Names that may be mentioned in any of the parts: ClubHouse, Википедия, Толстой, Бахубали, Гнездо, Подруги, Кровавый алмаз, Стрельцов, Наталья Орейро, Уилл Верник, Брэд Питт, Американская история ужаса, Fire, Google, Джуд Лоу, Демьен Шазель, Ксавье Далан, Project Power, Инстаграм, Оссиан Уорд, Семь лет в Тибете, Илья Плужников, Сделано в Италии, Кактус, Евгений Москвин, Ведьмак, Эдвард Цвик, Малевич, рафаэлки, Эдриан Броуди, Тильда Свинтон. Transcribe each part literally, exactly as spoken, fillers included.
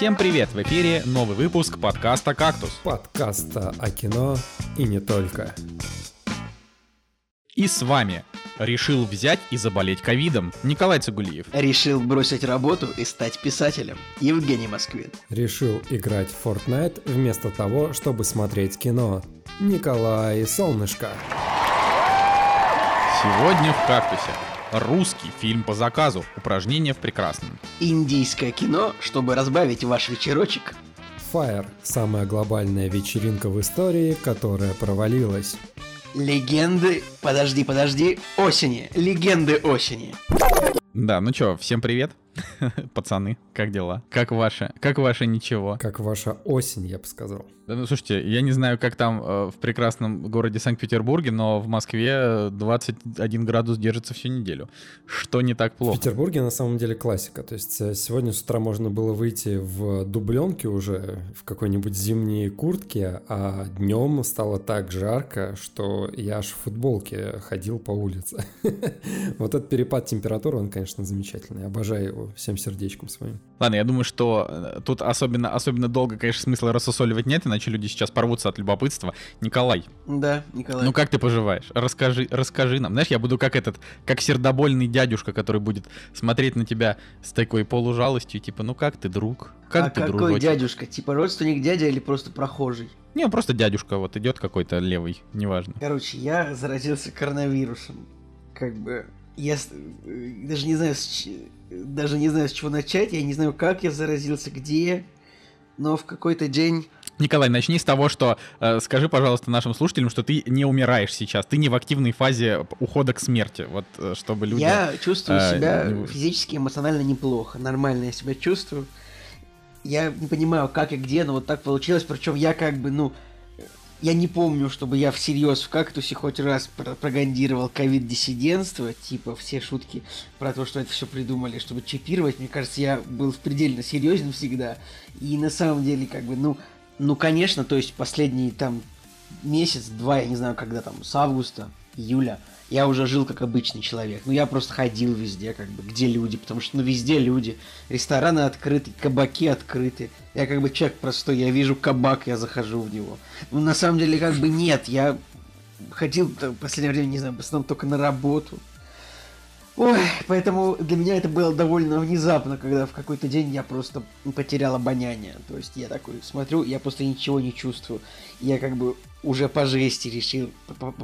Всем привет! В эфире новый выпуск подкаста «Кактус». Подкаста о кино и не только. И с вами решил взять и заболеть ковидом Николай Цыгулиев. Решил бросить работу и стать писателем Евгений Москвин. Решил играть в Fortnite вместо того, чтобы смотреть кино Николай Солнышко. Сегодня в «Кактусе». Русский фильм по заказу «Упражнение в прекрасном». Индийское кино, чтобы разбавить ваш вечерочек. Fire – самая глобальная вечеринка в истории, которая провалилась. Легенды... Подожди, подожди. Осени. Легенды осени. Да, ну чё, всем привет. Пацаны, как дела? Как ваше? Как ваше ничего? Как ваша осень, я бы сказал. Да, ну слушайте, я не знаю, как там э, в прекрасном городе Санкт-Петербурге, но в Москве двадцать один градус держится всю неделю. Что не так плохо. В Петербурге на самом деле классика. То есть сегодня с утра можно было выйти в дубленке уже, в какой-нибудь зимней куртке, а днем стало так жарко, что я аж в футболке ходил по улице. Вот этот перепад температуры, он, конечно, замечательный. Обожаю его всем сердечком своим. Ладно, я думаю, что тут особенно, особенно долго, конечно, смысла рассусоливать нет, иначе люди сейчас порвутся от любопытства. Николай. Да, Николай. Ну как ты поживаешь? Расскажи, расскажи нам. Знаешь, я буду как этот, как сердобольный дядюшка, который будет смотреть на тебя с такой полужалостью, типа, ну как ты, друг? Как а ты, какой дружочек? Дядюшка? Типа родственник дядя или просто прохожий? Не, просто дядюшка вот идет какой-то левый, неважно. Короче, я заразился коронавирусом. Как бы... Я даже не знаю, с, даже не знаю, с чего начать, я не знаю, как я заразился, где, но в какой-то день... Николай, начни с того, что э, скажи, пожалуйста, нашим слушателям, что ты не умираешь сейчас, ты не в активной фазе ухода к смерти, вот, чтобы люди... Я чувствую э, себя э, физически, эмоционально неплохо, нормально я себя чувствую. Я не понимаю, как и где, но вот так получилось, причем я как бы, ну... Я не помню, чтобы я всерьез в «Кактусе» хоть раз пропагандировал ковид-диссидентство, типа все шутки про то, что это все придумали, чтобы чипировать. Мне кажется, я был предельно серьезен всегда. И на самом деле, как бы, ну, ну, конечно, то есть последний там месяц-два, я не знаю, когда там, с августа, июля, я уже жил как обычный человек. Ну, я просто ходил везде, как бы, где люди, потому что, ну, везде люди. Рестораны открыты, кабаки открыты. Я как бы человек простой, я вижу кабак, я захожу в него. Ну, на самом деле, как бы, нет, я ходил в последнее время, не знаю, в основном только на работу. Ой, поэтому для меня это было довольно внезапно, когда в какой-то день я просто потерял обоняние. То есть я такой смотрю, я просто ничего не чувствую. Я как бы... уже по жести решил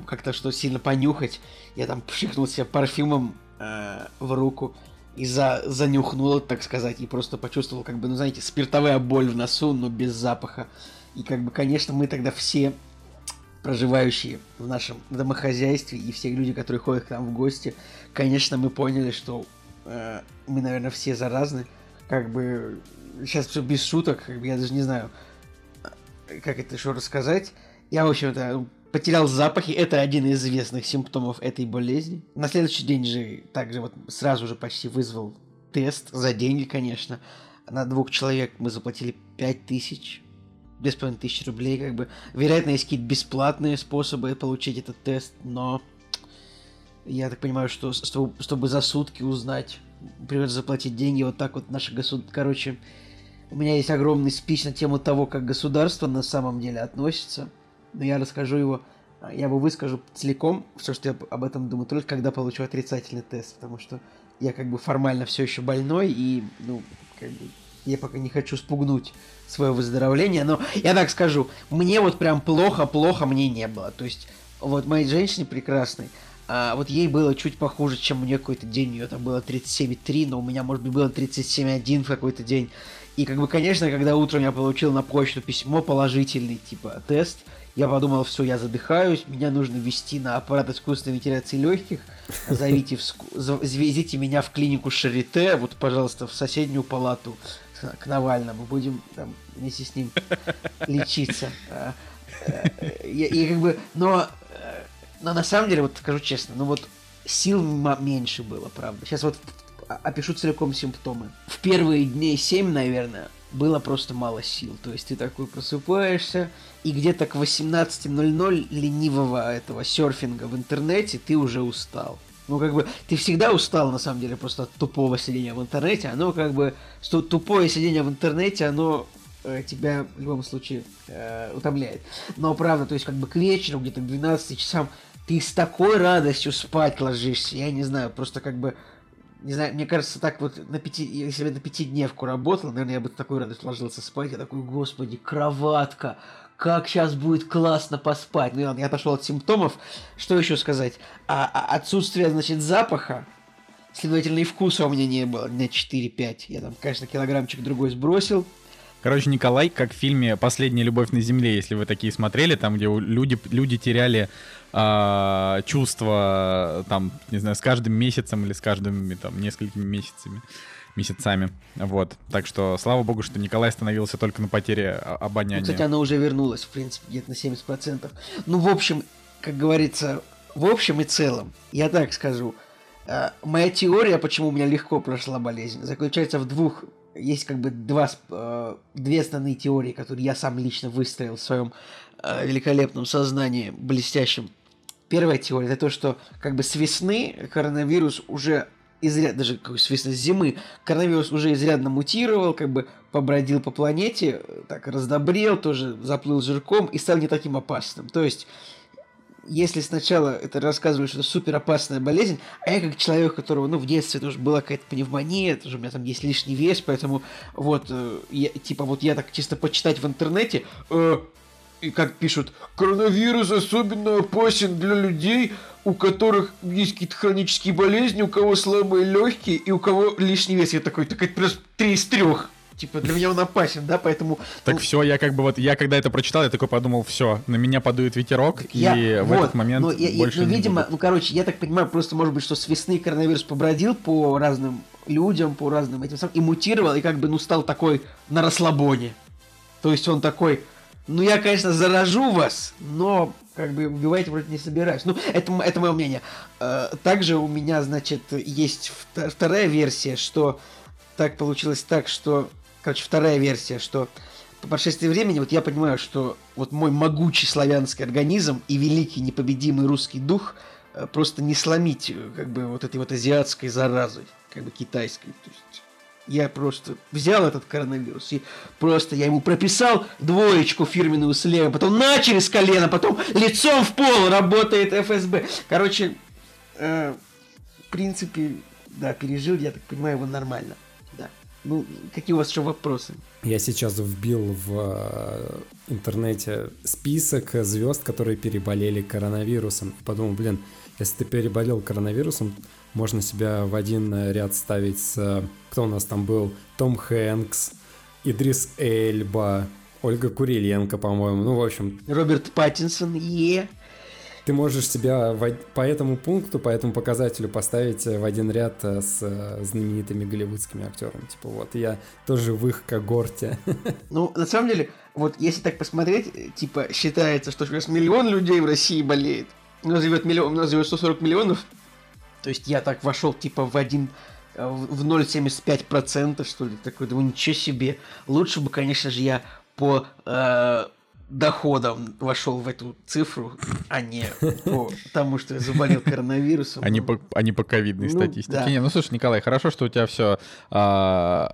как-то что сильно понюхать. Я там пшикнул себя парфюмом э, в руку и за, занюхнул, так сказать, и просто почувствовал, как бы, ну, знаете, спиртовая боль в носу, но без запаха. И, как бы, конечно, мы тогда все, проживающие в нашем домохозяйстве, и все люди, которые ходят к нам в гости, конечно, мы поняли, что э, мы, наверное, все заразны. Как бы, сейчас все без шуток, как бы, я даже не знаю, как это еще рассказать. Я, в общем-то, потерял запахи, это один из известных симптомов этой болезни. На следующий день же, также вот сразу же почти вызвал тест, за деньги, конечно. На двух человек мы заплатили пять тысяч, две тысячи пятьсот рублей, как бы. Вероятно, есть какие-то бесплатные способы получить этот тест, но... Я так понимаю, что чтобы за сутки узнать, придется заплатить деньги, вот так вот наше государство, короче... У меня есть огромный спич на тему того, как государство на самом деле относится. Но я расскажу его, я его выскажу целиком, все, что я об этом думаю, только когда получу отрицательный тест, потому что я как бы формально все еще больной, и, ну, как бы, я пока не хочу спугнуть свое выздоровление, но я так скажу, мне вот прям плохо-плохо мне не было, то есть вот моей женщине прекрасной, а вот ей было чуть похуже, чем мне какой-то день, у нее там было тридцать семь целых три, но у меня, может быть, было тридцать семь целых одна в какой-то день, и, как бы, конечно, когда утром я получил на почту письмо положительный, типа, тест, я подумал, все, я задыхаюсь, меня нужно везти на аппарат искусственной вентиляции легких, завезите, в ску... завезите меня в клинику Шарите, вот, пожалуйста, в соседнюю палату к Навальному, будем там вместе с ним лечиться. Я, я как бы, но, но на самом деле, вот скажу честно, ну вот сил меньше было, правда. Сейчас вот опишу целиком симптомы. В первые дней семь, наверное, было просто мало сил. То есть ты такой просыпаешься, и где-то к восемнадцати ноль-ноль ленивого этого серфинга в интернете ты уже устал. Ну, как бы, ты всегда устал, на самом деле, просто от тупого сидения в интернете. Оно, как бы, что тупое сидение в интернете, оно э, тебя, в любом случае, э, утомляет. Но, правда, то есть, как бы, к вечеру, где-то к двенадцати часам, ты с такой радостью спать ложишься. Я не знаю, просто, как бы, не знаю, мне кажется, так вот, на пяти, если бы на пятидневку работал, наверное, я бы такой радостью ложился спать. Я такой, господи, кроватка! Как сейчас будет классно поспать. Ну, я отошел от симптомов. Что еще сказать? А, а отсутствие, значит, запаха, следовательно, и вкуса у меня не было дня четыре-пять. Я там, конечно, килограммчик другой сбросил. Короче, Николай, как в фильме «Последняя любовь на земле», если вы такие смотрели, там, где люди, люди теряли э, чувства, там, не знаю, с каждым месяцем или с каждыми, там, несколькими месяцами. месяцами, вот. Так что, слава богу, что Николай остановился только на потере обоняния. Ну, кстати, она уже вернулась, в принципе, где-то на семьдесят процентов. Ну, в общем, как говорится, в общем и целом, я так скажу, моя теория, почему у меня легко прошла болезнь, заключается в двух, есть как бы два, две основные теории, которые я сам лично выстроил в своем великолепном сознании, блестящем. Первая теория, это то, что как бы с весны коронавирус уже изряд, даже, как, соответственно, с зимы коронавирус уже изрядно мутировал, как бы побродил по планете, так раздобрел, тоже заплыл жирком и стал не таким опасным. То есть, если сначала это рассказывали, что это супер опасная болезнь, а я как человек, у которого, ну, в детстве тоже была какая-то пневмония, тоже у меня там есть лишний вес, поэтому вот, я, типа, вот я так чисто почитать в интернете, э, и как пишут, коронавирус особенно опасен для людей, у которых есть какие-то хронические болезни, у кого слабые легкие и у кого лишний вес. Я такой, так это просто три из трех. Типа, для меня он опасен, да, поэтому... Так ну... все, я как бы вот, я когда это прочитал, я такой подумал, все, на меня подует ветерок, я... и вот, в этот момент ну, я, больше я, ну, не видимо, будет. Ну, короче, я так понимаю, просто, может быть, что с весны коронавирус побродил по разным людям, по разным этим самым, и мутировал, и как бы, ну, стал такой на расслабоне. То есть он такой... Ну, я, конечно, заражу вас, но, как бы, убивать вроде не собираюсь. Ну, это, это мое мнение. Также у меня, значит, есть вторая версия, что... Так получилось так, что... Короче, вторая версия, что по прошествии времени, вот я понимаю, что вот мой могучий славянский организм и великий непобедимый русский дух просто не сломить, как бы, вот этой вот азиатской заразой, как бы, китайской, то есть... Я просто взял этот коронавирус и просто я ему прописал двоечку фирменную слева, потом на через колено, потом лицом в пол работает эф эс бэ. Короче, э, в принципе, да, пережил, я так понимаю, его нормально. Да. Ну, какие у вас еще вопросы? Я сейчас вбил в интернете список звезд, которые переболели коронавирусом. Подумал, блин, если ты переболел коронавирусом, можно себя в один ряд ставить с... Кто у нас там был? Том Хэнкс, Идрис Эльба, Ольга Куриленко, по-моему. Ну, в общем... Роберт Паттинсон, е... Ты можешь себя в... по этому пункту, по этому показателю поставить в один ряд с знаменитыми голливудскими актерами. Типа вот, я тоже в их когорте. Ну, на самом деле, вот если так посмотреть, типа считается, что сейчас миллион людей в России болеет. У нас живет миллион, у нас живет сто сорок миллионов. То есть я так вошел типа в один, в ноль целых семьдесят пять сотых процента, что ли, такой, думаю, ничего себе. Лучше бы, конечно же, я по э, доходам вошел в эту цифру, а не по тому, что я заболел коронавирусом. А не по, а не по ковидной ну, статистике. Да. Не, ну слушай, Николай, хорошо, что у тебя все э,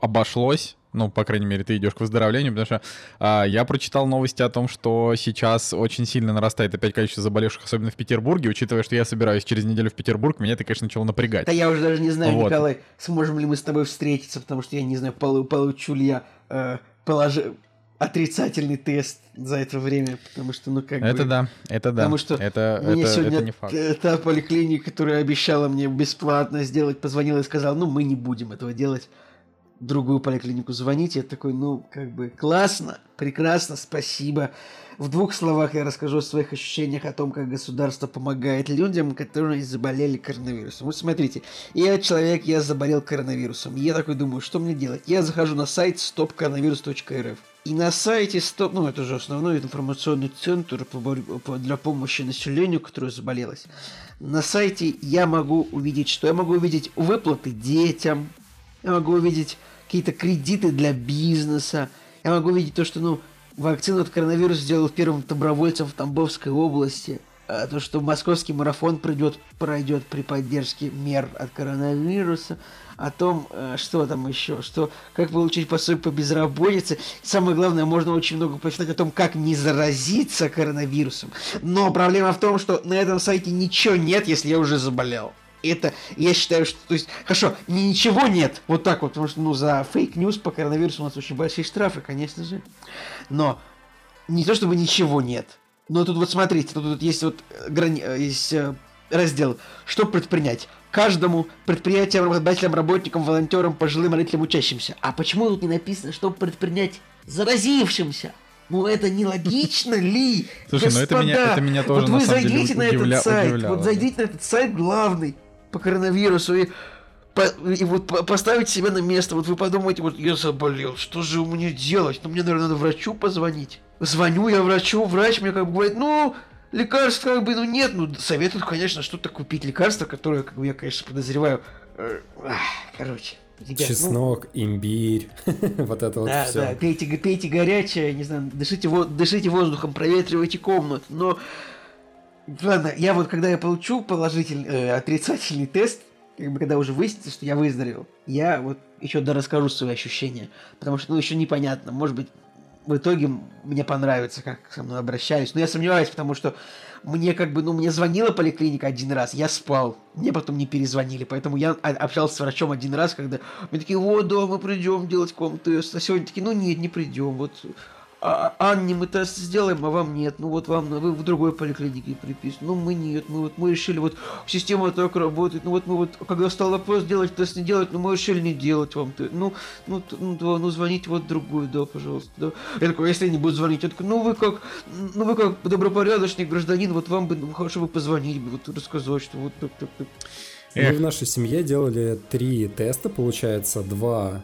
обошлось. Ну, по крайней мере, ты идешь к выздоровлению, потому что а, я прочитал новости о том, что сейчас очень сильно нарастает опять количество заболевших, особенно в Петербурге, учитывая, что я собираюсь через неделю в Петербург, меня это, конечно, начало напрягать. Да я уже даже не знаю, вот. Николай, сможем ли мы с тобой встретиться, потому что я не знаю, получу ли я э, положи... отрицательный тест за это время, потому что, ну, как это бы... Это да, это да. Потому что это, мне это, сегодня это не факт. Та поликлиника, которая обещала мне бесплатно сделать, позвонила и сказала, ну, мы не будем этого делать. Другую поликлинику звоните, я такой, ну, как бы, классно, прекрасно, спасибо. В двух словах я расскажу о своих ощущениях о том, как государство помогает людям, которые заболели коронавирусом. Вот смотрите, я человек, я заболел коронавирусом, я такой думаю, что мне делать? Я захожу на сайт стоп коронавирус точка эр эф, и на сайте стоп, ну, это же основной информационный центр для помощи населению, которое заболелось. На сайте я могу увидеть, что я могу увидеть выплаты детям, я могу увидеть какие-то кредиты для бизнеса. Я могу увидеть то, что, ну, вакцину от коронавируса сделал первым добровольцем в Тамбовской области. то, что московский марафон пройдет, пройдет при поддержке мер от коронавируса, о том, что там еще, что, как получить пособие по безработице. Самое главное, можно очень много почитать о том, как не заразиться коронавирусом. Но проблема в том, что на этом сайте ничего нет, если я уже заболел. Это, я считаю, что, то есть, хорошо, ничего нет, вот так вот, потому что, ну, за фейк-ньюс по коронавирусу у нас очень большие штрафы, конечно же. Но не то, чтобы ничего нет. Но тут вот смотрите, тут вот есть вот грани... есть раздел «Что предпринять?» Каждому предприятиям, работодателям, работникам, волонтерам, пожилым, родителям, учащимся. А почему тут не написано, что предпринять заразившимся? Ну это нелогично ли? Слушай, ну это меня, это меня тоже на самом деле удивляло. Вот зайдите на этот сайт главный по коронавирусу и... И вот поставить себя на место, вот вы подумаете, вот я заболел, что же мне делать? Ну, мне, наверное, надо врачу позвонить. Звоню я врачу, врач мне как бы говорит, ну, лекарств как бы, ну, нет, ну, советуют, конечно, что-то купить лекарство, которое, как бы, я, конечно, подозреваю, короче. Ребят, чеснок, ну... имбирь, вот это вот да, все. Да, да, пейте, пейте горячее, не знаю, дышите, дышите воздухом, проветривайте комнату, но, ладно, я вот, когда я получу положительный, э, отрицательный тест, как бы когда уже выяснится, что я выздоровел, я вот еще дорасскажу свои ощущения, потому что, ну, еще непонятно, может быть, в итоге мне понравится, как со мной обращались, но я сомневаюсь, потому что мне как бы, ну, мне звонила поликлиника один раз, я спал, мне потом не перезвонили, поэтому я общался с врачом один раз, когда мне такие, о, да, мы придем делать комнату-тест, а сегодня такие, ну, нет, не придем, вот... А Анне мы тест сделаем, а вам нет. Ну вот вам, вы в другой поликлинике приписаны. Ну мы нет, мы вот мы решили, вот система так работает. Ну вот мы вот, когда стал вопрос делать, тест не делать, ну мы решили не делать вам. Ну, ну, ну, ну, ну звоните вот другую, да, пожалуйста. Да. Я такой, если не буду звонить, я такой, ну вы как, ну вы как добропорядочный гражданин, вот вам бы, ну, хорошо бы позвонить, вот рассказать, что вот так, так, так. Мы в нашей семье делали три теста, получается, два...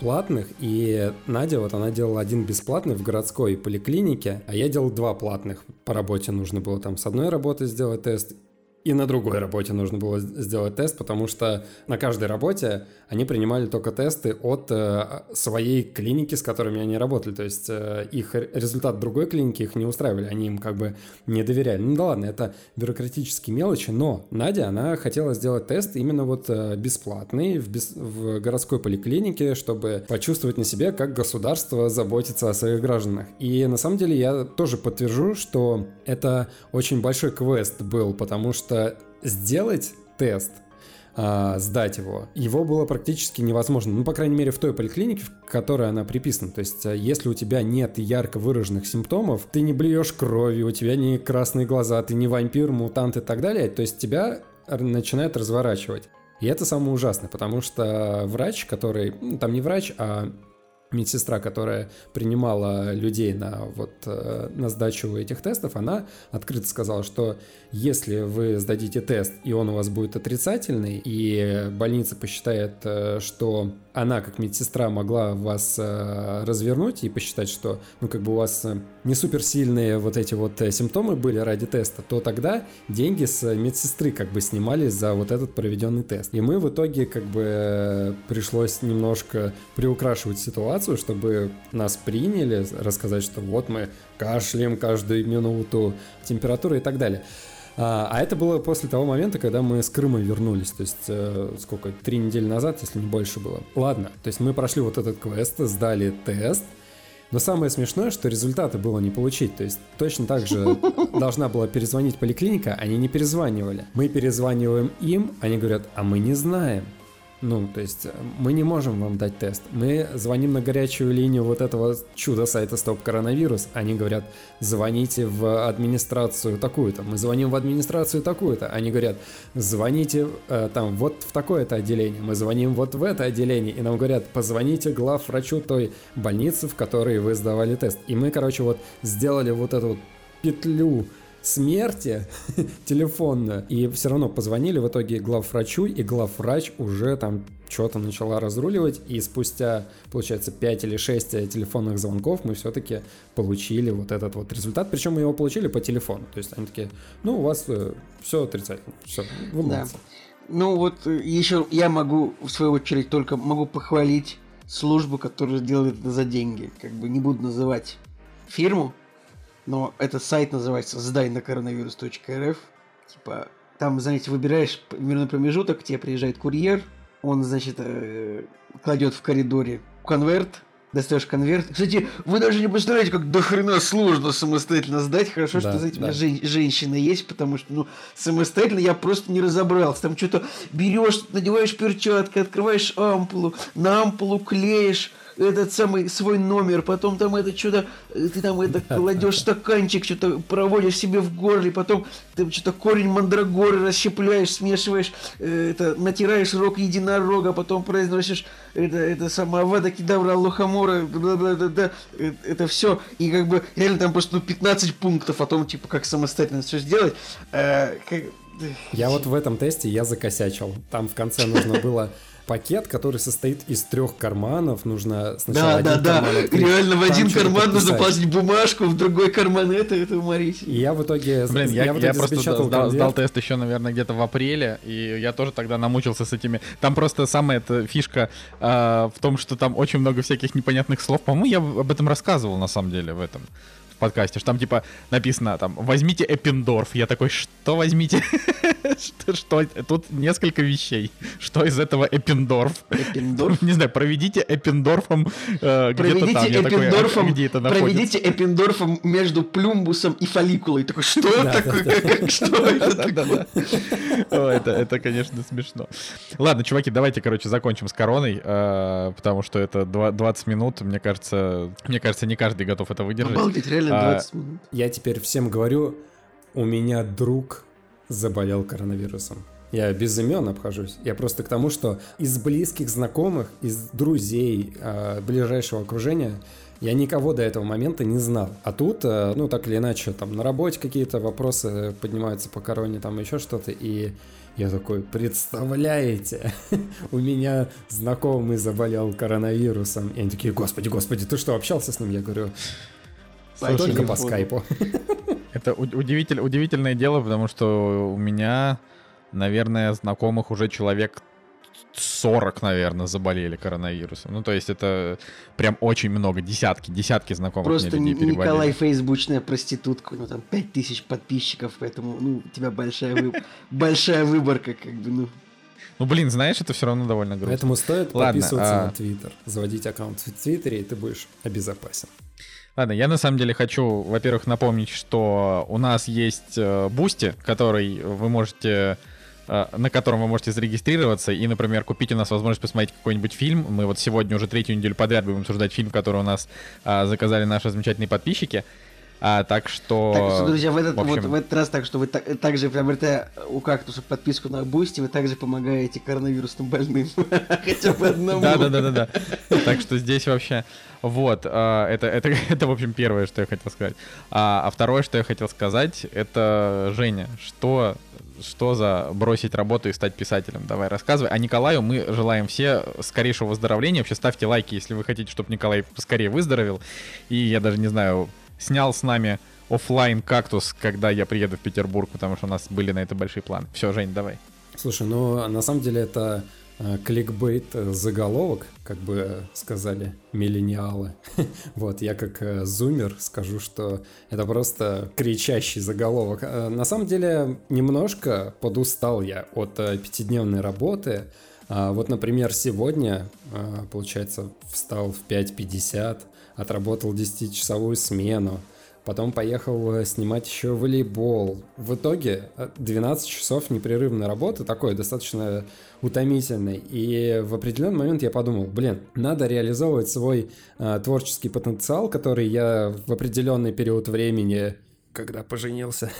платных, и Надя, вот она делала один бесплатный в городской поликлинике, а я делал два платных по работе, нужно было там с одной работы сделать тест, и на другой работе нужно было сделать тест, потому что на каждой работе они принимали только тесты от э, своей клиники, с которыми они работали, то есть э, их результат другой клиники их не устраивали, они им как бы не доверяли. Ну да ладно, это бюрократические мелочи, но Надя, она хотела сделать тест именно вот э, бесплатный в, бес... в городской поликлинике, чтобы почувствовать на себе, как государство заботится о своих гражданах. И на самом деле я тоже подтвержу, что это очень большой квест был, потому что сделать тест, а, сдать его, его было практически невозможно. Ну, по крайней мере, в той поликлинике, в которой она приписана. То есть, если у тебя нет ярко выраженных симптомов, ты не блюешь кровью, у тебя не красные глаза, ты не вампир, мутант и так далее, то есть тебя начинает разворачивать. И это самое ужасное, потому что врач, который... Ну, там не врач, а... медсестра, которая принимала людей на, вот, на сдачу этих тестов, она открыто сказала, что если вы сдадите тест, и он у вас будет отрицательный, и больница посчитает, что она, как медсестра, могла вас развернуть и посчитать, что, ну, как бы у вас не суперсильные вот эти вот симптомы были ради теста, то тогда деньги с медсестры как бы снимались за вот этот проведенный тест. И мы в итоге как бы пришлось немножко приукрашивать ситуацию, чтобы нас приняли, рассказать, что вот мы кашляем каждую минуту, температура и так далее. А это было после того момента, когда мы с Крыма вернулись, то есть сколько, три недели назад, если не больше было. Ладно, то есть мы прошли вот этот квест, сдали тест, но самое смешное, что результаты было не получить, то есть точно так же должна была перезвонить поликлиника, они не перезванивали. Мы перезваниваем им, они говорят, а мы не знаем. Ну, то есть мы не можем вам дать тест. Мы звоним на горячую линию вот этого чуда сайта «Стоп коронавирус». Они говорят, звоните в администрацию такую-то. Мы звоним в администрацию такую-то. Они говорят, звоните э, там вот в такое-то отделение. Мы звоним вот в это отделение. И нам говорят, позвоните главврачу той больницы, в которой вы сдавали тест. И мы, короче, вот сделали вот эту вот петлю смерти телефонную. И все равно позвонили в итоге главврачу, и главврач уже там что-то начала разруливать, и спустя, получается, пять или шесть телефонных звонков мы все-таки получили вот этот вот результат, причем мы его получили по телефону. То есть они такие, ну, у вас э, все отрицательно, все, вы молодцы. Да. Ну, вот еще я могу, в свою очередь, только могу похвалить службу, которая делает это за деньги. Как бы не буду называть фирму, но этот сайт называется сдай на коронавирус точка эр эф. Типа, там, знаете, выбираешь мирный промежуток, к тебе приезжает курьер, он, значит, кладет в коридоре конверт, достаешь конверт. Кстати, вы даже не представляете, как дохрена сложно самостоятельно сдать. Хорошо, да, что, знаете, да. у меня жен- женщина есть, потому что, ну, самостоятельно я просто не разобрался. Там что-то берешь, надеваешь перчатки, открываешь ампулу, на ампулу клеишь этот самый свой номер, потом там это что-то, ты там это кладешь стаканчик, что-то проводишь себе в горле, потом ты что-то корень мандрагоры расщепляешь, смешиваешь, это, натираешь рог единорога, потом произносишь это, это самое Авада Кедавра Аллахамора, бла-бла-бла-бла, это все, и как бы реально там просто ну, пятнадцать пунктов о том, типа, как самостоятельно все сделать. А, как... Я вот в этом тесте я закосячил. Там в конце нужно было пакет, который состоит из трех карманов, нужно сначала да, один да, карман да. открыть. Реально в один карман нужно положить бумажку, в другой карман это, это уморить. И я в итоге... Блин, я, я, в итоге я просто сдал, сдал тест еще, наверное, где-то в апреле, и я тоже тогда намучился с этими... Там просто самая эта фишка э, в том, что там очень много всяких непонятных слов. По-моему, я об этом рассказывал, на самом деле, в этом... подкасте, что там типа написано там возьмите Эппендорф, я такой, что возьмите? что, что? Тут несколько вещей. Что из этого Эппендорф? Эппендорф? Не знаю, проведите Эппендорфом э, проведите где-то там. Я Эппендорфом, такой, а, где это проведите Эппендорфом между плюмбусом и фолликулой. Такой, что такое? Что это? Это, конечно, смешно. Ладно, чуваки, давайте, короче, закончим с короной, потому что это двадцать минут, мне кажется, мне кажется, не каждый готов это выдержать. Обалдеть, реально. А, я теперь всем говорю, у меня друг заболел коронавирусом. Я без имен обхожусь. Я просто к тому, что из близких знакомых, из друзей, э, ближайшего окружения я никого до этого момента не знал. А тут, э, ну так или иначе, там на работе какие-то вопросы поднимаются по короне, там еще что-то, и я такой, представляете, у меня знакомый заболел коронавирусом. И они такие, господи, господи, ты что, общался с ним? Я говорю... Слушай, только по скайпу. Это удивитель, удивительное дело, потому что у меня, наверное, знакомых уже человек сорок, наверное, заболели коронавирусом. Ну, то есть это прям очень много, десятки, десятки знакомых просто мне людей Николай переболели. Просто Николай фейсбучная проститутка, ну там пять тысяч подписчиков, поэтому ну, у тебя большая выборка, как бы, ну. Ну, блин, знаешь, это все равно довольно грустно. Поэтому стоит подписываться на Твиттер, заводить аккаунт в Твиттере, и ты будешь обезопасен. Ладно, я на самом деле хочу, во-первых, напомнить, что у нас есть Boosty, который вы можете, на котором вы можете зарегистрироваться и, например, купить у нас возможность посмотреть какой-нибудь фильм. Мы вот сегодня уже третью неделю подряд будем обсуждать фильм, который у нас заказали наши замечательные подписчики. А, так что... Так что, друзья, в этот, в общем... вот, в этот раз так, что вы та- также приобретая у Кактуса подписку на Boosty, вы также помогаете коронавирусным больным. Хотя бы одному. Да-да-да. Так что здесь вообще... Вот. Это, в общем, первое, что я хотел сказать. А второе, что я хотел сказать, это Женя. Что... Что за бросить работу и стать писателем? Давай, рассказывай. А Николаю мы желаем все скорейшего выздоровления. Вообще, ставьте лайки, если вы хотите, чтобы Николай поскорее выздоровел. И я даже не знаю... Снял с нами офлайн кактус, когда я приеду в Петербург, потому что у нас были на это большие планы. Все, Жень, давай. Слушай, ну на самом деле это э, кликбейт заголовок, как бы сказали миллениалы. Вот, я как э, зумер скажу, что это просто кричащий заголовок. Э, на самом деле немножко подустал я от э, пятидневной работы. Э, вот, например, сегодня, э, получается, встал в пять пятьдесят. Отработал десятичасовую смену, потом поехал снимать еще волейбол. В итоге двенадцать часов непрерывной работы, такой достаточно утомительной. И в определенный момент я подумал, блин, надо реализовывать свой а, творческий потенциал, который я в определенный период времени, когда поженился...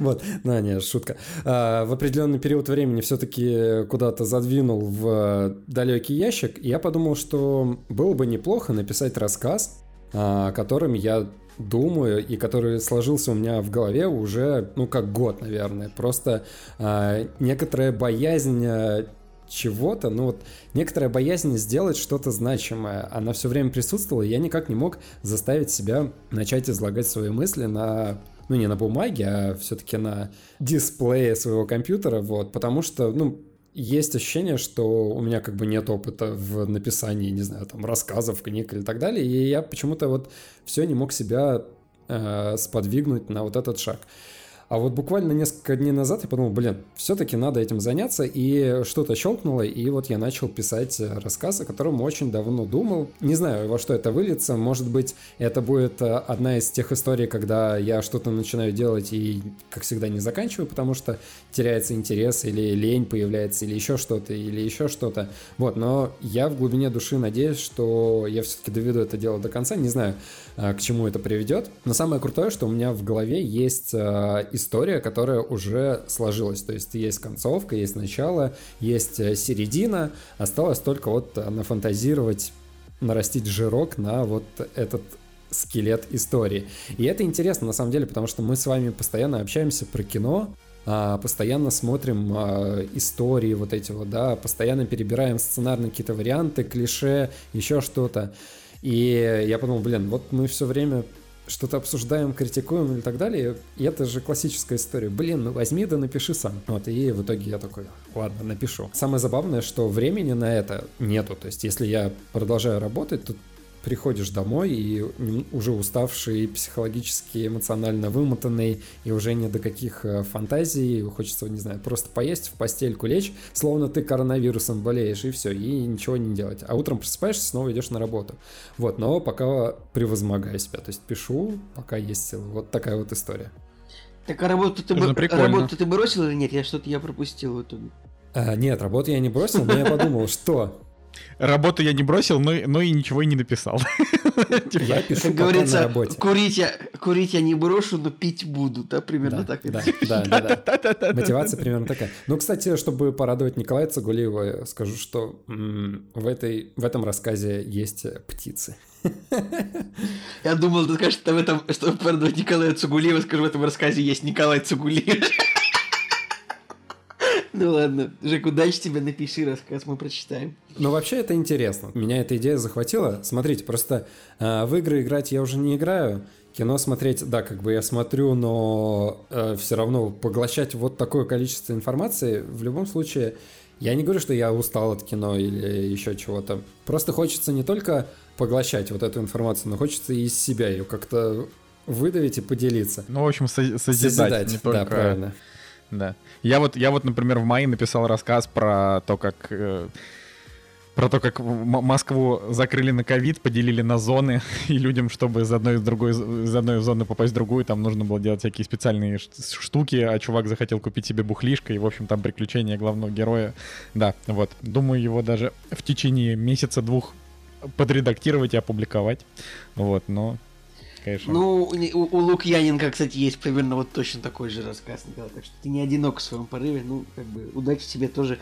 Вот, ну, не, шутка. В определенный период времени все-таки куда-то задвинул в далекий ящик, и я подумал, что было бы неплохо написать рассказ, о котором я думаю, и который сложился у меня в голове уже, ну, как год, наверное. Просто некоторая боязнь чего-то, ну, вот некоторая боязнь сделать что-то значимое, она все время присутствовала, и я никак не мог заставить себя начать излагать свои мысли на... Ну, не на бумаге, а все-таки на дисплее своего компьютера, вот, потому что, ну, есть ощущение, что у меня как бы нет опыта в написании, не знаю, там, рассказов, книг или так далее, и я почему-то вот все не мог себя э, сподвигнуть на вот этот шаг. А вот буквально несколько дней назад я подумал, блин, все-таки надо этим заняться, и что-то щелкнуло, и вот я начал писать рассказ, о котором очень давно думал. Не знаю, во что это выльется, может быть, это будет одна из тех историй, когда я что-то начинаю делать и, как всегда, не заканчиваю, потому что теряется интерес, или лень появляется, или еще что-то, или еще что-то. Вот, но я в глубине души надеюсь, что я все-таки доведу это дело до конца, не знаю, к чему это приведет. Но самое крутое, что у меня в голове есть история, которая уже сложилась. То есть есть концовка, есть начало, есть середина. Осталось только вот нафантазировать, нарастить жирок на вот этот скелет истории. И это интересно на самом деле, потому что мы с вами постоянно общаемся про кино, постоянно смотрим истории вот эти вот, да, постоянно перебираем сценарные какие-то варианты, клише, еще что-то. И я подумал, блин, вот мы все время что-то обсуждаем, критикуем или так далее, и это же классическая история. Блин, ну возьми да напиши сам. Вот, и в итоге я такой, ладно, напишу. Самое забавное, что времени на это нету. То есть, если я продолжаю работать, то приходишь домой и уже уставший, психологически, эмоционально вымотанный, и уже ни до каких фантазий, хочется, не знаю, просто поесть, в постельку лечь, словно ты коронавирусом болеешь, и все, и ничего не делать. А утром просыпаешься, снова идешь на работу. Вот, но пока превозмогаю себя, то есть пишу, пока есть силы. Вот такая вот история. Так, а работу ты, б... работу ты бросил или нет? Я что-то я пропустил в итоге. А, нет, работу я не бросил, но я подумал, что... Работу я не бросил, но, но и ничего и не написал. Я пишу пока на работе. Курить я не брошу, но пить буду, да, примерно так. Да, да, да. Мотивация примерно такая. Ну, кстати, чтобы порадовать Николая Цыгулиева, скажу, что в этом рассказе есть птицы. Я думал, ты скажешь, чтобы порадовать Николая Цыгулиева, скажу, в этом рассказе есть Николай Цыгулиев. Ну ладно, Жек, удачи тебе, напиши рассказ, мы прочитаем. Ну вообще это интересно, меня эта идея захватила. Смотрите, просто э, в игры играть я уже не играю, кино смотреть, да, как бы я смотрю, но э, все равно поглощать вот такое количество информации, в любом случае, я не говорю, что я устал от кино или еще чего-то. Просто хочется не только поглощать вот эту информацию, но хочется и из себя ее как-то выдавить и поделиться. Ну в общем, со- созидать, созидать, не только... Да, правильно. Да. Я вот, я вот, например, в мае написал рассказ про то, как э, про то, как Москву закрыли на ковид, поделили на зоны, и людям, чтобы из одной, из другой, из одной зоны попасть в другую, там нужно было делать всякие специальные штуки, а чувак захотел купить себе бухлишко, и, в общем, там приключения главного героя. Да, вот. Думаю, его даже в течение месяца-двух подредактировать и опубликовать. Вот, но... Конечно. Ну, у, у Лукьяненко, кстати, есть примерно вот точно такой же рассказ, Николай, так что ты не одинок в своем порыве, ну, как бы, удачи тебе тоже.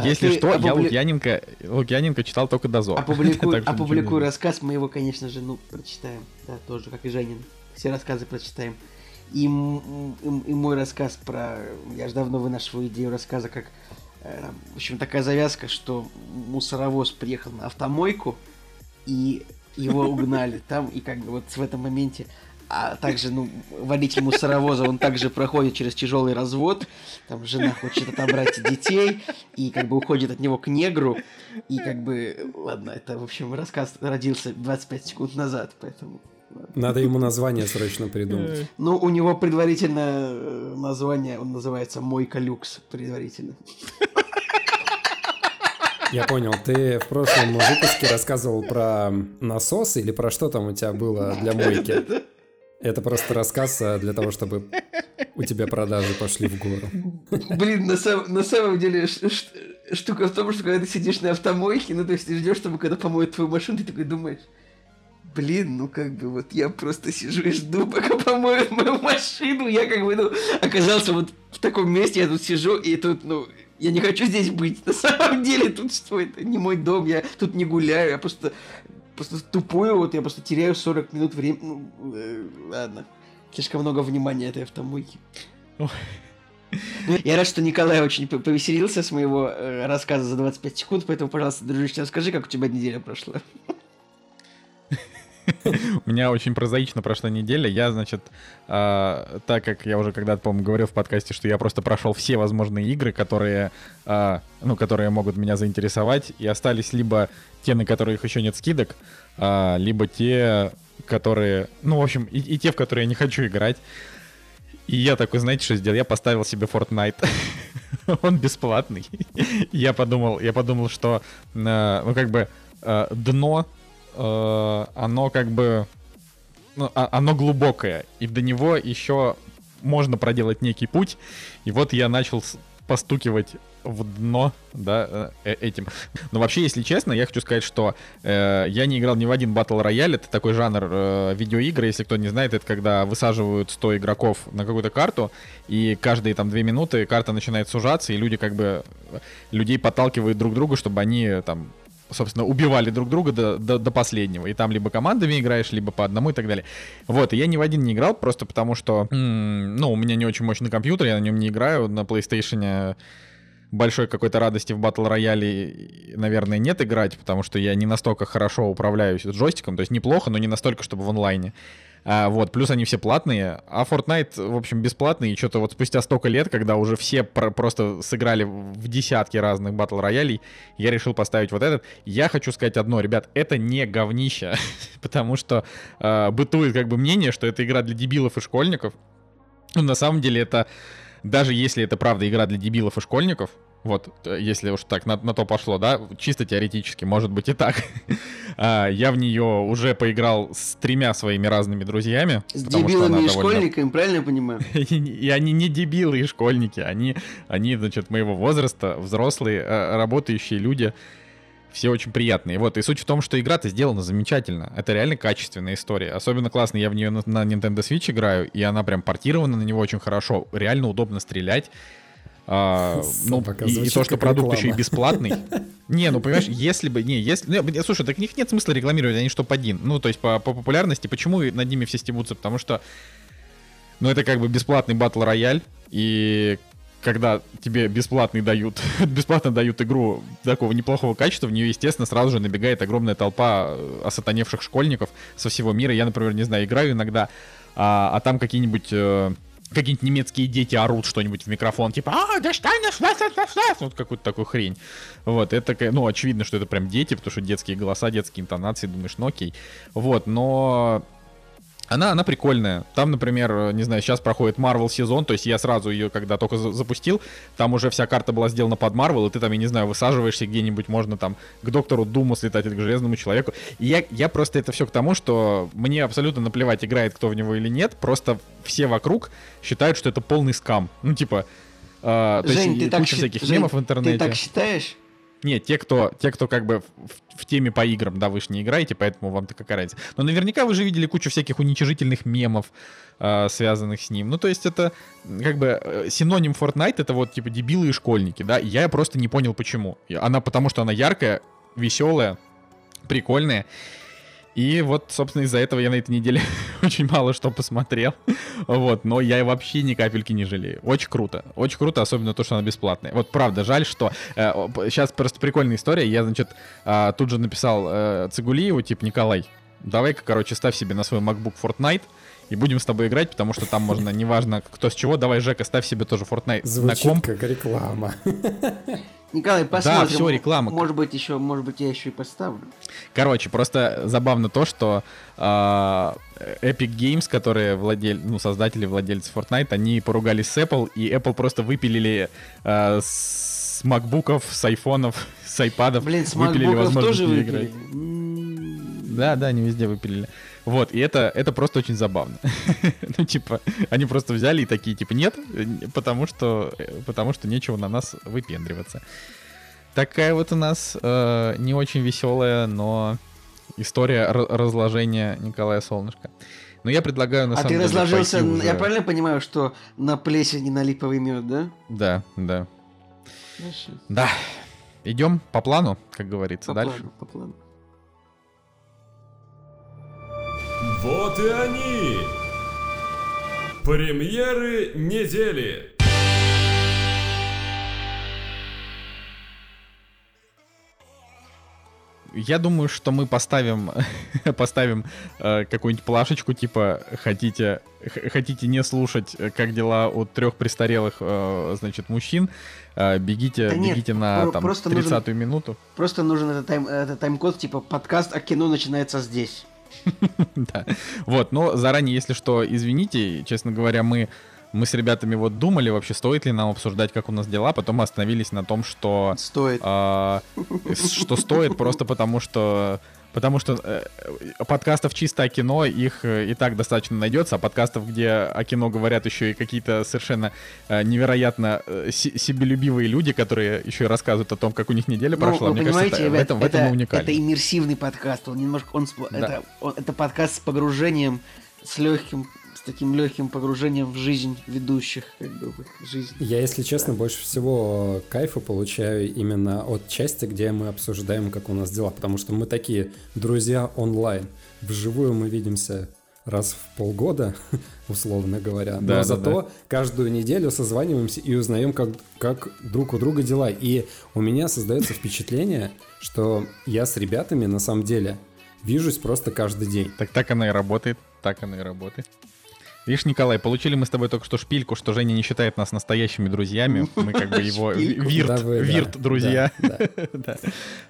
Если а, что, опубли... я Лукьяненко, Лукьяненко читал только «Дозор». Опубликуй, опубликую рассказ, мы его, конечно же, ну, прочитаем, да, тоже, как и Женин, все рассказы прочитаем. И, и, и мой рассказ про, я же давно вынашиваю идею рассказа, как, э, в общем, такая завязка, что мусоровоз приехал на автомойку, и... Его угнали там, и как бы вот в этом моменте, а также, ну, водитель мусоровоза, он также проходит через тяжелый развод, там жена хочет отобрать детей, и как бы уходит от него к негру, и как бы, ладно, это, в общем, рассказ родился двадцать пять секунд назад, поэтому... Надо ему название срочно придумать. Ну, у него предварительно название, он называется «Мойка Люкс», предварительно. Я понял, ты в прошлом выпуске рассказывал про насос или про что там у тебя было для мойки. Это просто рассказ для того, чтобы у тебя продажи пошли в гору. Блин, на, сам, на самом деле ш, ш, штука в том, что когда ты сидишь на автомойке, ну то есть ты ждешь, чтобы когда помоют твою машину, ты такой думаешь, блин, ну как бы вот я просто сижу и жду, пока помоют мою машину. Я как бы, ну, оказался вот в таком месте, я тут сижу и тут, ну... Я не хочу здесь быть. На самом деле, тут что это? Не мой дом, я тут не гуляю, я просто, просто тупую, вот я просто теряю сорок минут времени. Ну, э, ладно. Слишком много внимания этой автомойке. Я рад, что Николай очень повеселился с моего э, рассказа за двадцать пять секунд, поэтому, пожалуйста, дружище, расскажи, как у тебя неделя прошла. У меня очень прозаично прошла неделя. Я, значит, э, так как я уже когда-то, по-моему, говорил в подкасте, что я просто прошел все возможные игры, которые, э, ну, которые могут меня заинтересовать, и остались либо те, на которые еще нет скидок, э, либо те, которые... Ну, в общем, и, и те, в которые я не хочу играть. И я такой, знаете, что сделал? Я поставил себе Fortnite. Он бесплатный. я, подумал, я подумал, что, э, ну, как бы, э, дно, э, оно как бы... Ну, а, оно глубокое. И до него еще можно проделать некий путь. И вот я начал с... постукивать в дно, да, э- этим. Но вообще, если честно, я хочу сказать, что э, я не играл ни в один батл рояль. Это такой жанр э, видеоигры, если кто не знает, это когда высаживают сто игроков на какую-то карту, и каждые там две минуты карта начинает сужаться, и люди как бы, людей подталкивают друг к другу, чтобы они там, собственно, убивали друг друга до, до, до последнего. И там либо командами играешь, либо по одному и так далее. Вот, и я ни в один не играл, просто потому что, м-м, ну, у меня не очень мощный компьютер, я на нем не играю. На PlayStation большой какой-то радости в батл рояле, наверное, нет играть, потому что я не настолько хорошо управляюсь джойстиком, то есть неплохо, но не настолько, чтобы в онлайне. А, вот, плюс они все платные, а Fortnite, в общем, бесплатный, и что-то вот спустя столько лет, когда уже все про- просто сыграли в десятки разных батл роялей, я решил поставить вот этот. Я хочу сказать одно, ребят, это не говнище, потому что э, бытует как бы мнение, что это игра для дебилов и школьников. Ну, на самом деле это, даже если это правда игра для дебилов и школьников, вот, если уж так на, на то пошло, да, чисто теоретически, может быть и так. Я в нее уже поиграл с тремя своими разными друзьями. С дебилами и школьниками, правильно я понимаю? И они не дебилы и школьники, они, значит, моего возраста, взрослые, работающие люди, все очень приятные. Вот, и суть в том, что игра-то сделана замечательно. Это реально качественная история. Особенно классно, я в нее на Nintendo Switch играю, и она прям портирована на него очень хорошо, реально удобно стрелять. А, ну, и, и то, что продукт реклама. Еще и бесплатный. Не, ну понимаешь, если бы. Не, если. Ну, слушай, так них нет смысла рекламировать, они же топ один. Ну, то есть, по, по популярности, почему над ними все стебутся? Потому что. Ну, это как бы бесплатный батл рояль. И когда тебе бесплатный дают, бесплатно дают игру такого неплохого качества, в нее, естественно, сразу же набегает огромная толпа осатаневших школьников со всего мира. Я, например, не знаю, играю иногда, а, а там какие-нибудь. Какие-нибудь немецкие дети орут что-нибудь в микрофон, типа, а, да что, вот какую-то такую хрень. Вот, это, ну, очевидно, что это прям дети, потому что детские голоса, детские интонации, думаешь, ну окей. Вот, но она, она прикольная. Там, например, не знаю, сейчас проходит Marvel сезон, то есть я сразу ее, когда только за- запустил, там уже вся карта была сделана под Marvel, и ты там, я не знаю, высаживаешься где-нибудь, можно там к доктору Думу слетать, или к Железному Человеку. И я, я просто это все к тому, что мне абсолютно наплевать, играет кто в него или нет, просто все вокруг считают, что это полный скам. Ну, типа, э, то Жень, есть, ты куча так, всяких Жень, мемов в интернете. Ты так считаешь? Нет, те, кто, те, кто как бы в, в теме по играм, да, вы же не играете, поэтому вам-то какая разница. Но наверняка вы же видели кучу всяких уничижительных мемов, э, связанных с ним. Ну, то есть это как бы э, синоним Fortnite, это вот типа дебилы и школьники, да. И я просто не понял, почему. Она потому, что она яркая, веселая, прикольная. И вот, собственно, из-за этого я на этой неделе очень мало что посмотрел. Вот, но я вообще ни капельки не жалею. Очень круто. Очень круто, особенно то, что она бесплатная. Вот правда, жаль, что... Э, сейчас просто прикольная история. Я, значит, э, тут же написал э, Цыгулиеву, типа, Николай, давай-ка, короче, ставь себе на свой MacBook Fortnite и будем с тобой играть, потому что там можно, неважно кто с чего, давай, Жека, ставь себе тоже Fortnite на комп. Звучит как реклама. Николай, посмотрим. Да, все, реклама. Может быть, еще, может быть, я еще и поставлю. Короче, просто забавно то, что э, Epic Games, которые владель... ну, создатели, владельцы Fortnite, они поругались с Apple, и Apple просто выпилили э, с макбуков, с айфонов, с айпадов. Блин, с макбуков тоже выпилили? Да, да, они везде выпилили. Вот, и это, это просто очень забавно. Ну, типа, они просто взяли и такие, типа, нет, потому что, потому что нечего на нас выпендриваться. Такая вот у нас э, не очень веселая, но история р- разложения Николая Солнышко. Но я предлагаю на а самом деле... А ты разложился, уже... я правильно понимаю, что на плесень и на липовый мед, да? Да, да. Хорошо. Да. Идем по плану, как говорится, по дальше. Плану, по плану. Вот и они! Премьеры недели! Я думаю, что мы поставим, поставим э, какую-нибудь плашечку, типа, хотите, х- хотите не слушать, как дела у трех престарелых, э, значит, мужчин, э, бегите, да нет, бегите на там, тридцатую нужен, минуту. Просто нужен этот, тайм, этот тайм-код, типа, подкаст о кино начинается здесь. Да. Вот, но заранее, если что, извините, честно говоря, мы... Мы с ребятами вот думали вообще, стоит ли нам обсуждать, как у нас дела, потом остановились на том, что... Стоит. Э, что стоит, просто потому что... Потому что э, подкастов чисто о кино, их и так достаточно найдется, а подкастов, где о кино говорят еще и какие-то совершенно э, невероятно э, себелюбивые люди, которые еще и рассказывают о том, как у них неделя прошла, ну, ну, мне кажется, ребят, в этом, это, в этом уникально. Это иммерсивный подкаст, он немножко... Он, да. это, он, это подкаст с погружением, с легким... таким легким погружением в жизнь ведущих, как бы, в жизнь. Я, если честно, да. больше всего кайфа получаю именно от части, где мы обсуждаем, как у нас дела, потому что мы такие друзья онлайн. Вживую мы видимся раз в полгода, условно говоря, да, но да, зато да. каждую неделю созваниваемся и узнаем, как, как друг у друга дела. И у меня создается впечатление, что я с ребятами на самом деле вижусь просто каждый день. Так так оно и работает, так оно и работает. Видишь, Николай, получили мы с тобой только что шпильку, что Женя не считает нас настоящими друзьями. Мы как бы его вирт, вирт, друзья.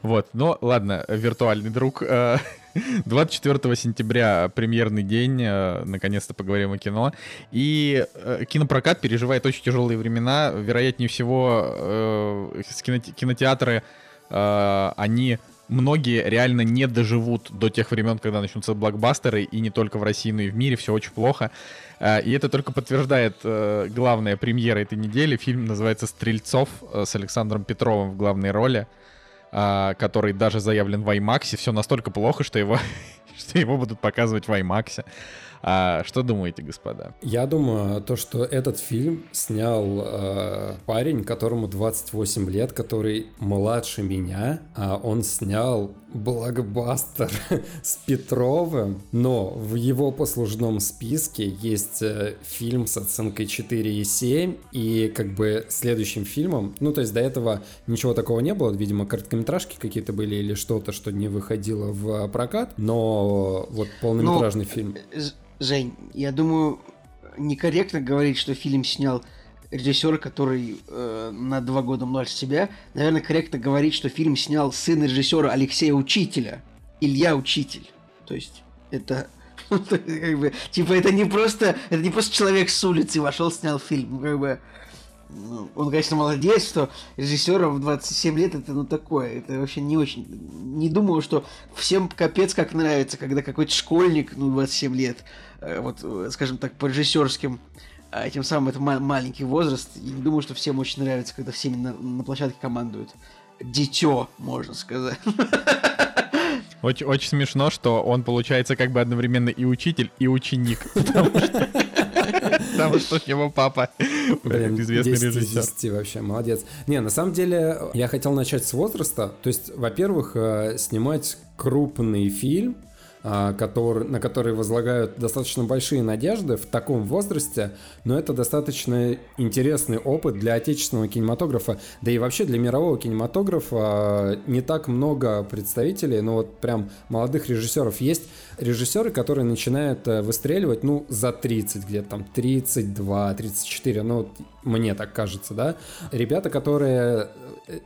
Вот, ну ладно, виртуальный друг. двадцать четвёртого сентября премьерный день, наконец-то поговорим о кино. И кинопрокат переживает очень тяжелые времена. Вероятнее всего, кинотеатры, они... Многие реально не доживут до тех времен, когда начнутся блокбастеры, и не только в России, но и в мире, все очень плохо. И это только подтверждает главная премьера этой недели. Фильм называется «Стрельцов» с Александром Петровым в главной роли, который даже заявлен в IMAXе. Все настолько плохо, что его, что его будут показывать в IMAXе. Что думаете, господа? Я думаю, то, что этот фильм снял э, парень, которому двадцать восемь лет, который младше меня. А он снял блокбастер с Петровым, но в его послужном списке есть э, фильм с оценкой четыре и семь, и как бы следующим фильмом, ну то есть до этого ничего такого не было, видимо, короткометражки какие-то были или что-то, что не выходило в прокат, но вот полнометражный но... фильм... Жень, я думаю, некорректно говорить, что фильм снял режиссер, который э, на два года младше себя. Наверное, корректно говорить, что фильм снял сын режиссера Алексея Учителя, Илья Учитель. То есть это как бы, типа это не просто, это не просто человек с улицы вошел, снял фильм, как бы. Ну, он, конечно, молодец, что режиссером в двадцать семь лет это, ну, такое, это вообще не очень... Не думал, что всем капец как нравится, когда какой-то школьник, ну, двадцать семь лет, вот, скажем так, по режиссерским, тем самым это ма- маленький возраст, и не думаю, что всем очень нравится, когда всеми на, на площадке командуют. Дитё, можно сказать. Очень, очень смешно, что он, получается, как бы одновременно и учитель, и ученик, потому что... Потому что у него папа известный режиссер. десять вообще, молодец. Не, на самом деле, я хотел начать с возраста. То есть, во-первых, снимать крупный фильм, который, на который возлагают достаточно большие надежды в таком возрасте, но это достаточно интересный опыт для отечественного кинематографа, да и вообще для мирового кинематографа не так много представителей, но вот прям молодых режиссеров. Есть режиссеры, которые начинают выстреливать, ну, за тридцать, где-то там тридцать два, тридцать четыре, ну, мне так кажется, да. Ребята, которые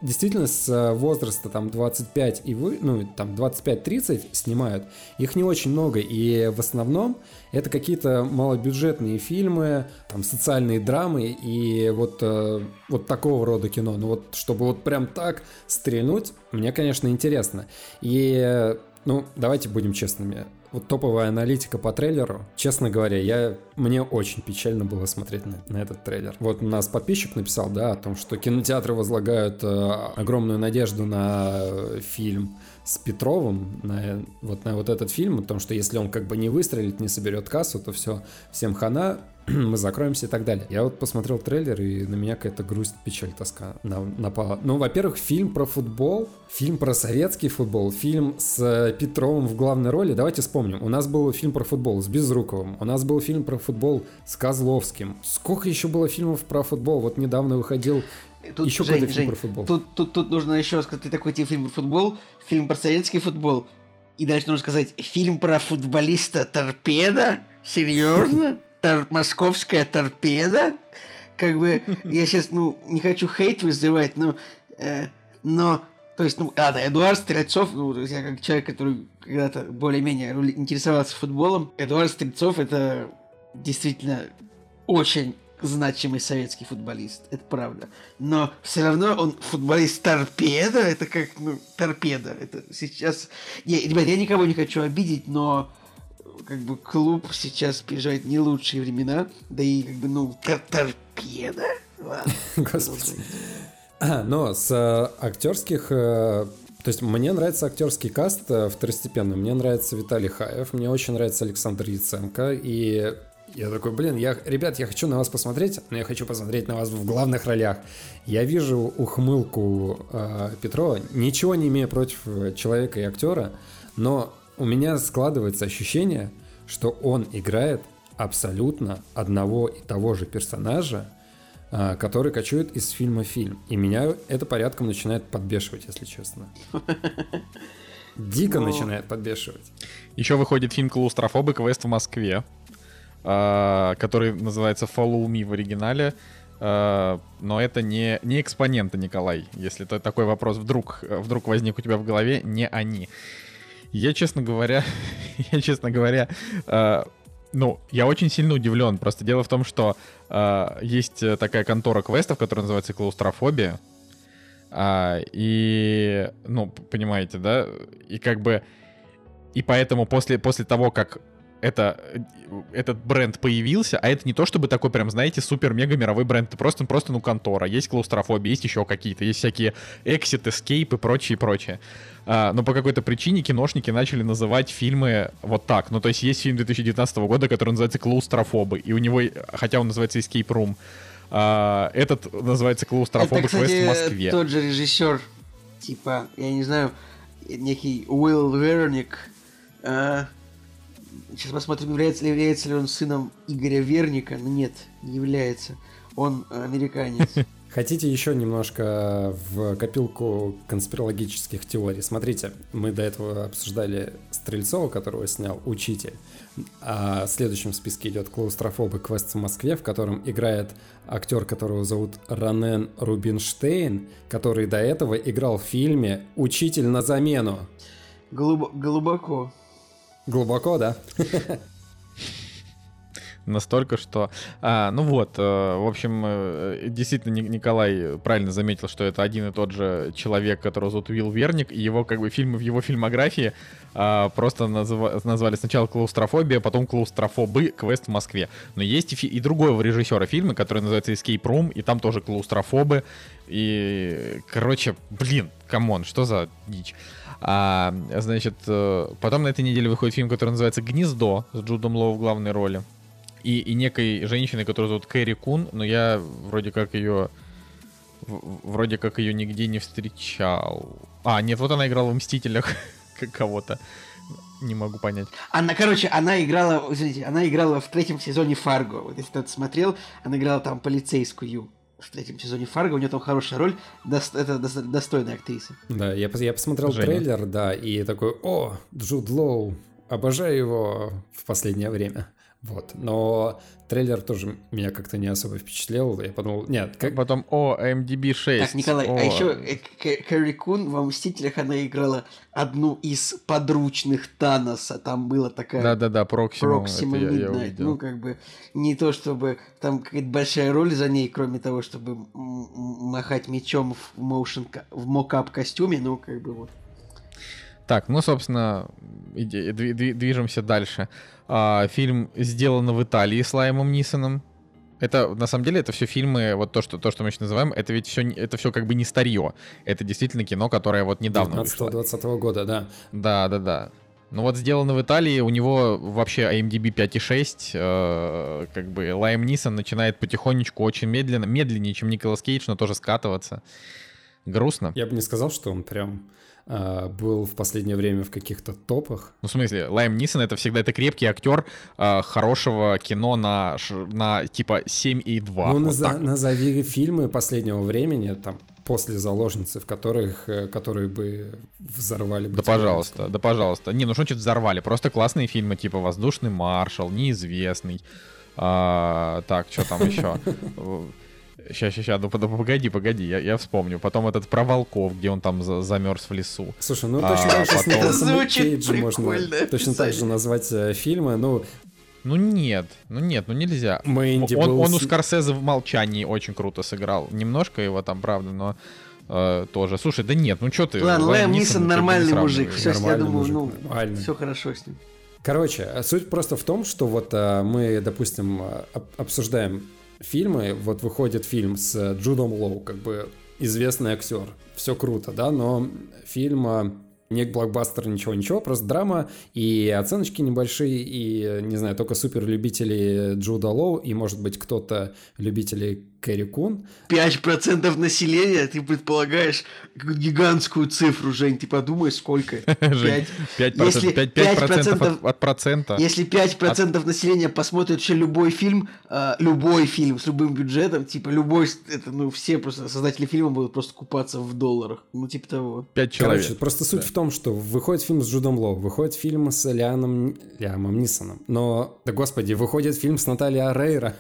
действительно с возраста там двадцать пять и вы, ну, там двадцать пять тридцать снимают, их Их не очень много, и в основном это какие-то малобюджетные фильмы, там социальные драмы и вот, э, вот такого рода кино. Но вот чтобы вот прям так стрельнуть, мне, конечно, интересно. И, ну, давайте будем честными. Вот топовая аналитика по трейлеру, честно говоря, я, мне очень печально было смотреть на, на этот трейлер. Вот у нас подписчик написал, да, о том, что кинотеатры возлагают э, огромную надежду на э, фильм с Петровым, на вот, на вот этот фильм, о том, что если он как бы не выстрелит, не соберет кассу, то все, всем хана, мы закроемся и так далее. Я вот посмотрел трейлер, и на меня какая-то грусть, печаль, тоска напала. Ну, во-первых, фильм про футбол, фильм про советский футбол, фильм с Петровым в главной роли. Давайте вспомним. Помним, у нас был фильм про футбол с Безруковым, у нас был фильм про футбол с Козловским. Сколько еще было фильмов про футбол? Вот недавно выходил тут, еще Жень, какой-то фильм Жень, про футбол. Тут, тут, тут нужно еще сказать, ты такой тебе фильм про футбол, фильм про советский футбол, и дальше нужно сказать, фильм про футболиста Торпеда? Серьезно? Московская Торпеда? Как бы, я сейчас, ну, не хочу хейт вызывать, но... но То есть, ну, ладно, Эдуард Стрельцов, ну, то есть я как человек, который когда-то более-менее интересовался футболом, Эдуард Стрельцов — это действительно очень значимый советский футболист, это правда. Но все равно он футболист торпеда, это как, ну, торпеда. Это сейчас... Я, ребят, я никого не хочу обидеть, но как бы клуб сейчас переживает не лучшие времена, да и как бы, ну, торпеда? Ладно. Господи. А, но с э, актерских... Э, то есть мне нравится актерский каст э, второстепенно. Мне нравится Виталий Хаев, мне очень нравится Александр Яценко. И я такой, блин, я, ребят, я хочу на вас посмотреть, но я хочу посмотреть на вас в главных ролях. Я вижу ухмылку э, Петрова, ничего не имея против человека и актера, но у меня складывается ощущение, что он играет абсолютно одного и того же персонажа, который кочует из фильма в фильм. И меня это порядком начинает подбешивать, если честно. Дико начинает подбешивать. Еще выходит фильм «Клаустрофобы. Квест в Москве», который называется «Follow Me» в оригинале. Но это не, не экспоненты, Николай. Если такой вопрос вдруг, вдруг возник у тебя в голове, не они. Я, честно говоря, я, честно говоря... Ну, я очень сильно удивлен. Просто дело в том, что э, есть такая контора квестов, которая называется «Клаустрофобия». А, и, ну, понимаете, да? И как бы... И поэтому после, после того, как это, этот бренд появился, а это не то, чтобы такой прям, знаете, супер-мега-мировой бренд. Это просто, просто, ну, контора. Есть «Клаустрофобия», есть еще какие-то. Есть всякие «Эксит», «Эскейп» и прочее, прочее. Но по какой-то причине киношники начали называть фильмы вот так. Ну, то есть есть фильм две тысячи девятнадцатого года, который называется «Клаустрофобы», и у него, хотя он называется «Escape Room», этот называется «Клаустрофобы. Это, кстати, квест в Москве». Тот же режиссер, типа, я не знаю, некий Уилл Верник. Сейчас посмотрим, является, является ли он сыном Игоря Верника. Нет, не является. Он американец. Хотите еще немножко в копилку конспирологических теорий? Смотрите, мы до этого обсуждали Стрельцова, которого снял «Учитель». А в следующем списке идет «Клаустрофобы. Квест в Москве», в котором играет актер, которого зовут Ронен Рубинштейн, который до этого играл в фильме «Учитель на замену». Глуб- глубоко. Глубоко, да? Настолько, что... А, ну вот, э, в общем, э, действительно, Николай правильно заметил, что это один и тот же человек, которого зовут Уилл Верник, и его, как бы, фильмы в его фильмографии э, просто назва- назвали сначала «Клаустрофобия», потом «Клаустрофобы. Квест в Москве». Но есть и, фи- и другого режиссера фильма, который называется «Escape Room», и там тоже «Клаустрофобы». И, короче, блин, камон, что за дичь. А, значит, э, потом на этой неделе выходит фильм, который называется «Гнездо» с Джудом Лоу в главной роли. И, и некой женщиной, которую зовут Кэрри Кун, но я вроде как ее в, вроде как ее нигде не встречал. А, нет, вот она играла в «Мстителях» как кого-то. Не могу понять. Она, короче, она играла, извините, она играла в третьем сезоне «Фарго». Вот если кто-то смотрел, она играла там полицейскую в третьем сезоне «Фарго», у нее там хорошая роль, до, это до, достойная актриса. Да, я, я посмотрел Женя. трейлер, да, и такой, о, Джуд Лоу, обожаю его в последнее время. Вот, но трейлер тоже меня как-то не особо впечатлил. Я подумал, нет, как... Потом, о, эм ди би шесть. Так, Николай, о. а еще Кэрри Кун во «Мстителях», она играла одну из подручных Таноса. Там была такая... Да-да-да, Проксима. Проксима Миднайт. Ну, как бы, не то чтобы там какая-то большая роль за ней, кроме того, чтобы м- м- махать мечом в, моушен, в мокап-костюме, ну, как бы вот. Так, ну, собственно, иди, дви, движемся дальше. А, фильм «Сделано в Италии» с Лиамом Нисоном. Это, на самом деле, это все фильмы, вот то, что, то, что мы сейчас называем, это ведь все, это все как бы не старье. Это действительно кино, которое вот недавно вышло. девятнадцатого-двадцатого года, да. Да, да, да. Ну вот «Сделано в Италии», у него вообще IMDb пять и шесть, э, как бы Лиам Нисон начинает потихонечку, очень медленно, медленнее, чем Николас Кейдж, но тоже скатываться. Грустно. Я бы не сказал, что он прям... Uh, был в последнее время в каких-то топах. Ну, в смысле, Лиам Нисон — это всегда это крепкий актер uh, хорошего кино на, на типа семь и два. Ну, вот наза- назови фильмы последнего времени, там, после «Заложницы», в которых, которые бы взорвали бы. Да, пожалуйста, да, пожалуйста. Не, ну что значит взорвали? Просто классные фильмы, типа «Воздушный маршал», «Неизвестный». Uh, так, что там еще? Сейчас, сейчас, сейчас, ну погоди, погоди, я, я вспомню. Потом этот про волков, где он там за, замерз в лесу. Слушай, ну точно а, так же с Николасом Кейджем можно описание. Точно так же назвать э, фильмы, ну... Ну нет, ну нет, ну нельзя. Мэнди он, был... он у Скорсезе в «Молчании» очень круто сыграл. Немножко его там, правда, но... Э, тоже. Слушай, да нет, ну что ты... Ладно, Лиам Нисон нормальный мужик. Все, я думаю, ну, все хорошо с ним. Короче, суть просто в том, что вот а, мы, допустим, об- обсуждаем фильмы, вот выходит фильм с Джудом Лоу, как бы известный актер, все круто, да, но фильм а, не блокбастер, ничего-ничего, просто драма и оценочки небольшие, и, не знаю, только суперлюбители Джуда Лоу и, может быть, кто-то любители Кэрри Кун. пять процентов населения, ты предполагаешь гигантскую цифру, Жень, ты подумай, сколько? пять процентов от процента. Если пять процентов населения посмотрит еще любой фильм, любой фильм с любым бюджетом, типа любой, это, ну, все просто создатели фильма будут просто купаться в долларах, ну, типа того. пять человек. Короче, просто суть в том, что выходит фильм с Джудом Лоу, выходит фильм с Лиамом Нисоном, но, да господи, выходит фильм с Натальей Орейро.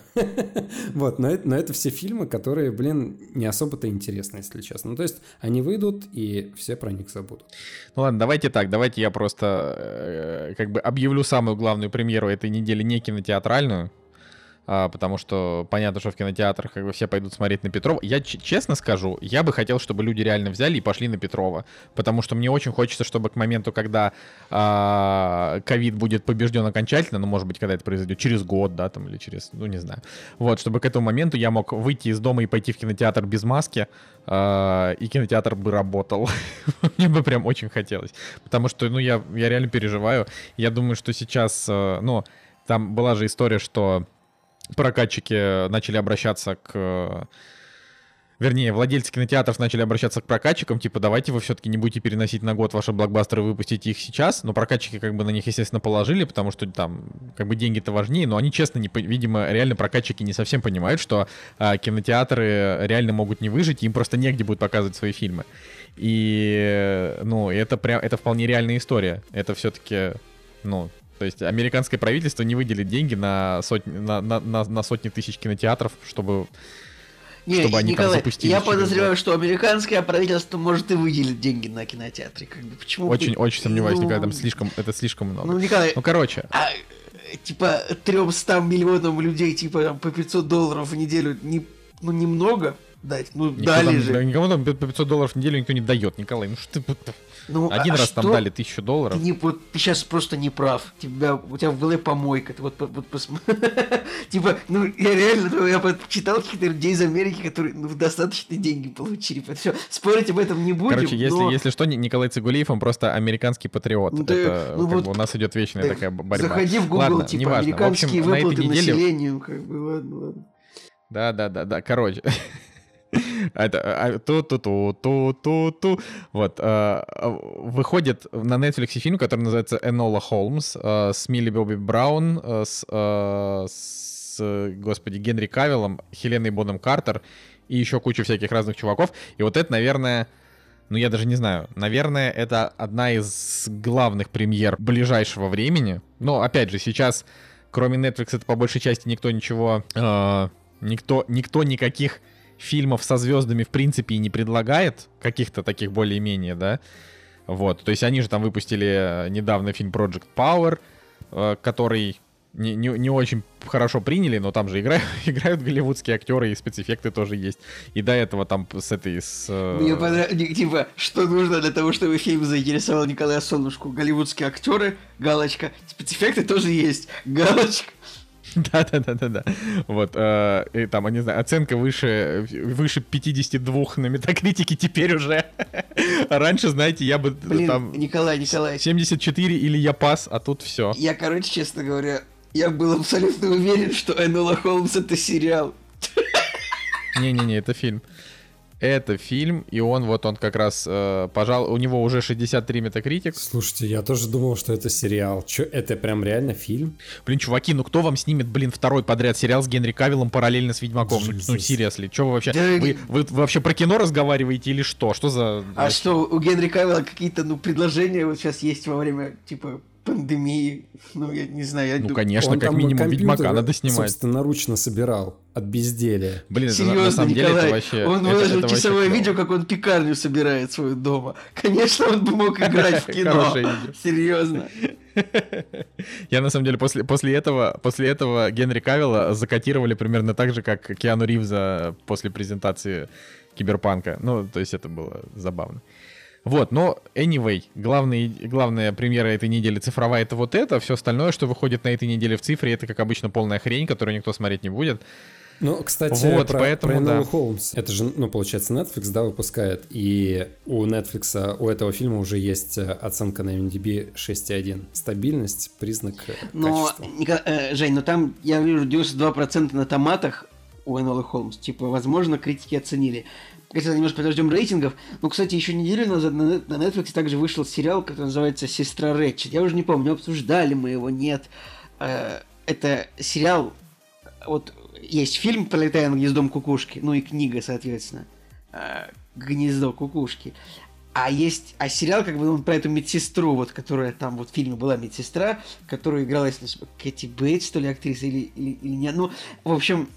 Вот, но это все фильмы, которые, блин, не особо-то интересны, если честно. Ну, то есть они выйдут, и все про них забудут. Ну ладно, давайте так, давайте я просто э, как бы объявлю самую главную премьеру этой недели, не кинотеатральную, а, потому что понятно, что в кинотеатрах как бы все пойдут смотреть на Петрова. Я ч- честно скажу, я бы хотел, чтобы люди реально взяли и пошли на Петрова, потому что мне очень хочется, чтобы к моменту, когда ковид э, будет побежден окончательно, ну, может быть, когда это произойдет, через год, да, там, или через, ну, не знаю, вот, чтобы к этому моменту я мог выйти из дома и пойти в кинотеатр без маски, э, и кинотеатр бы работал. Мне бы прям очень хотелось, потому что, ну, я, я реально переживаю. Я думаю, что сейчас, э, ну, там была же история, что прокатчики начали обращаться к... Вернее, владельцы кинотеатров начали обращаться к прокатчикам, типа, давайте вы все-таки не будете переносить на год ваши блокбастеры, выпустите их сейчас. Но прокатчики как бы на них, естественно, положили, потому что там как бы деньги-то важнее. Но они, честно, не, видимо, реально прокатчики не совсем понимают, что а, кинотеатры реально могут не выжить, им просто негде будет показывать свои фильмы. И, ну, это прям, это вполне реальная история. Это все-таки, ну... То есть американское правительство не выделит деньги на сотни, на, на, на, на сотни тысяч кинотеатров, чтобы, не, чтобы они, Николай, там запустили. Я подозреваю, что американское правительство может и выделить деньги на кинотеатры. Как бы, почему очень, бы... очень сомневаюсь, ну... Николай, там слишком, это слишком много. Ну, Николай, ну короче. А, типа триста миллионам людей типа там, по пятьсот долларов в неделю не, ну, немного дать. Ну, никто дали там, же. Никому там по пятьсот долларов в неделю никто не дает, Николай. Ну что ты... Ну, Один а раз что? Там дали тысячу долларов. Ты, не, вот, ты сейчас просто не прав. Тебя, у тебя в голове помойка. Ты вот, вот посмотри. Типа, ну, я реально, я читал каких-то людей из Америки, которые достаточные деньги получили. Все, спорить об этом не будем. Короче, если что, Николай Цыгулиев, он просто американский патриот. У нас идет вечная такая борьба. Заходи в Google, типа, американские выплаты населению. Как бы, ладно, ладно. Да, да, да, да, короче. Это ту-ту-ту-ту-ту-ту. Вот. Выходит на Netflix фильм, который называется «Энола Холмс» с Милли Бобби Браун, с, с, господи, Генри Кавиллом, Хеленой Бонем Картер и еще куча всяких разных чуваков. И вот это, наверное... Ну, я даже не знаю. Наверное, это одна из главных премьер ближайшего времени. Но, опять же, сейчас, кроме Netflix, это по большей части никто ничего... Никто, никто никаких... фильмов со звездами, в принципе, и не предлагает каких-то таких более-менее, да, вот, то есть они же там выпустили недавно фильм Project Power, который не, не, не очень хорошо приняли, но там же играют, играют голливудские актеры, и спецэффекты тоже есть, и до этого там с этой, с... Мне понравилось, типа, что нужно для того, чтобы фильм заинтересовал Николая Солнышку? Голливудские актеры, галочка, спецэффекты тоже есть, галочка. Да-да-да-да-да. Вот, э, и там, не знаю, оценка выше, выше пятьдесят два на метакритике теперь уже. Раньше, знаете, я бы Блин, там... Николай, Николай. семьдесят четыре или я пас, а тут все. Я, короче, честно говоря, я был абсолютно уверен, что Энола Холмс — это сериал. Не-не-не, это фильм. Это фильм, и он вот он как раз, э, пожалуй, у него уже шестьдесят три метакритик. Слушайте, я тоже думал, что это сериал. Че, это прям реально фильм? Блин, чуваки, ну кто вам снимет, блин, второй подряд сериал с Генри Кавиллом параллельно с Ведьмаком? Жизнь. Ну, серьезно, что вы вообще... Да, вы, вы, вы вообще про кино разговариваете или что? Что за... А что, у Генри Кавилла какие-то, ну, предложения вот сейчас есть во время, типа... пандемии. Ну, я не знаю. Я ну, дум... конечно, он как минимум Ведьмака надо снимать. Собственноручно собирал от безделия. Блин, серьезно, это на самом Николай, деле это вообще... Он это, выложил это часовое вообще видео, как он пекарню собирает свою дома. Конечно, он бы мог играть в кино. Серьезно. Я на самом деле после, после, этого, после этого Генри Кавилла закатировали примерно так же, как Киану Ривза после презентации Киберпанка. Ну, то есть это было забавно. Вот, но anyway, главный, главная премьера этой недели цифровая — это вот это. Все остальное, что выходит на этой неделе в цифре, это, как обычно, полная хрень, которую никто смотреть не будет. Ну, кстати, вот, про, поэтому, про Энолу да. Холмс. Это же, ну, получается, Netflix, да, выпускает. И у Netflix, у этого фильма уже есть оценка на IMDb шесть целых одна десятая. Стабильность, признак но, качества. Э, Жень, но там, я вижу, девяносто два процента на томатах у Энолы Холмс. Типа, возможно, критики оценили. Хотя немножко подождем рейтингов. Ну, кстати, еще неделю назад на Netflix также вышел сериал, который называется «Сестра Рэтчет». Я уже не помню, обсуждали мы его, нет. Это сериал... Вот есть фильм «Пролетая над гнездом кукушки», ну и книга, соответственно, «Гнездо кукушки». А есть... А сериал, как бы, он про эту медсестру, вот, которая там, вот, в фильме была медсестра, которую играла, если не знаю, Кэти Бейтс, что ли, актриса, или, или, или нет. Ну, в общем...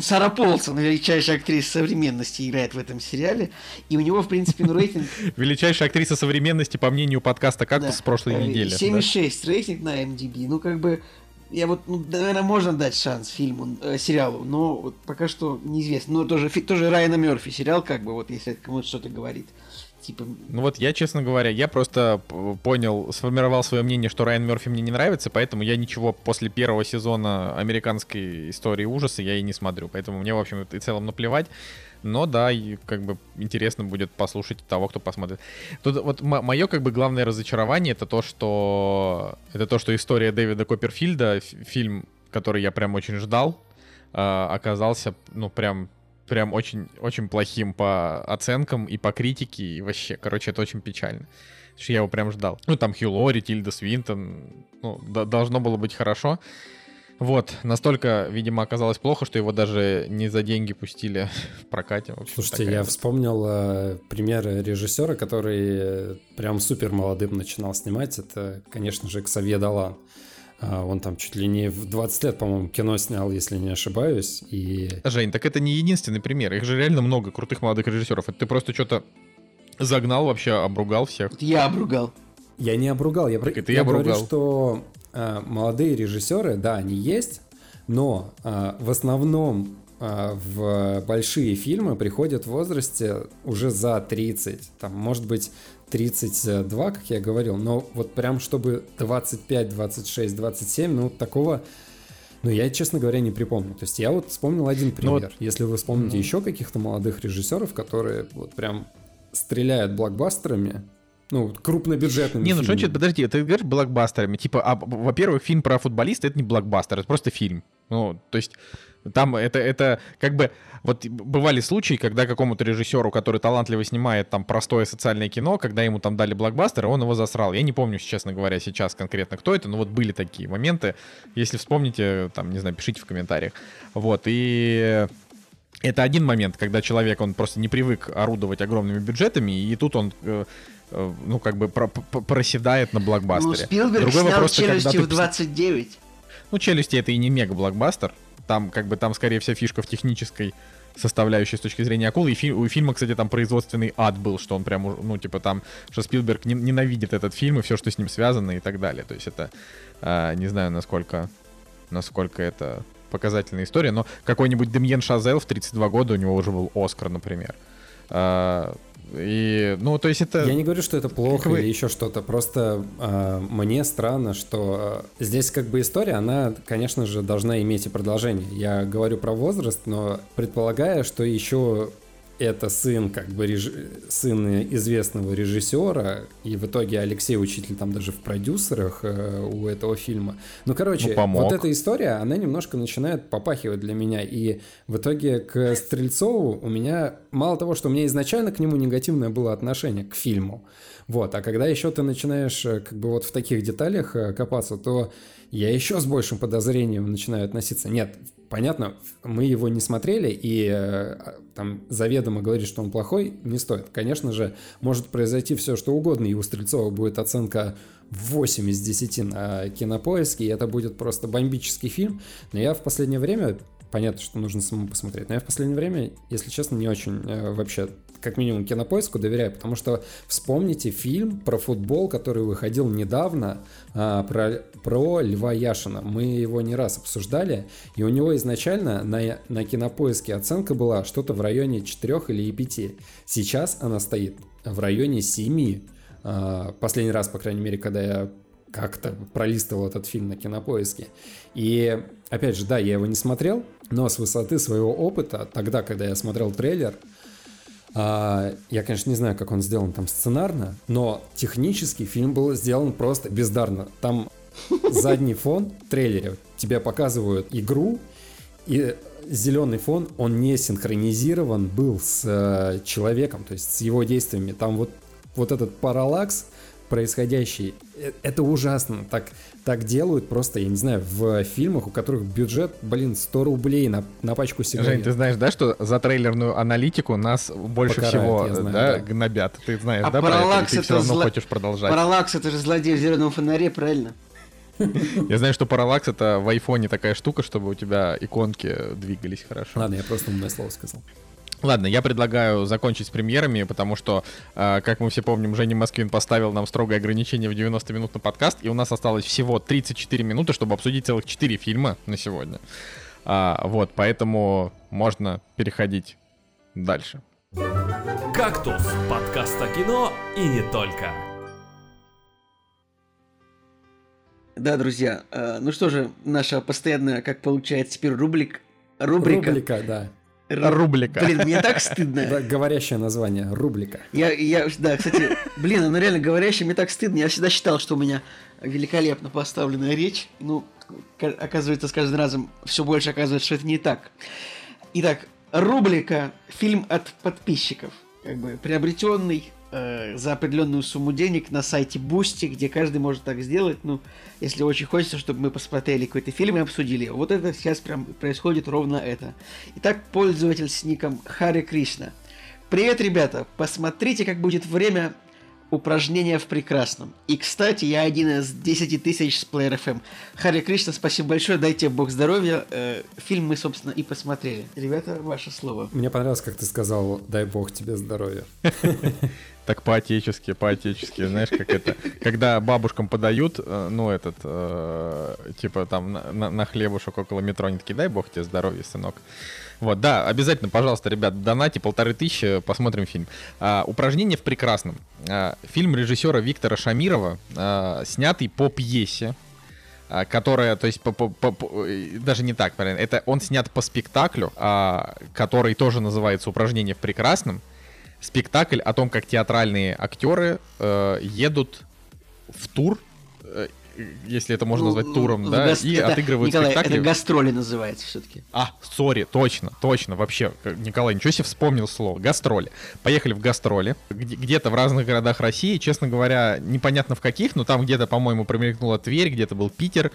Сара Полсон, величайшая актриса современности, играет в этом сериале. И у него, в принципе, ну, рейтинг... Величайшая актриса современности, по мнению подкаста «Кактус» с прошлой недели. семь целых шесть рейтинг на IMDb. Ну, как бы, я вот, ну, наверное, можно дать шанс фильму, сериалу, но пока что неизвестно. Но тоже Райана Мерфи сериал, как бы, вот, если кому-то что-то говорит. Типа... Ну вот я, честно говоря, я просто понял, сформировал свое мнение, что Райан Мерфи мне не нравится, поэтому я ничего после первого сезона американской истории ужаса я и не смотрю, поэтому мне, в общем, и в целом наплевать. Но да, и как бы интересно будет послушать того, кто посмотрит. Тут вот м- мое как бы главное разочарование — это то, что это то, что история Дэвида Копперфильда, ф- фильм, который я прям очень ждал, э- оказался, ну, прям прям очень, очень плохим по оценкам и по критике, и вообще, короче, это очень печально. Потому что я его прям ждал. Ну, там Хью Лори, Тильда Свинтон, ну, д- должно было быть хорошо. Вот, настолько, видимо, оказалось плохо, что его даже не за деньги пустили в прокате. В общем, слушайте, я вот вспомнил э, примеры режиссера, который прям супер молодым начинал снимать. Это, конечно же, Ксавье Далан. Он там чуть ли не в двадцать лет, по-моему, кино снял, если не ошибаюсь. И... Жень, так это не единственный пример. Их же реально много крутых молодых режиссеров. Это ты просто что-то загнал вообще, обругал всех. Это я обругал. Я не обругал. Я, это я, я обругал. Говорю, что а, молодые режиссеры, да, они есть, но а, в основном а, в большие фильмы приходят в возрасте уже за тридцать. Там, может быть... тридцать два, как я говорил, но вот прям чтобы двадцать пять, двадцать шесть, двадцать семь, ну такого, ну я, честно говоря, не припомню. То есть я вот вспомнил один пример. Вот, если вы вспомните ну... еще каких-то молодых режиссеров, которые вот прям стреляют блокбастерами, ну, крупнобюджетными. Не, ну что значит, подожди, ты говоришь блокбастерами, типа, а, во-первых, фильм про футболиста — это не блокбастер, это просто фильм. Ну, то есть там это, это как бы... Вот бывали случаи, когда какому-то режиссеру, который талантливо снимает там простое социальное кино, когда ему там дали блокбастер, он его засрал. Я не помню, честно говоря, сейчас конкретно, кто это, но вот были такие моменты. Если вспомните, там, не знаю, пишите в комментариях. Вот, и... Это один момент, когда человек, он просто не привык орудовать огромными бюджетами, и тут он, э, э, ну, как бы про- про- проседает на блокбастере. Ну, Спилберг Другой снял вопрос, «Челюсти» в двадцать девять. Ты... Ну, «Челюсти» — это и не мега-блокбастер. Там, как бы, там, скорее, вся фишка в технической составляющей с точки зрения акулы. И фи- у фильма, кстати, там производственный ад был, что он прям, ну, типа там, что Спилберг не- ненавидит этот фильм и все, что с ним связано и так далее. То есть это, э, не знаю, насколько, насколько это... показательная история, но какой-нибудь Демьен Шазель в тридцать два года, у него уже был Оскар, например. А, и, ну, то есть это... Я не говорю, что это плохо как бы... или еще что-то, просто а, мне странно, что а, здесь как бы история, она, конечно же, должна иметь и продолжение. Я говорю про возраст, но предполагая, что еще это сын, как бы, реж... сын известного режиссера, и в итоге Алексей Учитель там даже в продюсерах э, у этого фильма. Ну, короче, ну, вот эта история, она немножко начинает попахивать для меня, и в итоге к Стрельцову у меня, мало того, что у меня изначально к нему негативное было отношение к фильму, вот, а когда еще ты начинаешь, как бы, вот в таких деталях копаться, то я еще с большим подозрением начинаю относиться. Нет, понятно, мы его не смотрели, и э, там заведомо говорить, что он плохой, не стоит. Конечно же, может произойти все, что угодно, и у Стрельцова будет оценка восемь из десяти на Кинопоиске, и это будет просто бомбический фильм. Но я в последнее время... Понятно, что нужно самому посмотреть. Но я в последнее время, если честно, не очень э, вообще, как минимум, Кинопоиску доверяю, потому что вспомните фильм про футбол, который выходил недавно, э, про, про Льва Яшина. Мы его не раз обсуждали, и у него изначально на, на Кинопоиске оценка была что-то в районе четыре или пять. Сейчас она стоит в районе семь. Э, последний раз, по крайней мере, когда я как-то пролистывал этот фильм на Кинопоиске. И, опять же, да, я его не смотрел, но с высоты своего опыта, тогда, когда я смотрел трейлер, я, конечно, не знаю, как он сделан там сценарно, но технически фильм был сделан просто бездарно. Там задний фон в трейлере тебе показывают игру, и зеленый фон, он не синхронизирован был с человеком, то есть с его действиями. Там вот, вот этот параллакс происходящий, это ужасно. Так, так делают просто, я не знаю, в фильмах, у которых бюджет, блин, сто рублей на, на пачку сигарет. Жень, ты знаешь, да, что за трейлерную аналитику нас больше покарают, всего знаю, да, да. гнобят? Ты знаешь, а да, параллакс про это? Ты все равно зло... хочешь продолжать. Параллакс — это же злодей в зеленом фонаре, правильно? Я знаю, что параллакс — это в айфоне такая штука, чтобы у тебя иконки двигались хорошо. Ладно, я просто умное слово сказал. Ладно, я предлагаю закончить с премьерами, потому что, э, как мы все помним, Женя Москвин поставил нам строгое ограничение в девяносто минут на подкаст, и у нас осталось всего тридцать четыре минуты, чтобы обсудить целых четыре фильма на сегодня. А, вот, поэтому можно переходить дальше. «Кактус» — подкаст о кино и не только. Да, друзья, э, ну что же, наша постоянная, как получается, теперь рубрика... Рубрика, да. Ру... Рублика. Блин, мне так стыдно. Да, говорящее название. Рублика. Я, я, да, кстати, блин, оно реально говорящее, мне так стыдно. Я всегда считал, что у меня великолепно поставленная речь. Ну, оказывается, с каждым разом все больше оказывается, что это не так. Итак, рублика. Фильм от подписчиков. Как бы приобретенный э, за определенную сумму денег на сайте Бусти, где каждый может так сделать. Ну, если очень хочется, чтобы мы посмотрели какой-то фильм и обсудили. Вот это сейчас прям происходит ровно это. Итак, пользователь с ником Хари Кришна. Привет, ребята! Посмотрите, как будет время упражнения в прекрасном. И, кстати, я один из десяти тысяч с плеер эф эм. Хари Кришна, спасибо большое, дайте бог здоровья. Э, фильм мы, собственно, и посмотрели. Ребята, ваше слово. Мне понравилось, как ты сказал, дай бог тебе здоровья. Так по-отечески, по-отечески, знаешь, как это, когда бабушкам подают, ну, этот, э, типа, там, на, на хлебушек около метро, они такие, дай бог тебе здоровья, сынок. Вот, да, обязательно, пожалуйста, ребят, донати полторы тысячи, посмотрим фильм. А, «Упражнение в прекрасном». А, фильм режиссера Виктора Шамирова, а, снятый по пьесе, а, которая, то есть, по, по, по, даже не так, правильно, это он снят по спектаклю, а, который тоже называется «Упражнение в прекрасном». Спектакль о том, как театральные актеры э, едут в тур, э, если это можно назвать туром, ну, да, гаст... и это... отыгрывают Николай, спектакли. Это гастроли называется все-таки. А, сори, точно, точно, вообще, Николай, ничего себе вспомнил слово, гастроли. Поехали в гастроли, где-то в разных городах России, честно говоря, непонятно в каких, но там где-то, по-моему, промелькнула Тверь, где-то был Питер.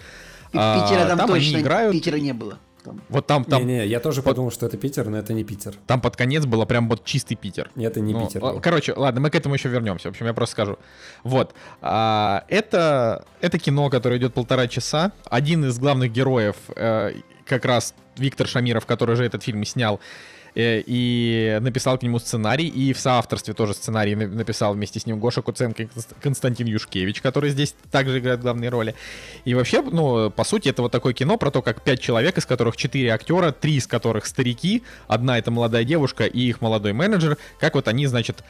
Питера а, там, там точно играют... Питера не было. Там. Вот там, там. Не-не, я тоже под... подумал, что это Питер, но это не Питер. Там под конец было прям вот чистый Питер. Нет, это не ну, Питер. Л- короче, ладно, мы к этому еще вернемся. В общем, я просто скажу. Вот. А, это, это кино, которое идет полтора часа. Один из главных героев, э, как раз Виктор Шамиров, который же этот фильм и снял, э, и написал к нему сценарий, и в соавторстве тоже сценарий написал вместе с ним Гоша Куценко и Константин Юшкевич, которые здесь также играют главные роли. И вообще, ну, по сути, это вот такое кино про то, как пять человек, из которых четыре актера, три из которых старики, одна это молодая девушка и их молодой менеджер, как вот они, значит,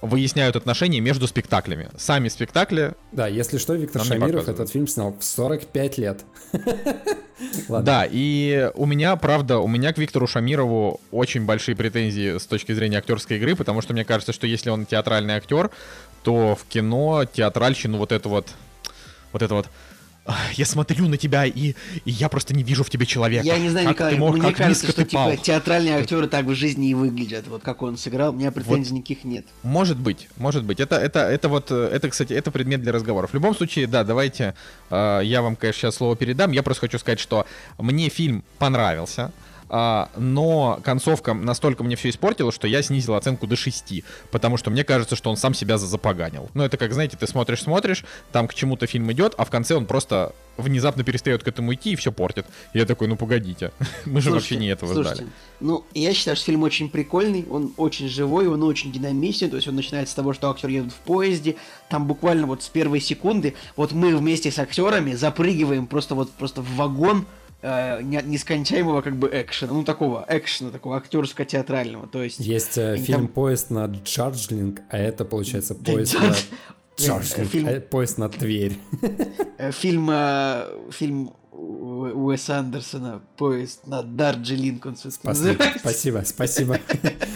выясняют отношения между спектаклями. Сами спектакли... Да, если что, Виктор Шамиров этот фильм снял в сорок пять лет. Да, и у меня, правда, у меня к Виктору Шамирову очень большие претензии с точки зрения актерской игры, потому что мне кажется, что если он театральный актер, то в кино театральщину вот это вот... Вот это вот... я смотрю на тебя, и, и я просто не вижу в тебе человека. Я не знаю, как Николай, ты мог, мне как кажется, что ты типа, театральные актеры так в жизни и выглядят. Вот как он сыграл, у меня претензий вот. никаких нет. Может быть, может быть. Это, это, это вот, это, кстати, это предмет для разговоров. В любом случае, да, давайте, э, я вам, конечно, сейчас слово передам. Я просто хочу сказать, что мне фильм понравился. Но концовка настолько мне все испортила, что я снизил оценку до шести, потому что мне кажется, что он сам себя запоганил. Ну это как, знаете, ты смотришь-смотришь, там к чему-то фильм идет, а в конце он просто внезапно перестает к этому идти и все портит. Я такой, ну погодите, мы же вообще не этого ждали. Ну, я считаю, что фильм очень прикольный, он очень живой, он очень динамичный, то есть он начинается с того, что актер едет в поезде, там буквально вот с первой секунды, вот мы вместе с актерами запрыгиваем просто вот просто в вагон, Э, нескончаемого как бы экшена, ну такого экшена, такого актерско-театрального, то есть... Есть э, фильм там... «Поезд на Джарджлинг», а это, получается, «Поезд на Джарджлинг», «Поезд на Тверь». Фильм фильм Уэса Андерсона «Поезд на Дарджелинг», он называется. Спасибо, спасибо.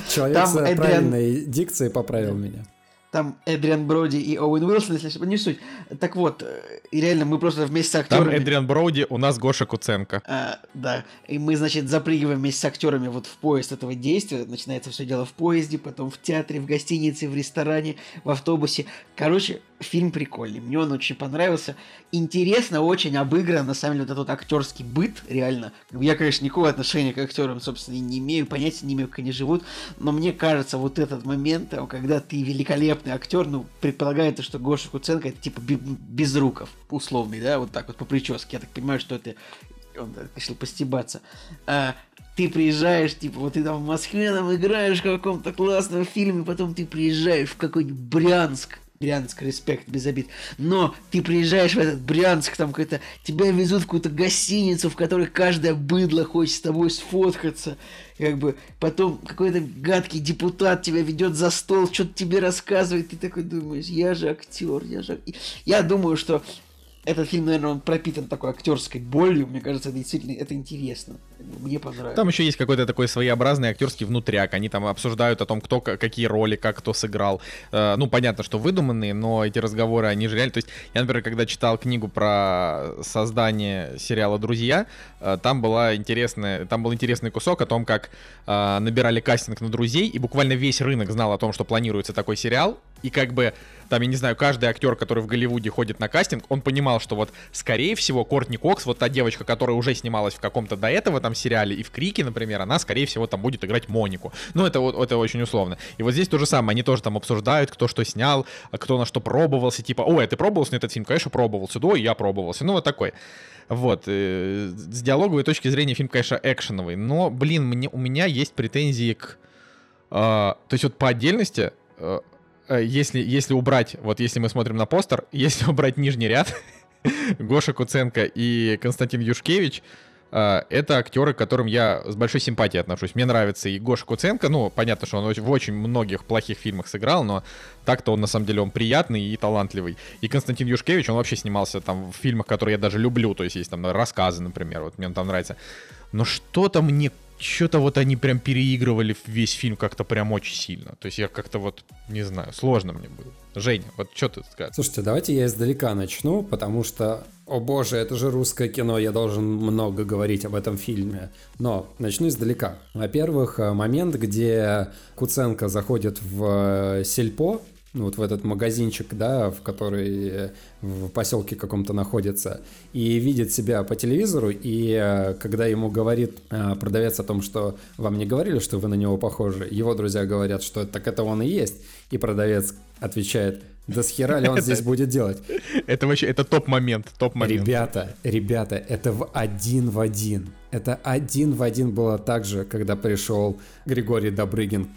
Человек с правильной дикцией поправил меня. Там Эдриан Броуди и Оуэн Уилсон, если не суть. Так вот, и реально мы просто вместе с актерами... Там Эдриан Броуди, у нас Гоша Куценко. А, да, и мы, значит, запрыгиваем вместе с актерами вот в поезд этого действия. Начинается все дело в поезде, потом в театре, в гостинице, в ресторане, в автобусе. Короче, фильм прикольный, мне он очень понравился. Интересно, очень обыгран, на самом деле, вот этот актерский быт, реально. Я, конечно, никакого отношения к актерам, собственно, не имею, понятия не имею, как они живут, но мне кажется, вот этот момент, когда ты великолепно актер, ну, предполагается, что Гоша Куценко это типа Безруков, условный, да, вот так вот по прическе, я так понимаю, что это он решил постебаться. А, ты приезжаешь, типа, вот ты там в Москве там играешь в каком-то классном фильме, потом ты приезжаешь в какой-нибудь Брянск, Брянск, респект, без обид. Но ты приезжаешь в этот Брянск, там какой-то, тебя везут в какую-то гостиницу, в которой каждое быдло хочет с тобой сфоткаться. Как бы потом какой-то гадкий депутат тебя ведет за стол, что-то тебе рассказывает, ты такой думаешь, я же актер, я же... Я думаю, что этот фильм, наверное, он пропитан такой актерской болью, мне кажется, это действительно это интересно, мне понравилось. Там еще есть какой-то такой своеобразный актерский внутряк, они там обсуждают о том, кто какие роли, как кто сыграл, ну, понятно, что выдуманные, но эти разговоры, они же реально, то есть, я, например, когда читал книгу про создание сериала «Друзья», там, была интересная... там был интересный кусок о том, как набирали кастинг на «Друзей», и буквально весь рынок знал о том, что планируется такой сериал, и как бы, там, я не знаю, каждый актер, который в Голливуде ходит на кастинг, он понимал, что вот, скорее всего, Кортни Кокс, вот та девочка, которая уже снималась в каком-то до этого там сериале и в «Крике», например, она, скорее всего, там будет играть Монику. Ну, это, это очень условно. И вот здесь то же самое, они тоже там обсуждают, кто что снял, кто на что пробовался, типа, ой, а ты пробовался на этот фильм? Конечно, пробовался, да, и я пробовался. Ну, вот такой. Вот. С диалоговой точки зрения фильм, конечно, экшеновый, но, блин, мне, у меня есть претензии к... Э, то есть вот по отдельности... Э, Если, если убрать, вот если мы смотрим на постер, если убрать нижний ряд, Гоша Куценко и Константин Юшкевич, э, это актеры, к которым я с большой симпатией отношусь. Мне нравится и Гоша Куценко, ну, понятно, что он в очень многих плохих фильмах сыграл, но так-то он, на самом деле, он приятный и талантливый. И Константин Юшкевич, он вообще снимался там в фильмах, которые я даже люблю, то есть есть там рассказы, например, вот мне он там нравится. Но что-то мне... Что-то вот они прям переигрывали весь фильм как-то прям очень сильно. То есть я как-то вот, не знаю, сложно мне было. Женя, вот что ты скажешь? Слушайте, давайте я издалека начну, потому что, о боже, это же русское кино, я должен много говорить об этом фильме. Но начну издалека. Во-первых, момент, где Куценко заходит в сельпо, ну вот в этот магазинчик, да, в который в поселке каком-то находится, и видит себя по телевизору, и когда ему говорит продавец о том, что вам не говорили, что вы на него похожи, его друзья говорят, что так это он и есть, и продавец отвечает, да с хера ли он здесь будет делать? Это вообще, это топ-момент, топ-момент. Ребята, ребята, это в один в один. Это один в один было так же, когда пришел Григорий Добрыгин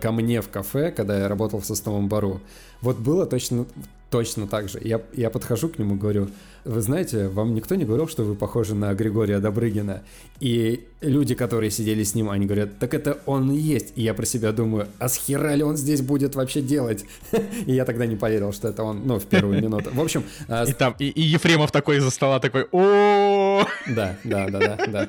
ко мне в кафе, когда я работал в Сосновом Бору. Вот было точно, точно так же. Я, я подхожу к нему и говорю, вы знаете, вам никто не говорил, что вы похожи на Григория Добрыгина? И люди, которые сидели с ним, они говорят, так это он и есть. И я про себя думаю, а с хера ли он здесь будет вообще делать? И я тогда не поверил, что это он, ну, в первую минуту. В общем... И там, и Ефремов такой из-за стола такой, о. Да, да, да, да.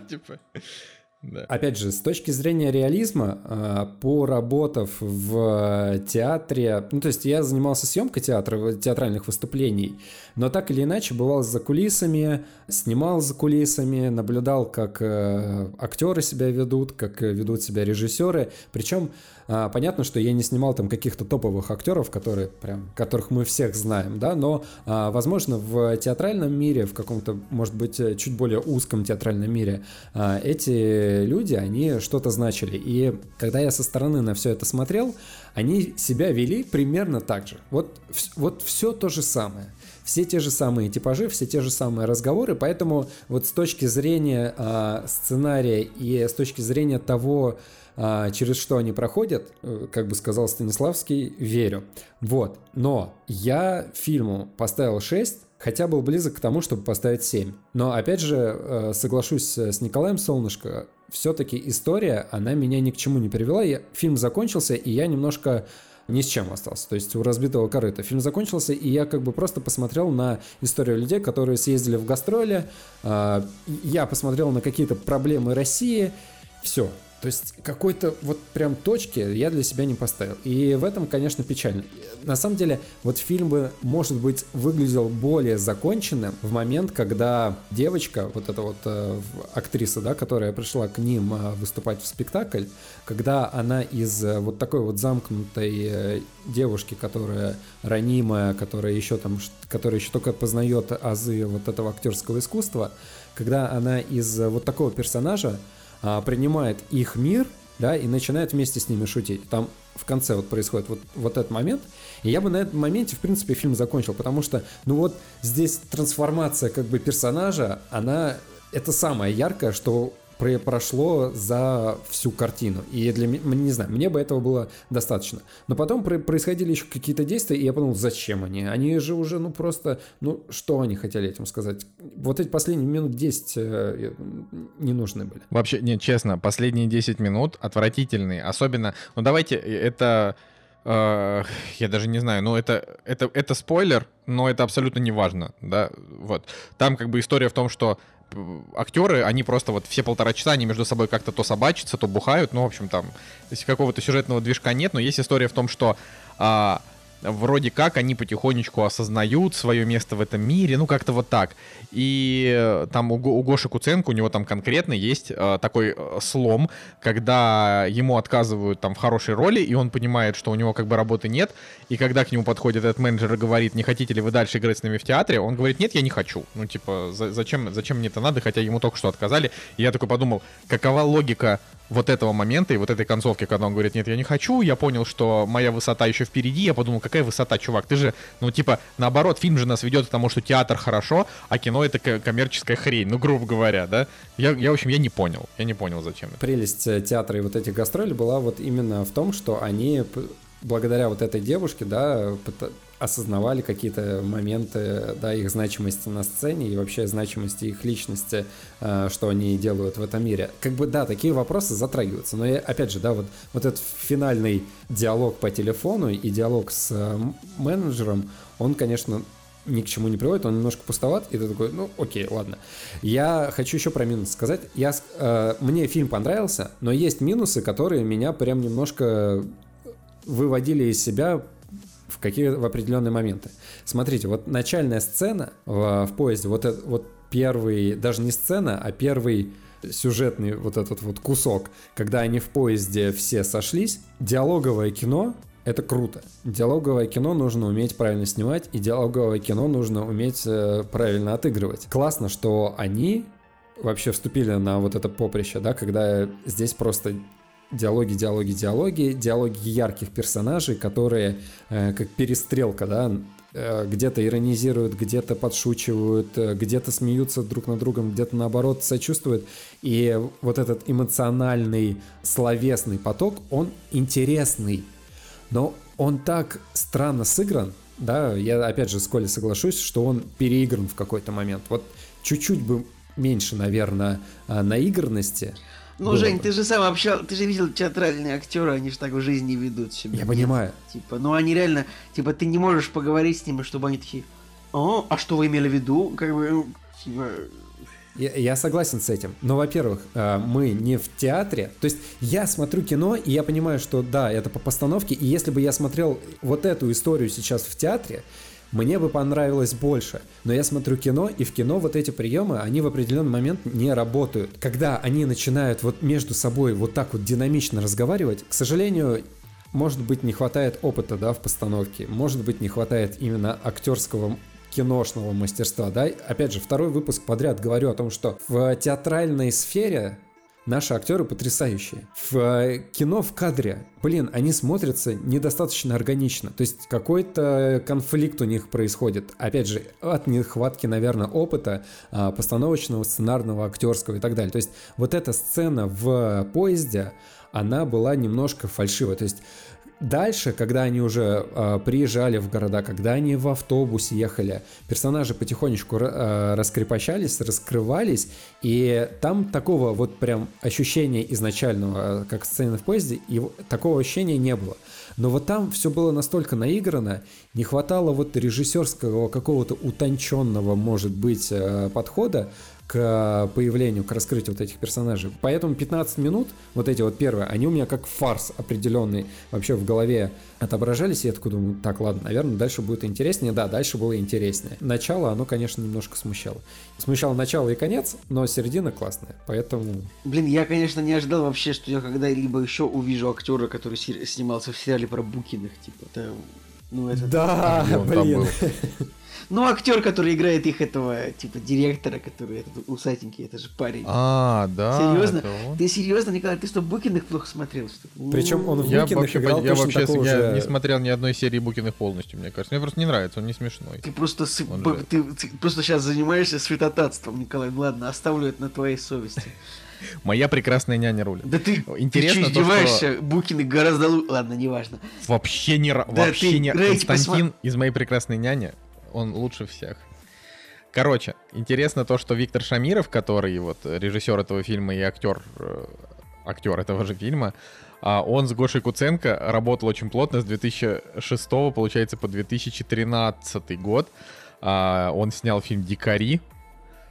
Да. Опять же, с точки зрения реализма, поработав в театре, ну то есть я занимался съемкой театра, театральных выступлений, но так или иначе бывал за кулисами, снимал за кулисами, наблюдал, как актеры себя ведут, как ведут себя режиссеры. Причем понятно, что я не снимал там каких-то топовых актеров, которые прям, которых мы всех знаем, да, но возможно в театральном мире, в каком-то, может быть, чуть более узком театральном мире эти люди, они что-то значили. И когда я со стороны на все это смотрел, они себя вели примерно так же. Вот, вот все то же самое. Все те же самые типажи, все те же самые разговоры. Поэтому вот с точки зрения э, сценария и с точки зрения того, э, через что они проходят, э, как бы сказал Станиславский, верю. Вот. Но я фильму поставил шесть, хотя был близок к тому, чтобы поставить семь. Но, опять же, соглашусь с Николаем Солнышко, все-таки история, она меня ни к чему не привела. Я, фильм закончился, и я немножко ни с чем остался. То есть у разбитого корыта. Фильм закончился, и я как бы просто посмотрел на историю людей, которые съездили в гастроли. Я посмотрел на какие-то проблемы России. Все. То есть какой-то вот прям точки я для себя не поставил. И в этом, конечно, печально. На самом деле, вот фильм бы, может быть, выглядел более законченным в момент, когда девочка, вот эта вот э, актриса, да, которая пришла к ним э, выступать в спектакль, когда она из э, вот такой вот замкнутой э, девушки, которая ранимая, которая еще там, которая еще только познает азы вот этого актерского искусства, когда она из э, вот такого персонажа принимает их мир, да, и начинает вместе с ними шутить. Там в конце вот происходит вот, вот этот момент, и я бы на этом моменте, в принципе, фильм закончил, потому что, ну вот, здесь трансформация как бы персонажа, она, это самое яркое, что прошло за всю картину. И для меня, не знаю, мне бы этого было достаточно. Но потом происходили еще какие-то действия, и я подумал, зачем они? Они же уже, ну просто, ну что они хотели этим сказать? Вот эти последние минут десять не нужны были. Вообще, нет, честно, последние десять минут отвратительные. Особенно, ну давайте, это... Я даже не знаю, но это, это, это спойлер, но это абсолютно не важно, да, вот. Там как бы история в том, что актеры, они просто вот все полтора часа, они между собой как-то то собачатся, то бухают, ну, в общем, там, какого-то сюжетного движка нет, но есть история в том, что... А, вроде как они потихонечку осознают свое место в этом мире, ну как-то вот так. И там у, Го, у Гоши Куценко, у него там конкретно есть э, такой слом, когда ему отказывают там в хорошей роли, и он понимает, что у него как бы работы нет, и когда к нему подходит этот менеджер и говорит, не хотите ли вы дальше играть с нами в театре, он говорит, нет, я не хочу. Ну типа, за, зачем, зачем мне это надо, хотя ему только что отказали. И я такой подумал, какова логика вот этого момента и вот этой концовки, когда он говорит, нет, я не хочу, я понял, что моя высота еще впереди, я подумал, какая высота, чувак, ты же, ну типа, наоборот, фильм же нас ведет к тому, что театр хорошо, а кино это коммерческая хрень, ну грубо говоря, да, я, я в общем, я не понял, я не понял, зачем. Прелесть театра и вот этих гастролей была вот именно в том, что они, благодаря вот этой девушке, да, осознавали какие-то моменты, да, их значимости на сцене и вообще значимости их личности, что они делают в этом мире. Как бы, да, такие вопросы затрагиваются. Но, я, опять же, да, вот, вот этот финальный диалог по телефону и диалог с менеджером, он, конечно, ни к чему не приводит, он немножко пустоват, и ты такой, ну, окей, ладно. Я хочу еще про минус сказать. Я, э, мне фильм понравился, но есть минусы, которые меня прям немножко выводили из себя в какие в определенные моменты. Смотрите, вот начальная сцена в, в поезде, вот этот вот первый, даже не сцена, а первый сюжетный вот этот вот кусок, когда они в поезде все сошлись. Диалоговое кино — это круто. Диалоговое кино нужно уметь правильно снимать, и диалоговое кино нужно уметь э, правильно отыгрывать. Классно, что они вообще вступили на вот это поприще, да, когда здесь просто... Диалоги, диалоги, диалоги, диалоги ярких персонажей, которые э, как перестрелка, да, э, где-то иронизируют, где-то подшучивают, э, где-то смеются друг над другом, где-то наоборот сочувствуют. И вот этот эмоциональный, словесный поток, он интересный, но он так странно сыгран, да, я опять же с Колей соглашусь, что он переигран в какой-то момент. Вот чуть-чуть бы меньше, наверное, наигранности. Ну, Жень, бы. ты же сам общался, ты же видел театральные актеры, они же так в жизни ведут себя. Я понимаю. Типа, ну они реально, типа, ты не можешь поговорить с ними, чтобы они такие, о, а что вы имели в виду? Как бы, типа, Я, я согласен с этим. Но, во-первых, мы не в театре. То есть я смотрю кино, и я понимаю, что да, это по постановке. И если бы я смотрел вот эту историю сейчас в театре, мне бы понравилось больше. Но я смотрю кино, и в кино вот эти приемы, они в определенный момент не работают. Когда они начинают вот между собой вот так вот динамично разговаривать, к сожалению, может быть, не хватает опыта, да, в постановке. Может быть, не хватает именно актерского киношного мастерства, да. Опять же, второй выпуск подряд говорю о том, что в театральной сфере наши актеры потрясающие. В кино в кадре, блин, они смотрятся недостаточно органично. То есть какой-то конфликт у них происходит. Опять же, от нехватки, наверное, опыта постановочного, сценарного, актерского и так далее. То есть вот эта сцена в поезде, она была немножко фальшива. То есть дальше, когда они уже э, приезжали в города, когда они в автобусе ехали, персонажи потихонечку э, раскрепощались, раскрывались, и там такого вот прям ощущения изначального, как сцена в поезде, его, такого ощущения не было. Но вот там все было настолько наиграно, не хватало вот режиссерского какого-то утонченного, может быть, э, подхода к появлению, к раскрытию вот этих персонажей. Поэтому пятнадцать минут, вот эти вот первые, они у меня как фарс определенный вообще в голове отображались, и я такой думаю, так, ладно, наверное, дальше будет интереснее. Да, дальше было интереснее. Начало, оно, конечно, немножко смущало. Смущало начало и конец, но середина классная, поэтому... Блин, я, конечно, не ожидал вообще, что я когда-либо еще увижу актера, который сер... снимался в сериале про Букиных, типа, это... ну, это... Да, да блин... Ну, актер, который играет их, этого, типа, директора, который этот усатенький, это же парень. А, да. Серьезно? Ты серьезно, Николай, ты что, Букиных плохо смотрел? Что-то? Причем он в я Букиных играл я точно такого же... Я не смотрел ни одной серии Букиных полностью, мне кажется. Мне просто не нравится, он не смешной. Ты просто, сы... ты, ты просто сейчас занимаешься святотатством, Николай. Ну, ладно, оставлю это на твоей совести. Моя прекрасная няня рулит. Да ты, интересно, ты что, издеваешься? Что... Букины гораздо лучше. Ладно, неважно. Вообще не... Да, вообще не... Константин посма... из «Моей прекрасной няни». Он лучше всех. Короче, интересно то, что Виктор Шамиров, который вот режиссер этого фильма и актер, актер этого же фильма, он с Гошей Куценко работал очень плотно с две тысячи шестого, получается, по две тысячи тринадцатый год. Он снял фильм «Дикари»,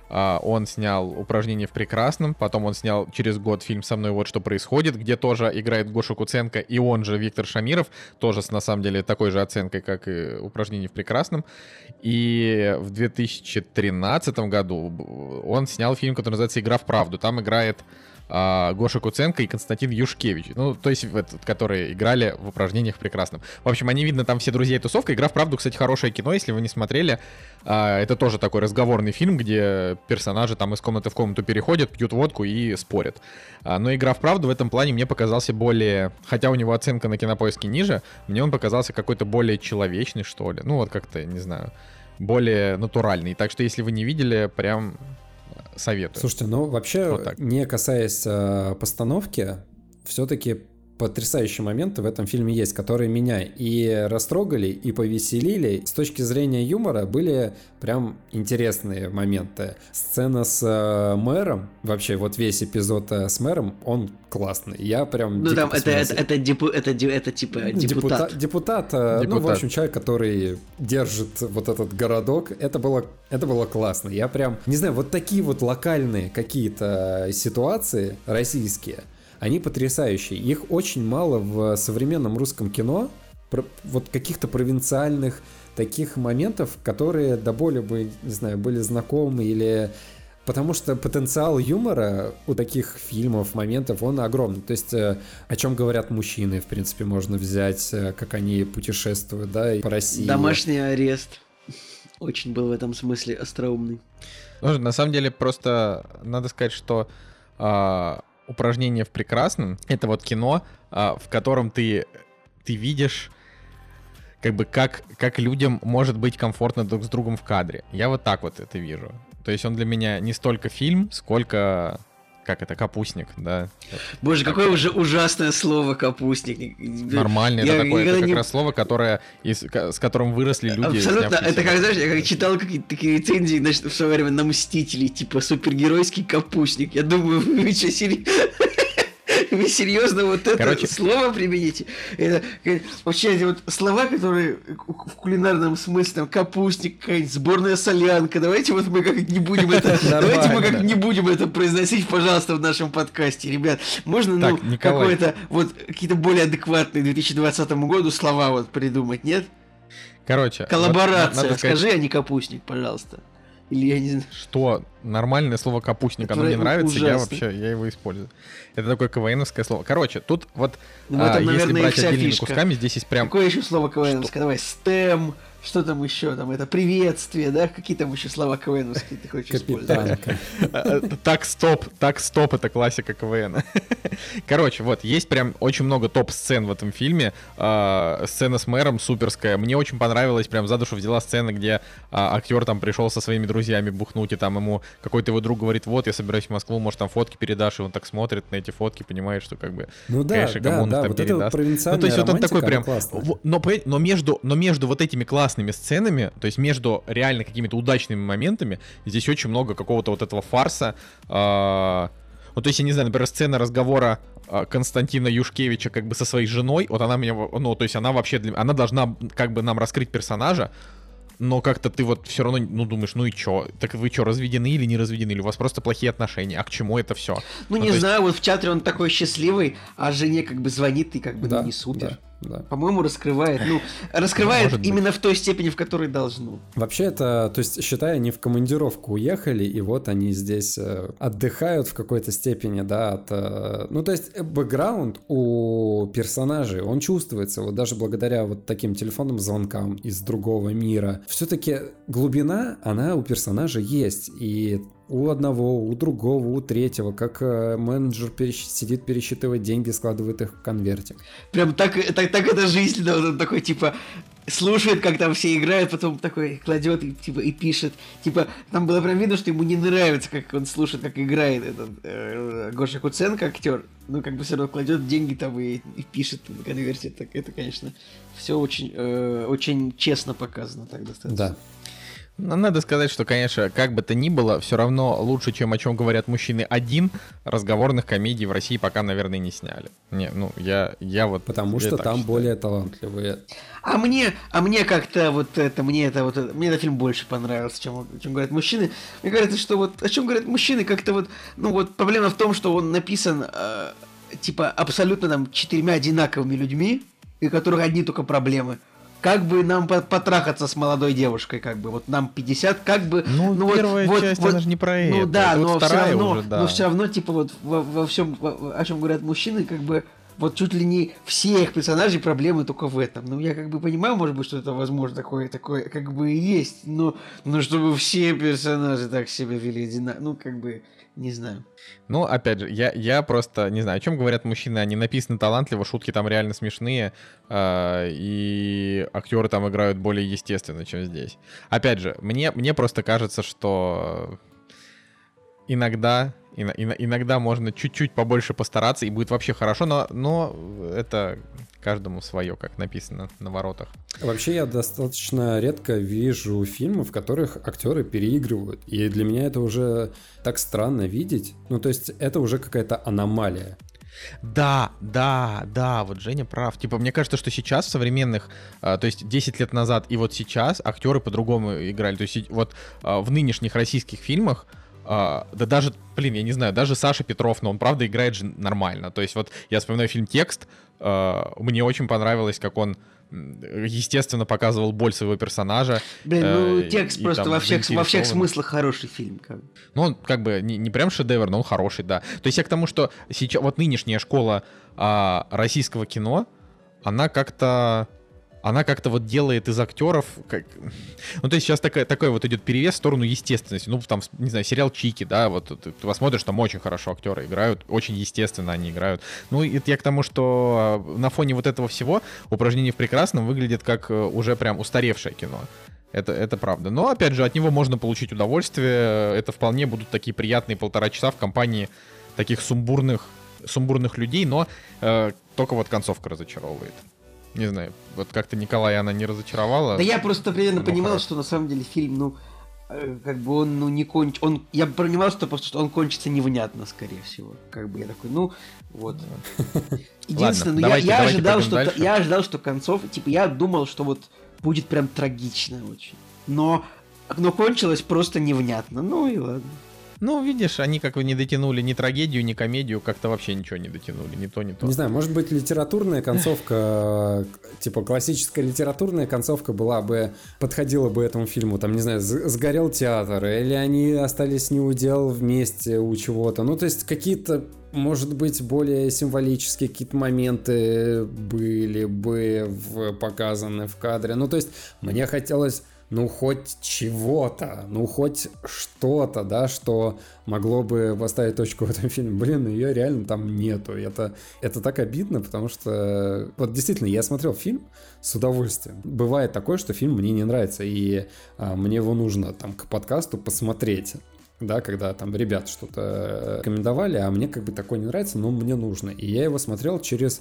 он снял «Упражнение в прекрасном», потом он снял через год фильм «Со мной вот что происходит», где тоже играет Гоша Куценко, и он же Виктор Шамиров, тоже с, на самом деле, такой же оценкой, как и «Упражнение в прекрасном». И в две тысячи тринадцатом году он снял фильм, который называется «Игра в правду». Там играет а, Гоша Куценко и Константин Юшкевич, ну, то есть этот, которые играли в «Упражнениях в прекрасном». В общем, они, видно, там все друзья и тусовка. «Игра в правду», кстати, хорошее кино, если вы не смотрели. а, Это тоже такой разговорный фильм, где... персонажи там из комнаты в комнату переходят, пьют водку и спорят. Но «Игра в правду» в этом плане мне показался более... Хотя у него оценка на Кинопоиске ниже, мне он показался какой-то более человечный, что ли. Ну вот как-то, не знаю, более натуральный. Так что если вы не видели, прям советую. Слушайте, ну вообще, вот не касаясь э, постановки, все-таки потрясающие моменты в этом фильме есть, которые меня и растрогали, и повеселили. С точки зрения юмора были прям интересные моменты. Сцена с э, мэром, вообще вот весь эпизод э, с мэром, он классный. Я прям... Ну там это, это, это, депу, это, это типа депутат. Депутат, депутат, э, депутат. Ну в общем человек, который держит вот этот городок. Это было, это было классно. Я прям, не знаю, вот такие вот локальные какие-то ситуации российские, они потрясающие. Их очень мало в современном русском кино. Про, вот каких-то провинциальных таких моментов, которые до боли бы, не знаю, были знакомы или... Потому что потенциал юмора у таких фильмов, моментов, он огромный. То есть, о чем говорят мужчины, в принципе, можно взять, как они путешествуют, да, по России. «Домашний арест» очень был в этом смысле остроумный. На самом деле, просто надо сказать, что... «Упражнение в прекрасном» — это вот кино, в котором ты, ты видишь, как бы как, как людям может быть комфортно друг с другом в кадре. Я вот так вот это вижу. То есть он для меня не столько фильм, сколько... Как это? Капустник, да. Боже, так, какое уже ужасное слово «капустник». Нормально, это такое, это как не... раз слово, которое, из, с которым выросли люди. Абсолютно, это как, знаешь, я как читал какие-то такие рецензии, значит, в свое время на «Мстителей», типа «супергеройский капустник». Я думаю, вы что, серьезно? Вы серьезно вот это Короче... слово примените? Это вообще эти вот слова, которые в кулинарном смысле, там, капустник, какая-нибудь сборная солянка. Давайте вот мы как-нибудь не будем это... Давайте мы как-нибудь не будем это произносить, пожалуйста, в нашем подкасте, ребят. Можно, ну, какое-то вот какие-то более адекватные две тысячи двадцатому году слова вот придумать, нет? Короче... Коллаборация. Вот, скажи, сказать... а не капустник, пожалуйста. Или я не знаю. Что? Нормальное слово капустник, это оно мне нравится, ужасно. Я вообще я его использую. Это такое КВНовское слово. Короче, тут вот, ну, а, этом, если наверное, брать отдельными фишка. Кусками, здесь есть прям... Какое еще слово КВНовское? Что? Давай, стэм, что там еще? Там это приветствие, да? Какие там еще слова КВНовские ты хочешь использовать? Так, стоп, так, стоп, это классика КВН. Короче, вот, есть прям очень много топ-сцен в этом фильме. Сцена с мэром суперская. Мне очень понравилась, прям за душу взяла сцена, где актер там пришел со своими друзьями бухнуть, и там ему какой-то его друг говорит: вот, я собираюсь в Москву, может, там фотки передашь, и он так смотрит на эти фотки, понимает, что как бы, ну, да, конечно, да, кому он да, их там вот передаст. Ну, то есть вот он такой прям... Но, но, между, но между вот этими классными сценами, то есть между реально какими-то удачными моментами, здесь очень много какого-то вот этого фарса. Э- ну, то есть, я не знаю, например, сцена разговора Константина Юшкевича как бы со своей женой, вот она меня... Ну, то есть она вообще... Для, она должна как бы нам раскрыть персонажа, но как-то ты вот все равно, ну, думаешь, ну и чё? Так вы чё, разведены или не разведены? Или у вас просто плохие отношения? А к чему это все? Ну, ну не знаю, есть... вот в чатре он такой счастливый, а жене как бы звонит и как бы, да, ну, не супер. Да, да. По-моему, раскрывает, ну, раскрывает ну, именно в той степени, в которой должно. Вообще это, то есть, считай, они в командировку уехали, и вот они здесь отдыхают в какой-то степени, да, от... Ну, то есть, бэкграунд у персонажей, он чувствуется, вот даже благодаря вот таким телефонным звонкам из другого мира. Все-таки глубина, она у персонажа есть, и у одного, у другого, у третьего, как менеджер пересч... сидит, пересчитывает деньги, складывает их в конверте. Прям так, так, так это жизненно, он такой, типа, слушает, как там все играют, потом такой кладет и, типа, и пишет. Типа, там было прям видно, что ему не нравится, как он слушает, как играет этот э, Гоша Куценко, актер. Ну, как бы все равно кладет деньги там и, и пишет на конверте. Так, это, конечно, все очень, э, очень честно показано так достаточно. Да. Надо сказать, что, конечно, как бы то ни было, все равно лучше, чем о чем говорят мужчины один, разговорных комедий в России пока, наверное, не сняли. Не, ну, я, я вот... Потому я что там считаю. Более талантливые. А мне, а мне как-то вот это, мне это вот, это, мне этот фильм больше понравился, чем, чем говорят мужчины. Мне кажется, что вот, о чем говорят мужчины, как-то вот, ну, вот проблема в том, что он написан, э, типа, абсолютно там четырьмя одинаковыми людьми, у которых одни только проблемы. Как бы нам потрахаться с молодой девушкой, как бы, вот нам пятьдесят, как бы... Ну, ну первая вот, часть, вот, она же не про это. Ну да, вот но, все равно, уже, да. но все равно, типа, вот во, во всем, во, о чем говорят мужчины, как бы, вот чуть ли не всех персонажей проблемы только в этом. Ну, я как бы понимаю, может быть, что это, возможно, такое, такое как бы и есть, но, но чтобы все персонажи так себя вели одинаково, ну, как бы... Не знаю. Ну, опять же, я, я просто не знаю, о чем говорят мужчины. Они написаны талантливо, шутки там реально смешные, э, и актеры там играют более естественно, чем здесь. Опять же, мне, мне просто кажется, что иногда, и, и, иногда можно чуть-чуть побольше постараться, и будет вообще хорошо, но, но это... Каждому свое, как написано на воротах. Вообще я достаточно редко вижу фильмы, в которых актеры переигрывают. И для меня это уже так странно видеть. Ну, то есть это уже какая-то аномалия. Да, да, да, вот Женя прав. Типа, мне кажется, что сейчас в современных, а, то есть десять лет назад и вот сейчас актеры по-другому играли. То есть вот а, в нынешних российских фильмах, а, да даже, блин, я не знаю, даже Саша Петров, но он правда играет же нормально. То есть вот я вспоминаю фильм «Текст», мне очень понравилось, как он естественно показывал боль своего персонажа. Блин, ну «Текст» просто во всех, во всех смыслах хороший фильм. Как бы. Ну он как бы не, не прям шедевр, но он хороший, да. То есть я к тому, что сейчас вот нынешняя школа а, российского кино, она как-то... Она как-то вот делает из актеров... Как... Ну, то есть сейчас такая, такой вот идет перевес в сторону естественности. Ну, там, не знаю, сериал «Чики», да, вот ты посмотришь, там очень хорошо актеры играют, очень естественно они играют. Ну, это я к тому, что на фоне вот этого всего «Упражнение в прекрасном» выглядит как уже прям устаревшее кино. Это, это правда. Но, опять же, от него можно получить удовольствие. Это вполне будут такие приятные полтора часа в компании таких сумбурных, сумбурных людей, но э, только вот концовка разочаровывает. Не знаю, вот как-то Николая она не разочаровала. Да я просто примерно ну, понимал, хорошо. Что на самом деле фильм, ну, как бы он, ну, не кончится. Он... Я понимал, что просто что он кончится невнятно, скорее всего. Как бы я такой, ну, вот. Единственное, я ожидал, что концов, типа, я думал, что вот будет прям трагично очень. Но кончилось просто невнятно. Ну и ладно. Ну, видишь, они как бы не дотянули ни трагедию, ни комедию, как-то вообще ничего не дотянули, ни то, ни то. Не знаю, может быть, литературная концовка, типа классическая литературная концовка была бы, подходила бы этому фильму, там, не знаю, сгорел театр, или они остались не у дел вместе у чего-то, ну, то есть какие-то, может быть, более символические какие-то моменты были бы показаны в кадре, ну, то есть мне хотелось... ну, хоть чего-то, ну, хоть что-то, да, что могло бы поставить точку в этом фильме. Блин, ее реально там нету. Это, это так обидно, потому что... Вот действительно, я смотрел фильм с удовольствием. Бывает такое, что фильм мне не нравится, и а, мне его нужно там к подкасту посмотреть. Да, когда там ребят что-то рекомендовали, а мне как бы такое не нравится, но мне нужно. И я его смотрел через...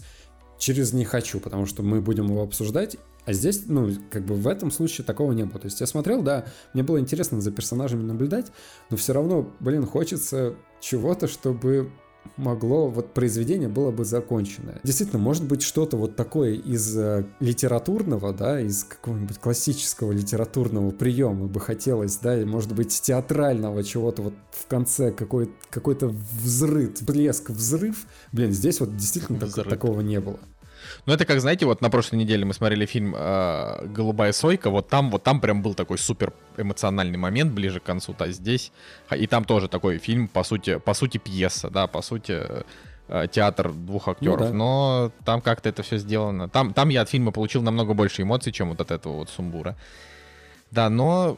через «не хочу», потому что мы будем его обсуждать, а здесь, ну, как бы в этом случае такого не было. То есть я смотрел, да, мне было интересно за персонажами наблюдать, но все равно, блин, хочется чего-то, чтобы могло, вот произведение было бы законченное. Действительно, может быть, что-то вот такое из литературного, да, из какого-нибудь классического литературного приема бы хотелось, да, и, может быть, театрального чего-то вот в конце, какой, какой-то взрыв, блеск, взрыв. Блин, здесь вот действительно так, такого не было. Ну, это как, знаете, вот на прошлой неделе мы смотрели фильм э, «Голубая сойка», вот там, вот там прям был такой супер эмоциональный момент ближе к концу, а здесь, и там тоже такой фильм, по сути, по сути пьеса, да, по сути э, театр двух актеров, ну, да. Но там как-то это все сделано, там, там я от фильма получил намного больше эмоций, чем вот от этого вот сумбура, да, но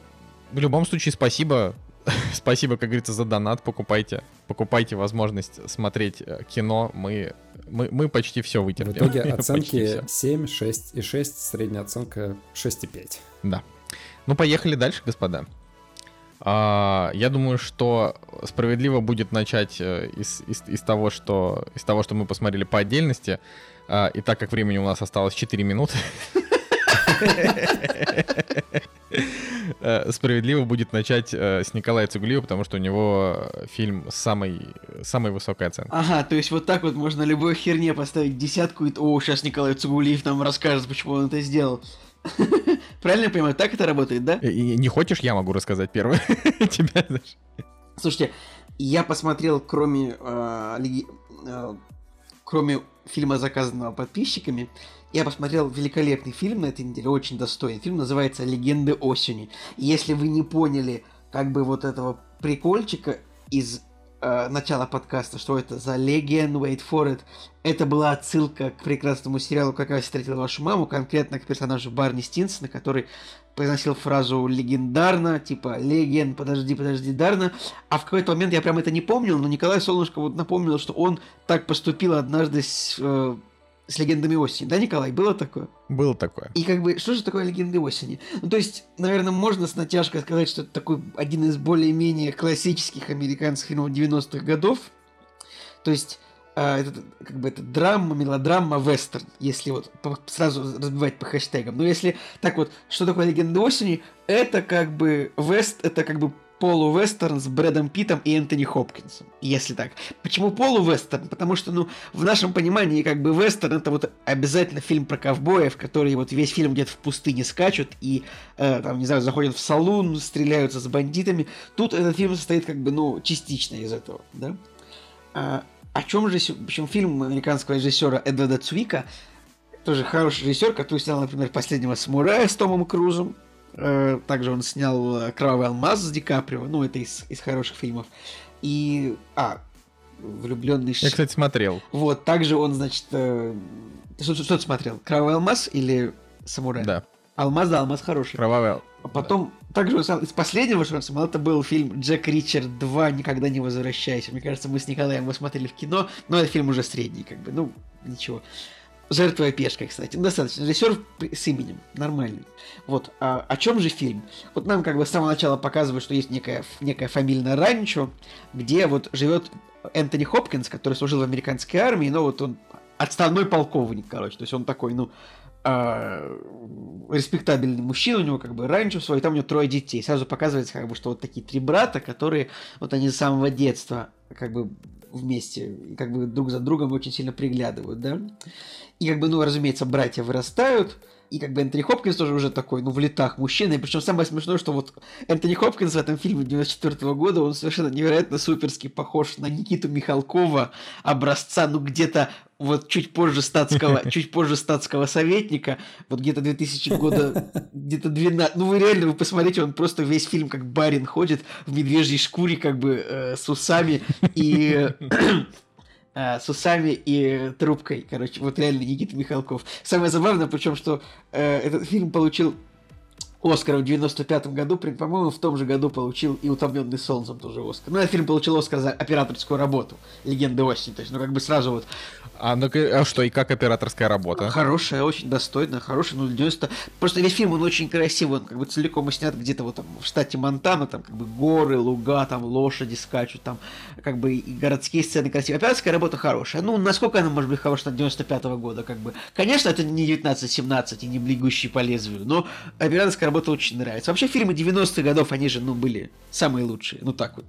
в любом случае спасибо. Спасибо, как говорится, за донат. Покупайте, покупайте возможность смотреть кино. Мы, мы, мы почти все вытерпели. В итоге оценки семь, шесть и шесть, средняя оценка шесть и пять. Да. Ну, поехали дальше, господа. А, я думаю, что справедливо будет начать из, из, из, того, что, из того, что мы посмотрели по отдельности. А, и так как времени у нас осталось четыре минуты... Справедливо будет начать с Николая Цыгулиева, потому что у него фильм с самой, самой высокой оценкой. Ага, то есть вот так вот можно любой херне поставить десятку и... О, сейчас Николай Цыгулиев нам расскажет, почему он это сделал. Правильно я понимаю, так это работает, да? Не хочешь, я могу рассказать первое. Тебя, знаешь. Слушайте, я посмотрел, кроме... кроме фильма, заказанного подписчиками, я посмотрел великолепный фильм на этой неделе, очень достойный. Фильм называется «Легенды осени». Если вы не поняли как бы вот этого прикольчика из э, начала подкаста, что это за «Legend», «Wait for it», это была отсылка к прекрасному сериалу «Как я встретил вашу маму», конкретно к персонажу Барни Стинсона, который произносил фразу легендарно, типа «Леген, подожди, подожди, Дарна». А в какой-то момент я прям это не помнил, но Николай Солнышко вот напомнил, что он так поступил однажды с... Э, С «Легендами осени». Да, Николай? Было такое? Было такое. И как бы, что же такое «Легенды осени»? Ну, то есть, наверное, можно с натяжкой сказать, что это такой один из более-менее классических американских фильмов девяностых годов. То есть, э, это как бы это драма, мелодрама, вестерн, если вот по, сразу разбивать по хэштегам. Но если так вот, что такое «Легенды осени»? Это как бы вест, это как бы полу-вестерн с Брэдом Питтом и Энтони Хопкинсом, если так. Почему полу-вестерн? Потому что, ну, в нашем понимании, как бы, вестерн — это вот обязательно фильм про ковбоев, которые вот весь фильм где-то в пустыне скачут и, э, там, не знаю, заходят в салун, стреляются с бандитами. Тут этот фильм состоит, как бы, ну, частично из этого, да? А, о чем же... В общем, фильм американского режиссера Эдварда Цвика, тоже хороший режиссер, который снял, например, «Последнего самурая» с Томом Крузом. Также он снял «Кровавый алмаз» с Ди Каприо. Ну, это из, из хороших фильмов. И... А, «Влюбленный...» Я, кстати, смотрел. Вот, также он, значит... Э... Что, что, что ты смотрел? «Кровавый алмаз» или «Самурай»? Да. «Алмаз», да, «Алмаз» хороший. «Кровавый алмаз». Потом, да. Также он снял... Из последнего, что он снимал, это был фильм «Джек Ричер два. Никогда не возвращайся». Мне кажется, мы с Николаем его смотрели в кино, но этот фильм уже средний, как бы. Ну, ничего. «Жертва и пешка», кстати. Достаточно. Режиссер с именем. Нормальный. Вот. А о чем же фильм? Вот нам как бы с самого начала показывают, что есть некое, некое фамильное ранчо, где вот живет Энтони Хопкинс, который служил в американской армии, но вот он отставной полковник, короче. То есть он такой, ну, э, респектабельный мужчина, у него как бы раньше свой, там у него трое детей. Сразу показывается, как бы, что вот такие три брата, которые вот они с самого детства как бы вместе, как бы друг за другом очень сильно приглядывают, да. И как бы, ну, разумеется, братья вырастают, и как бы Энтони Хопкинс тоже уже такой, ну, в летах мужчина, и причем самое смешное, что вот Энтони Хопкинс в этом фильме девяносто четвёртого года, он совершенно невероятно суперски похож на Никиту Михалкова образца, ну, где-то вот чуть позже статского, чуть позже статского советника, вот где-то двухтысячного года, где-то двенадцатого, ну вы реально, вы посмотрите, он просто весь фильм как барин ходит в медвежьей шкуре, как бы э, с усами и... с усами и трубкой, короче, вот реально Никита Михалков. Самое забавное, причем, что э, этот фильм получил Оскар в девяносто пятом году, по-моему, в том же году получил и «Утомленный солнцем» тоже Оскар. Ну, этот фильм получил Оскар за операторскую работу «Легенды осени», то есть, ну, как бы сразу вот... А, ну, а что, и как операторская работа? Хорошая, очень достойная, хорошая, ну, девяносто... Просто весь фильм, он очень красивый, он как бы целиком и снят где-то вот там в штате Монтана, там как бы горы, луга, там лошади скачут, там как бы и городские сцены красивые. Операторская работа хорошая. Ну, насколько она может быть хорошая от девяносто пятого года, как бы? Конечно, это не девятнадцать семнадцать и не «Бегущий по лезвию», но операторская работа очень нравится. Вообще, фильмы девяностых годов, они же, ну, были самые лучшие. Ну, так вот.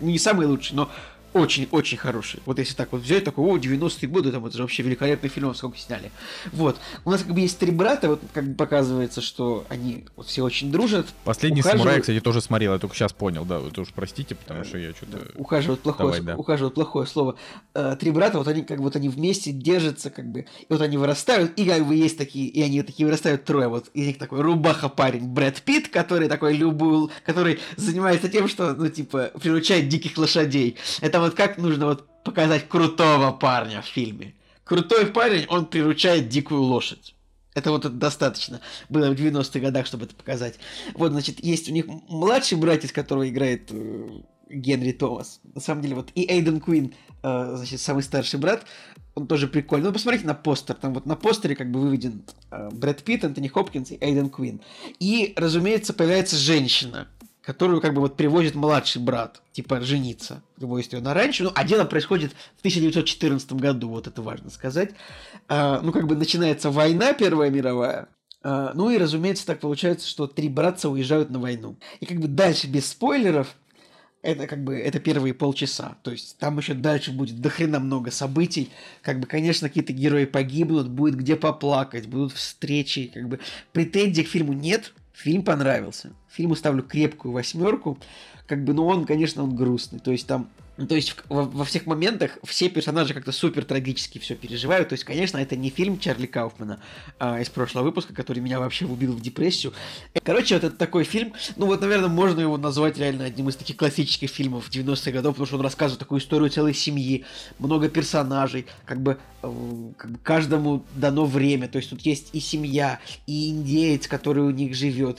Не самые лучшие, но очень-очень хорошие. Вот если так вот взять, такой, о, девяностые годы, там, это же вообще великолепный фильм, сколько сняли. Вот. У нас как бы есть три брата, вот как бы показывается, что они вот все очень дружат. «Последний ухаживают... самурай», кстати, тоже смотрел, я только сейчас понял, да, вот уж простите, потому что я что-то... Ухаживают плохое, Давай, да. ухаживают плохое слово. Три брата, вот они как бы вот они вместе держатся, как бы, и вот они вырастают, и как бы есть такие, и они такие вырастают трое, вот из них такой рубаха-парень Брэд Питт, который такой любил, который занимается тем, что, ну, типа, приручает диких лошадей. Это вот как нужно вот показать крутого парня в фильме. Крутой парень, он приручает дикую лошадь. Это вот это достаточно было в девяностых годах, чтобы это показать. Вот, значит, есть у них младший братец, которого играет э, Генри Томас. На самом деле, вот, и Эйден Квинн, э, значит, самый старший брат, он тоже прикольный. Ну, посмотрите на постер. Там вот на постере как бы выведен э, Брэд Питт, Энтони Хопкинс и Эйден Квинн. И, разумеется, появляется женщина, которую как бы вот привозит младший брат, типа, жениться. Привозит ее на ранчо. Ну, а дело происходит в тысяча девятьсот четырнадцатом году, вот это важно сказать. А, ну, как бы начинается война Первая мировая. А, ну, и, разумеется, так получается, что три братца уезжают на войну. И как бы дальше, без спойлеров, это как бы это первые полчаса. То есть там еще дальше будет дохрена много событий. Как бы, конечно, какие-то герои погибнут, будет где поплакать, будут встречи. Как бы претензий к фильму нет. Фильм понравился. Фильму ставлю крепкую восьмерку. Как бы, ну, он, конечно, он грустный. То есть там, то есть во, во всех моментах все персонажи как-то супер трагически все переживают. То есть, конечно, это не фильм Чарли Кауфмана а, из прошлого выпуска, который меня вообще убил в депрессию. Короче, вот это такой фильм. Ну, вот, наверное, можно его назвать реально одним из таких классических фильмов девяностых годов, потому что он рассказывает такую историю целой семьи, много персонажей, как бы, как бы каждому дано время. То есть тут есть и семья, и индеец, который у них живет,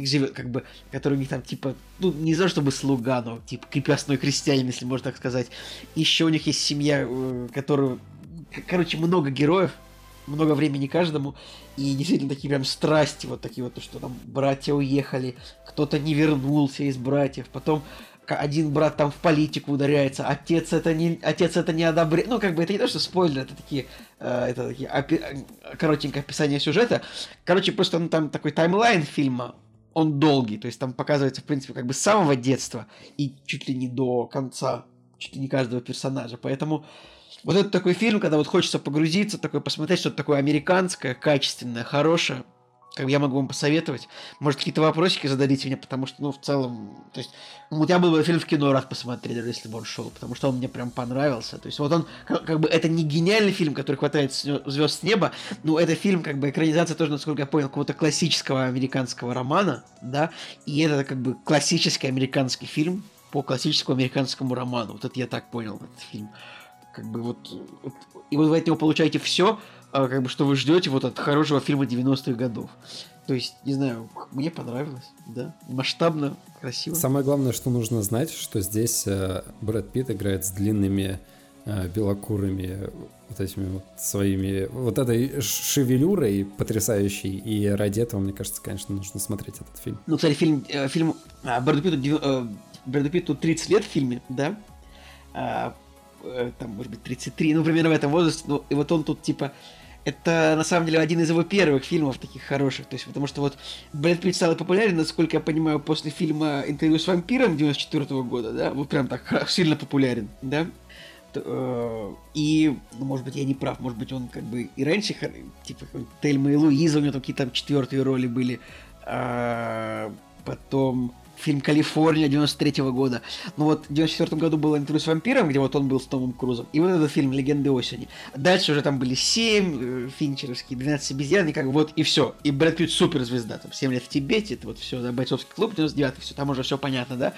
живет, как бы, который у них там, типа, ну, не знаю, чтобы слуга, но, типа, крепостной крестьянин, если можно можно так сказать. Еще у них есть семья, которую... Короче, много героев, много времени каждому, и действительно такие прям страсти, вот такие вот, что там братья уехали, кто-то не вернулся из братьев, потом один брат там в политику ударяется, отец это не, отец это не одобряет. Ну, как бы, это не то, что спойлер, это такие, э, это такие опи... коротенькое описание сюжета. Короче, просто, ну, там такой таймлайн фильма, он долгий, то есть там показывается, в принципе, как бы с самого детства и чуть ли не до конца, чуть ли не каждого персонажа, поэтому вот это такой фильм, когда вот хочется погрузиться, такой посмотреть что-то такое американское, качественное, хорошее, как бы я могу вам посоветовать, может, какие-то вопросики зададите мне, потому что, ну, в целом, то есть, вот я был бы фильм в кино рад посмотреть, даже если бы он шел, потому что он мне прям понравился, то есть, вот он, как бы, это не гениальный фильм, который хватает звезд с неба, но это фильм, как бы, экранизация тоже, насколько я понял, какого-то классического американского романа, да, и это, как бы, классический американский фильм по классическому американскому роману, вот это я так понял, этот фильм, как бы, вот, вот и вот вы от него получаете все, как бы, что вы ждете вот от хорошего фильма девяностых годов. То есть, не знаю, мне понравилось, да, масштабно, красиво. Самое главное, что нужно знать, что здесь э, Брэд Питт играет с длинными э, белокурыми вот этими вот своими, вот этой шевелюрой потрясающей, и ради этого, мне кажется, конечно, нужно смотреть этот фильм. Ну, кстати, фильм, э, фильм э, Брэду Питту, э, Брэду Питту тридцать лет в фильме, да, э, там, может быть, тридцать три, ну, примерно в этом возрасте, ну, и вот он тут, типа, Это, на самом деле, один из его первых фильмов таких хороших. То есть, потому что вот Брэд Питт стал популярен, насколько я понимаю, после фильма «Интервью с вампиром» девяносто четвёртого года, да? Вот прям так сильно популярен, да? И, ну, может быть, я не прав, может быть, он как бы и раньше, типа, Тельма и Луиза, у него какие-то там четвертые роли были. А потом фильм «Калифорния» девяносто третьего года. Ну вот, в девяносто четвёртом году было «Интервью с вампиром», где вот он был с Томом Крузом. И вот этот фильм «Легенды осени». Дальше уже там были «Семь», финчеровские, «двенадцать обезьян», и как вот, и все. И Брэд Питт суперзвезда, там, «Семь лет в Тибете», это вот все, да, «Бойцовский клуб», девяносто девятый, все, там уже все понятно, да?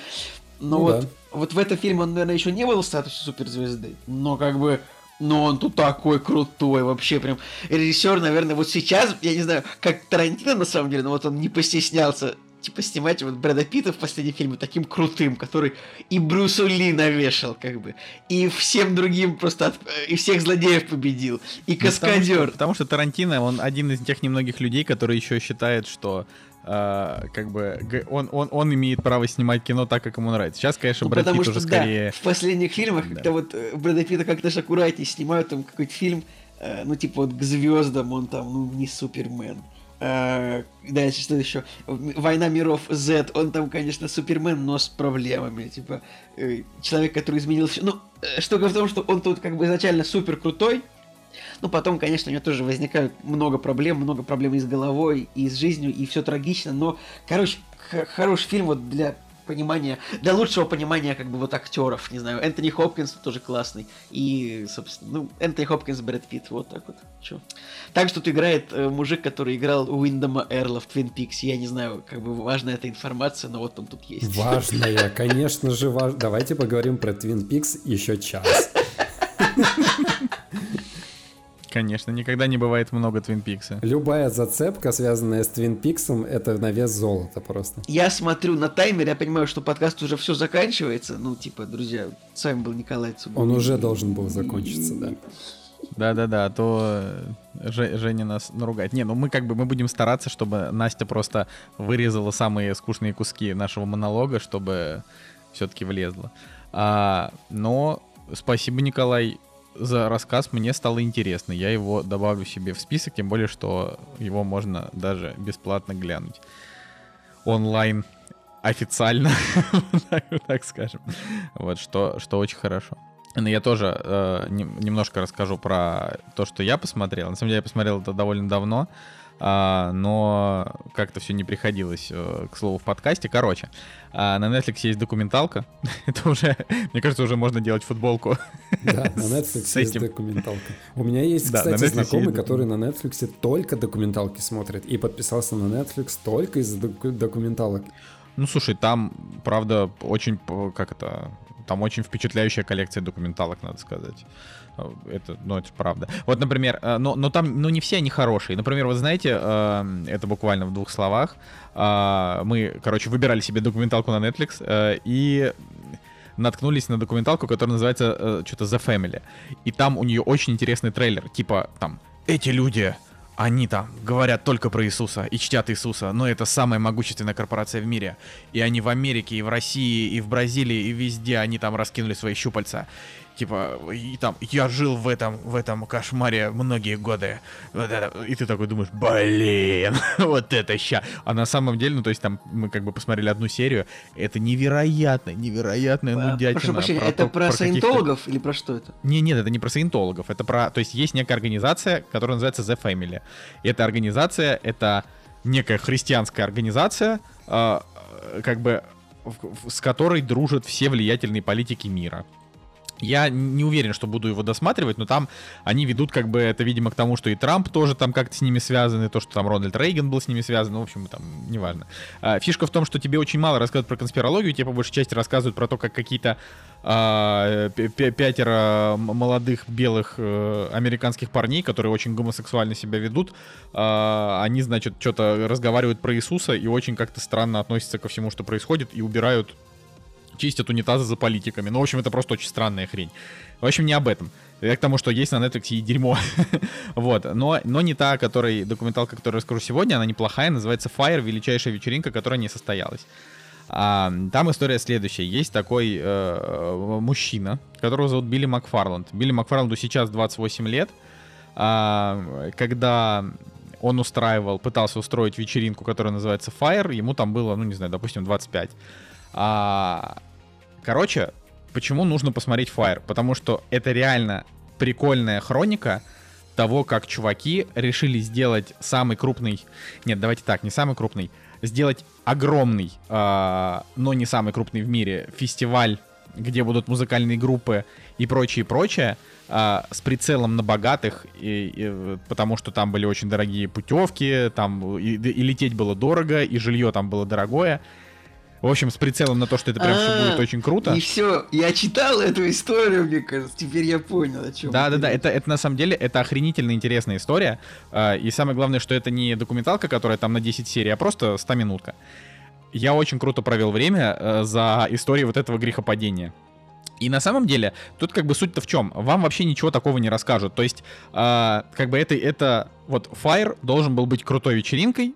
Но ну, вот, да. Вот в этом фильме он, наверное, еще не был в статусе суперзвезды, но как бы... Но он тут такой крутой, вообще прям режиссер, наверное, вот сейчас, я не знаю, как Тарантино на самом деле, но вот он не постеснялся, типа, снимать вот Брэда Питта в последнем фильме таким крутым, который и Брюсу Ли навешал, как бы, и всем другим просто, от... и всех злодеев победил, и Каскадер. Потому что, потому что Тарантино, он один из тех немногих людей, которые еще считает, что... Uh, как бы он, он, он имеет право снимать кино так, как ему нравится. Сейчас, конечно, ну, Брэд Питт уже, да, скорее... в последних фильмах, да, когда вот Брэда Питта как-то же аккуратнее снимают, там какой-то фильм, э, ну, типа вот «К звездам», он там, ну, не Супермен. Э, дальше что еще? «Война миров Z», он там, конечно, Супермен, но с проблемами. Типа э, человек, который изменился... Ну, э, штука в том, что он тут как бы изначально супер крутой, ну, потом, конечно, у него тоже возникают много проблем, много проблем и с головой, и с жизнью, и все трагично, но, короче, х- хороший фильм вот для понимания, для лучшего понимания, как бы, вот актеров, не знаю, Энтони Хопкинс тоже классный, и, собственно, ну, Энтони Хопкинс, Брэд Питт, вот так вот, чё. Так что тут играет э, мужик, который играл Уиндома Эрла в «Твин Пикс», я не знаю, как бы, важна эта информация, но вот он тут есть. Важная, конечно же, важная. Давайте поговорим про «Твин Пикс» еще час. Конечно, никогда не бывает много Твин Пикса. Любая зацепка, связанная с Твин Пиксом, это на вес золота просто. Я смотрю на таймер, я понимаю, что подкаст уже все заканчивается. Ну, типа, друзья, с вами был Николай Цыгулиев. Он уже должен был закончиться, да. Да-да-да, а то Женя нас наругает. Не, ну мы как бы мы будем стараться, чтобы Настя просто вырезала самые скучные куски нашего монолога, чтобы все-таки влезла. А, но спасибо, Николай, за рассказ, мне стало интересно. Я его добавлю себе в список, тем более, что его можно даже бесплатно глянуть. Онлайн официально, так скажем. Вот, что очень хорошо. Но я тоже немножко расскажу про то, что я посмотрел. На самом деле, я посмотрел это довольно давно, но как-то все не приходилось, к слову, в подкасте. Короче, на Netflix есть документалка. Это уже, мне кажется, уже можно делать футболку. Да, на Netflix есть документалка. У меня есть, да, кстати, знакомый, который на Netflix только документалки смотрит и подписался на Netflix только из-за документалок. Ну, слушай, там, правда, очень, как это, там очень впечатляющая коллекция документалок, надо сказать. Это, ну, это правда. Вот, например, но, но там, ну, не все они хорошие. Например, вот знаете, это буквально в двух словах. Мы, короче, выбирали себе документалку на Netflix и наткнулись на документалку, которая называется что-то The Family. И там у нее очень интересный трейлер. Типа там «Эти люди, они там говорят только про Иисуса и чтят Иисуса, но это самая могущественная корпорация в мире. И они в Америке, и в России, и в Бразилии, и везде они там раскинули свои щупальца». Типа, и там, я жил в этом, в этом кошмаре многие годы. Вот это. И ты такой думаешь, блин, вот это ща. А на самом деле, ну, то есть там мы как бы посмотрели одну серию. Это невероятно, невероятная нудятина. Прошу прощения, про, это про, про саентологов каких-то... или про что это? Не, нет, это не про саентологов. Это про, то есть есть некая организация, которая называется The Family. И эта организация, это некая христианская организация, э, как бы, в, в, с которой дружат все влиятельные политики мира. Я не уверен, что буду его досматривать, но там они ведут, как бы, это, видимо, к тому, что и Трамп тоже там как-то с ними связан, и то, что там Рональд Рейган был с ними связан, ну, в общем, там, неважно. Фишка в том, что тебе очень мало рассказывают про конспирологию, тебе по большей части рассказывают про то, как какие-то э, пятеро молодых белых э, американских парней, которые очень гомосексуально себя ведут, э, они, значит, что-то разговаривают про Иисуса и очень как-то странно относятся ко всему, что происходит, и убирают... чистят унитазы за политиками. Ну, в общем, это просто очень странная хрень. В общем, не об этом. Я к тому, что есть на Netflix и дерьмо. Вот. Но, но не та, которой документалка, которую расскажу сегодня, она неплохая, называется Fire, величайшая вечеринка, которая не состоялась. А, там история следующая. Есть такой э, мужчина, которого зовут Билли Макфарланд. Билли Макфарланду сейчас двадцать восемь лет. когда он устраивал, пытался устроить вечеринку, которая называется Fire, ему там было, ну не знаю, допустим, двадцать пять. Короче, почему нужно посмотреть Fire? Потому что это реально прикольная хроника того, как чуваки решили сделать самый крупный... Нет, давайте так, не самый крупный. Сделать огромный, э, но не самый крупный в мире фестиваль, где будут музыкальные группы и прочее, прочее, э, с прицелом на богатых, и, и, потому что там были очень дорогие путевки, там и, и лететь было дорого, и жилье там было дорогое. В общем, с прицелом на то, что это прям все будет очень круто. И все, я читал эту историю, мне кажется, теперь я понял, о чем. Да, да, да, это, это на самом деле, это охренительно интересная история. И самое главное, что это не документалка, которая там на десять серий, а просто сто минутка. Я очень круто провел время за историей вот этого грехопадения. И на самом деле, тут как бы суть-то в чем? Вам вообще ничего такого не расскажут. То есть, как бы это, это вот Fire должен был быть крутой вечеринкой,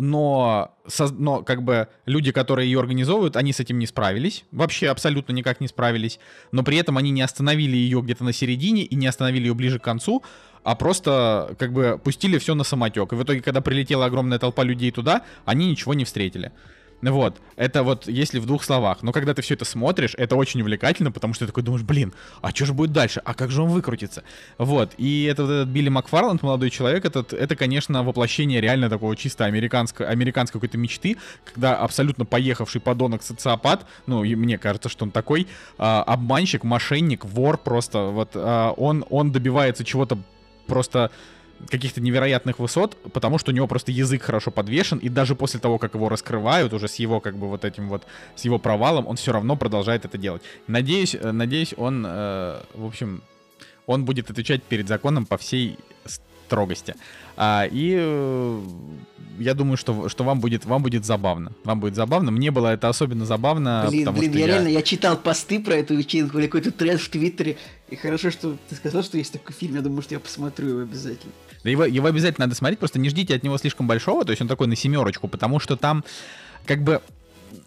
Но, но как бы люди, которые ее организовывают, они с этим не справились. Вообще абсолютно никак не справились. Но при этом они не остановили ее где-то на середине и не остановили ее ближе к концу, а просто как бы пустили все на самотек. И в итоге, когда прилетела огромная толпа людей туда, они ничего не встретили. Вот, это вот если в двух словах. Но когда ты все это смотришь, это очень увлекательно, потому что ты такой думаешь, блин, а что же будет дальше? А как же он выкрутится? Вот, и этот, этот Билли Макфарланд, молодой человек, этот, это, конечно, воплощение реально такого чисто американской, американской какой-то мечты, когда абсолютно поехавший подонок-социопат, ну, и мне кажется, что он такой, а, обманщик, мошенник, вор просто, вот, а, он, он добивается чего-то просто... каких-то невероятных высот, потому что у него просто язык хорошо подвешен, и даже после того, как его раскрывают, уже с его как бы вот этим вот, с его провалом, он все равно продолжает это делать. Надеюсь, надеюсь, он, э, в общем, он будет отвечать перед законом по всей строгости. А, и э, я думаю, что, что вам, будет, вам будет забавно. Вам будет забавно. Мне было это особенно забавно. Блин, потому блин, что я, я реально я читал посты про эту вечеринку или какой-то тренд в Твиттере. И хорошо, что ты сказал, что есть такой фильм. Я думаю, что я посмотрю его обязательно. Да его, его обязательно надо смотреть, просто не ждите от него слишком большого, то есть он такой на семерочку, потому что там как бы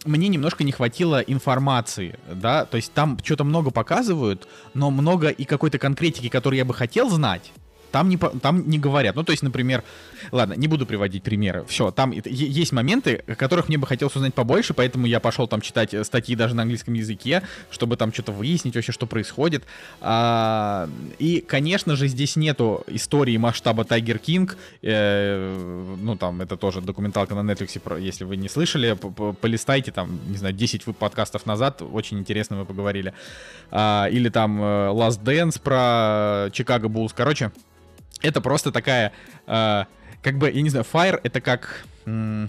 мне немножко не хватило информации, да, то есть там что-то много показывают, но много и какой-то конкретики, которую я бы хотел знать, там не, там не говорят. Ну, то есть, например, ладно, не буду приводить примеры, все, там это, есть моменты, о которых мне бы хотелось узнать побольше, поэтому я пошел там читать статьи даже на английском языке, чтобы там что-то выяснить вообще, что происходит. А, и, конечно же, здесь нету истории масштаба Tiger King, э, ну, там, это тоже документалка на Netflix, если вы не слышали, полистайте, там, не знаю, десять подкастов назад, очень интересно мы поговорили. А, или там Last Dance про Chicago Bulls, короче. Это просто такая, э, как бы, я не знаю, Fire — это как э,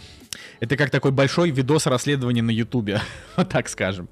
это как такой большой видос расследования на Ютубе, вот так скажем.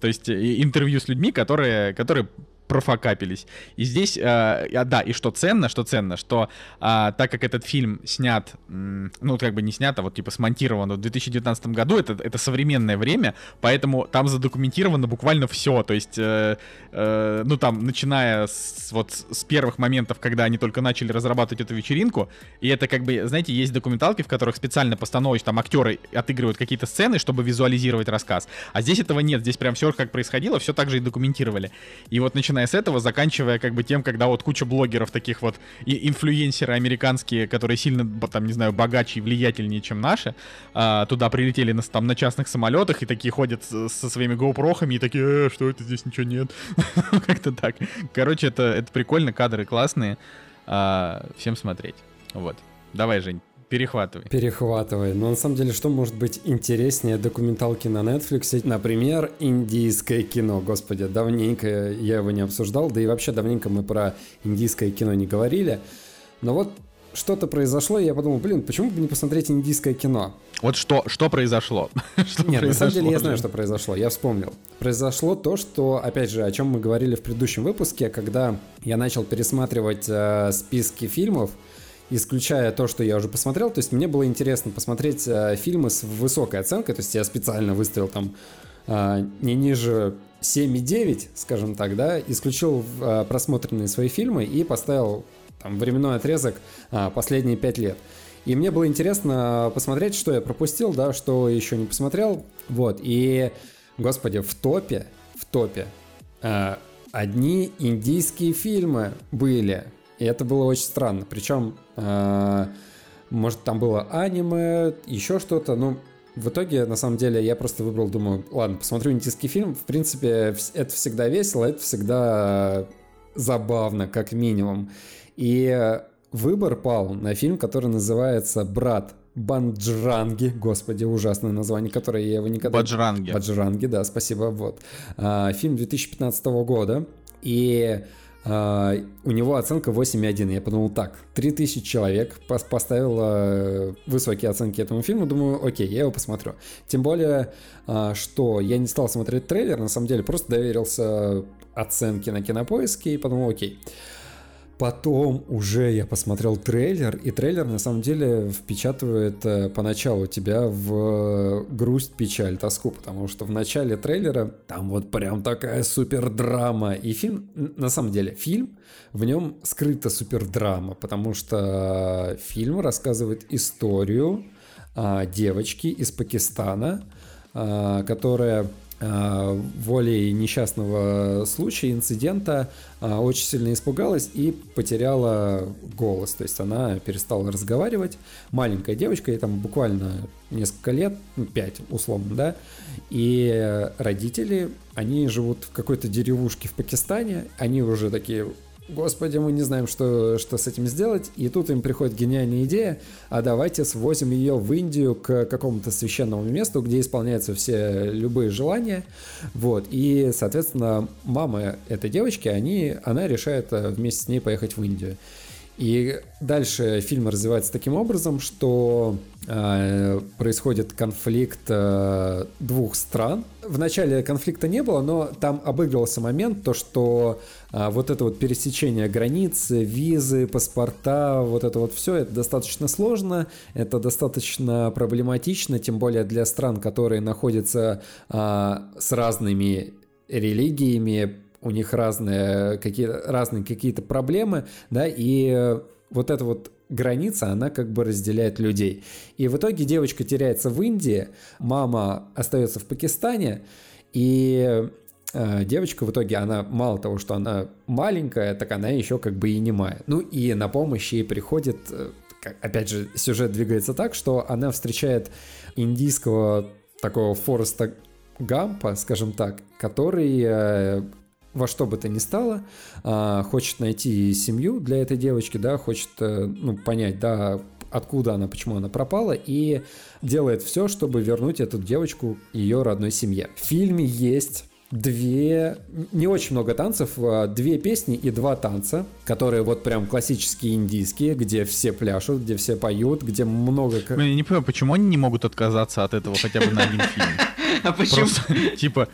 То есть интервью с людьми, которые, которые профокапились. И здесь, э, да, и что ценно, что ценно, что э, так как этот фильм снят, э, ну, как бы не снят, а вот типа смонтирован в две тысячи девятнадцатом году, это, это современное время, поэтому там задокументировано буквально все, то есть, э, э, ну, там, начиная с, вот с первых моментов, когда они только начали разрабатывать эту вечеринку, и это как бы, знаете, есть документалки, в которых специально постановочно там актеры отыгрывают какие-то сцены, чтобы визуализировать рассказ, а здесь этого нет, здесь прям все как происходило, все так же и документировали. И вот начиная с этого, заканчивая как бы тем, когда вот куча блогеров таких вот, и инфлюенсеры американские, которые сильно, там, не знаю, богаче и влиятельнее, чем наши, туда прилетели на, там, на частных самолетах и такие ходят со своими GoPro-хами и такие, э, что это, здесь ничего нет. Как-то так. Короче, это, это прикольно, кадры классные. Всем смотреть. Вот. Давай, Жень. Перехватывай. Перехватывай. Но на самом деле, что может быть интереснее документалки на Netflix? Например, индийское кино. Господи, давненько я его не обсуждал. Да и вообще давненько мы про индийское кино не говорили. Но вот что-то произошло, и я подумал, блин, почему бы не посмотреть индийское кино? Вот что, что произошло? Что Нет, произошло? На самом деле я знаю, что произошло. Я вспомнил. Произошло то, что, опять же, о чем мы говорили в предыдущем выпуске, когда я начал пересматривать э, списки фильмов, исключая то, что я уже посмотрел. То есть мне было интересно посмотреть э, фильмы с высокой оценкой. То есть я специально выставил там э, не ниже семь и девять, скажем так, да. Исключил э, просмотренные свои фильмы и поставил там временной отрезок э, последние пять лет. И мне было интересно посмотреть, что я пропустил, да, что еще не посмотрел. Вот, и, господи, в топе, в топе э, одни индийские фильмы были. И это было очень странно. Причем, э, может, там было аниме, еще что-то. Ну, в итоге, на самом деле, я просто выбрал, думаю, ладно, посмотрю индийский фильм. В принципе, это всегда весело, это всегда забавно, как минимум. И выбор пал на фильм, который называется «Брат Банджаранги». Господи, ужасное название, которое я его никогда... Баджаранги. Баджаранги, да, спасибо. Вот. Фильм две тысячи пятнадцатого года. И... Uh, у него оценка восемь целых одна десятая. Я подумал, так, три тысячи человек пос- поставило высокие оценки этому фильму. Думаю, окей, я его посмотрю. Тем более, uh, что я не стал смотреть трейлер, на самом деле, просто доверился оценке на Кинопоиске и подумал, окей. Потом уже я посмотрел трейлер, и трейлер на самом деле впечатывает э, поначалу тебя в э, грусть, печаль, тоску, потому что в начале трейлера там вот прям такая супердрама, и фильм, на самом деле фильм, в нем скрыта супердрама, потому что фильм рассказывает историю э, девочки из Пакистана, э, которая... волей несчастного случая, инцидента, очень сильно испугалась и потеряла голос. То есть она перестала разговаривать. Маленькая девочка, ей там буквально несколько лет, пять условно, да. И родители, они живут в какой-то деревушке в Пакистане. Они уже такие... Господи, мы не знаем, что, что с этим сделать. И тут им приходит гениальная идея: а давайте свозим ее в Индию к какому-то священному месту, где исполняются все любые желания. Вот. И, соответственно, мама этой девочки, они, она решает вместе с ней поехать в Индию. И дальше фильм развивается таким образом, что э, происходит конфликт э, двух стран. В начале конфликта не было, но там обыгрывался момент, то, что э, вот это вот пересечение границ, визы, паспорта, вот это вот все, это достаточно сложно, это достаточно проблематично, тем более для стран, которые находятся э, с разными религиями, у них разные какие-то, разные какие-то проблемы, да, и вот эта вот граница, она как бы разделяет людей. И в итоге девочка теряется в Индии, мама остается в Пакистане, и э, девочка в итоге, она мало того, что она маленькая, так она еще как бы и немая. Ну и на помощь ей приходит, опять же, сюжет двигается так, что она встречает индийского такого Фореста Гампа, скажем так, который... Э, во что бы то ни стало, хочет найти семью для этой девочки, да, хочет, ну, понять, да, откуда она, почему она пропала, и делает все, чтобы вернуть эту девочку ее родной семье. В фильме есть две, не очень много танцев, две песни и два танца, которые вот прям классические индийские, где все пляшут, где все поют, где много... Я не понимаю, почему они не могут отказаться от этого хотя бы на один фильм? А почему? Типа...